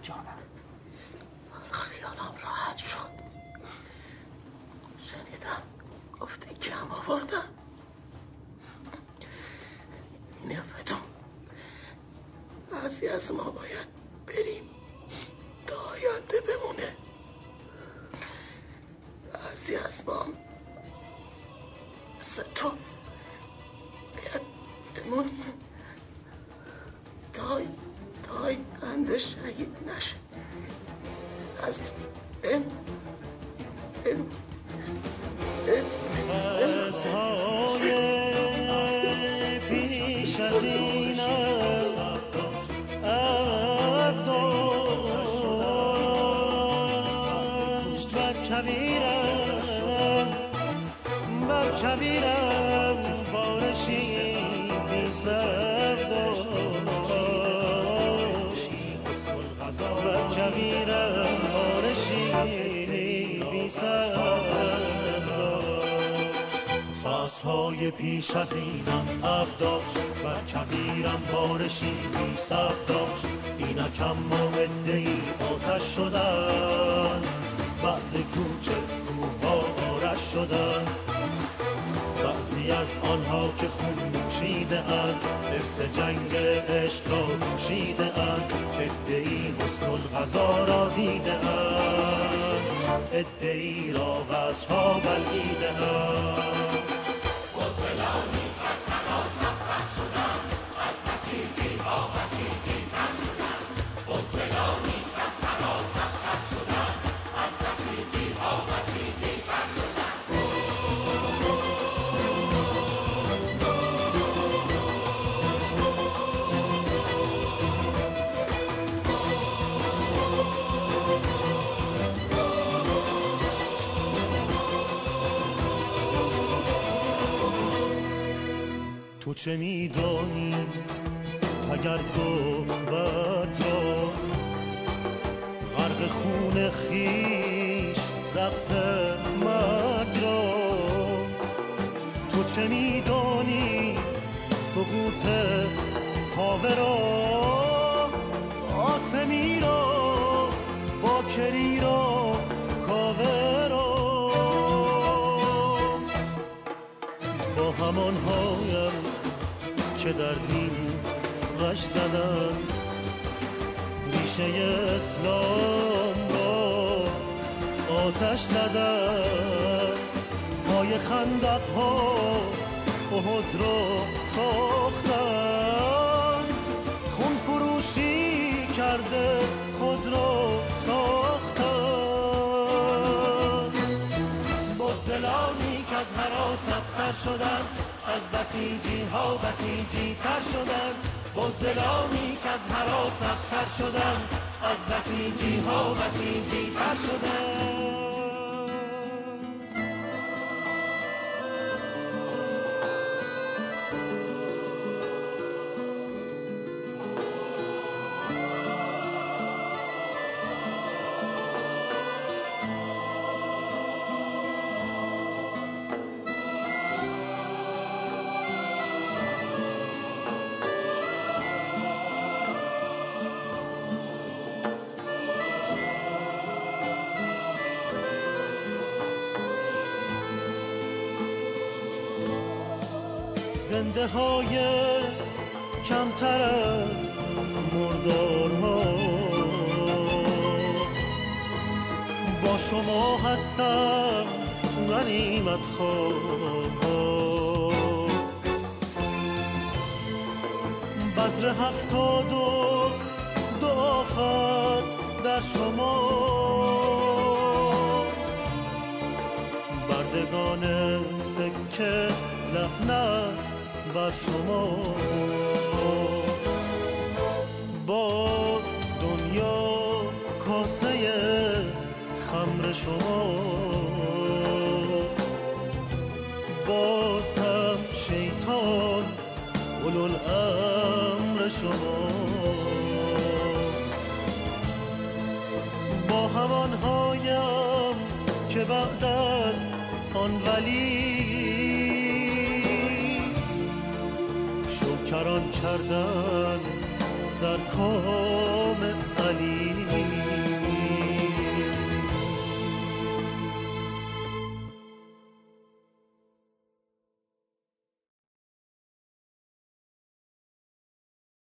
جانم، خیالم راحت شد. شنیدم گفته کم آوردم، اینه بدون بعضی از ما باید بریم تا آینده بمونه، بعضی از ما مثل تو باید بمونیم تا آینده شهید نشه. از شبیرم بارشی بی سرداش و شبیرم بارشی بی سرداش فصلهای پیش از اینم عبداش و شبیرم بارشی بی سرداش اینکم ممده ای آتش شدن بعد کوچه کوها آرش شدن. بعضی از آنها که خون نوشیده اند درس جنگ عشق را پوشیده اند، عده‌ای حسن القضا را دیده اند، عده‌ای را وصفها بلعیده اند. بزدلانی از نهان سبقت شدند، از بسیجی ها بسیجی تر شدند. بزدلانی از نهان سبقت شدند، از بسیجی ها بسیجی تر شدند. تو چه میدانی اگر گنبت را غرق خون خیش رقص مرگ را؟ تو چه میدانی سقوط پاوه را آسمی را باکری را کاوه را؟ با همانهایم که در دین غش زدن ریشه اسلام را آتش زدن، پای خندق ها احد را ساختن، خون فروشی مصفر شدن، از بسیجی ها بسیجی تر شدن، بزدلانی که از هرا سختر شدن، از بسیجی ها بسیجی تر شدن. زنده های کمتر از مردارها با شما هستم، غنیمت خواه بذر 72 آخت در شما بردگان سکه، لعنت بر شما. باد دنیا کاسه خمر شما، باز هم شیطان اولوالامر شما. با همانهایم که بعد از آن ولی شکران کردن در کار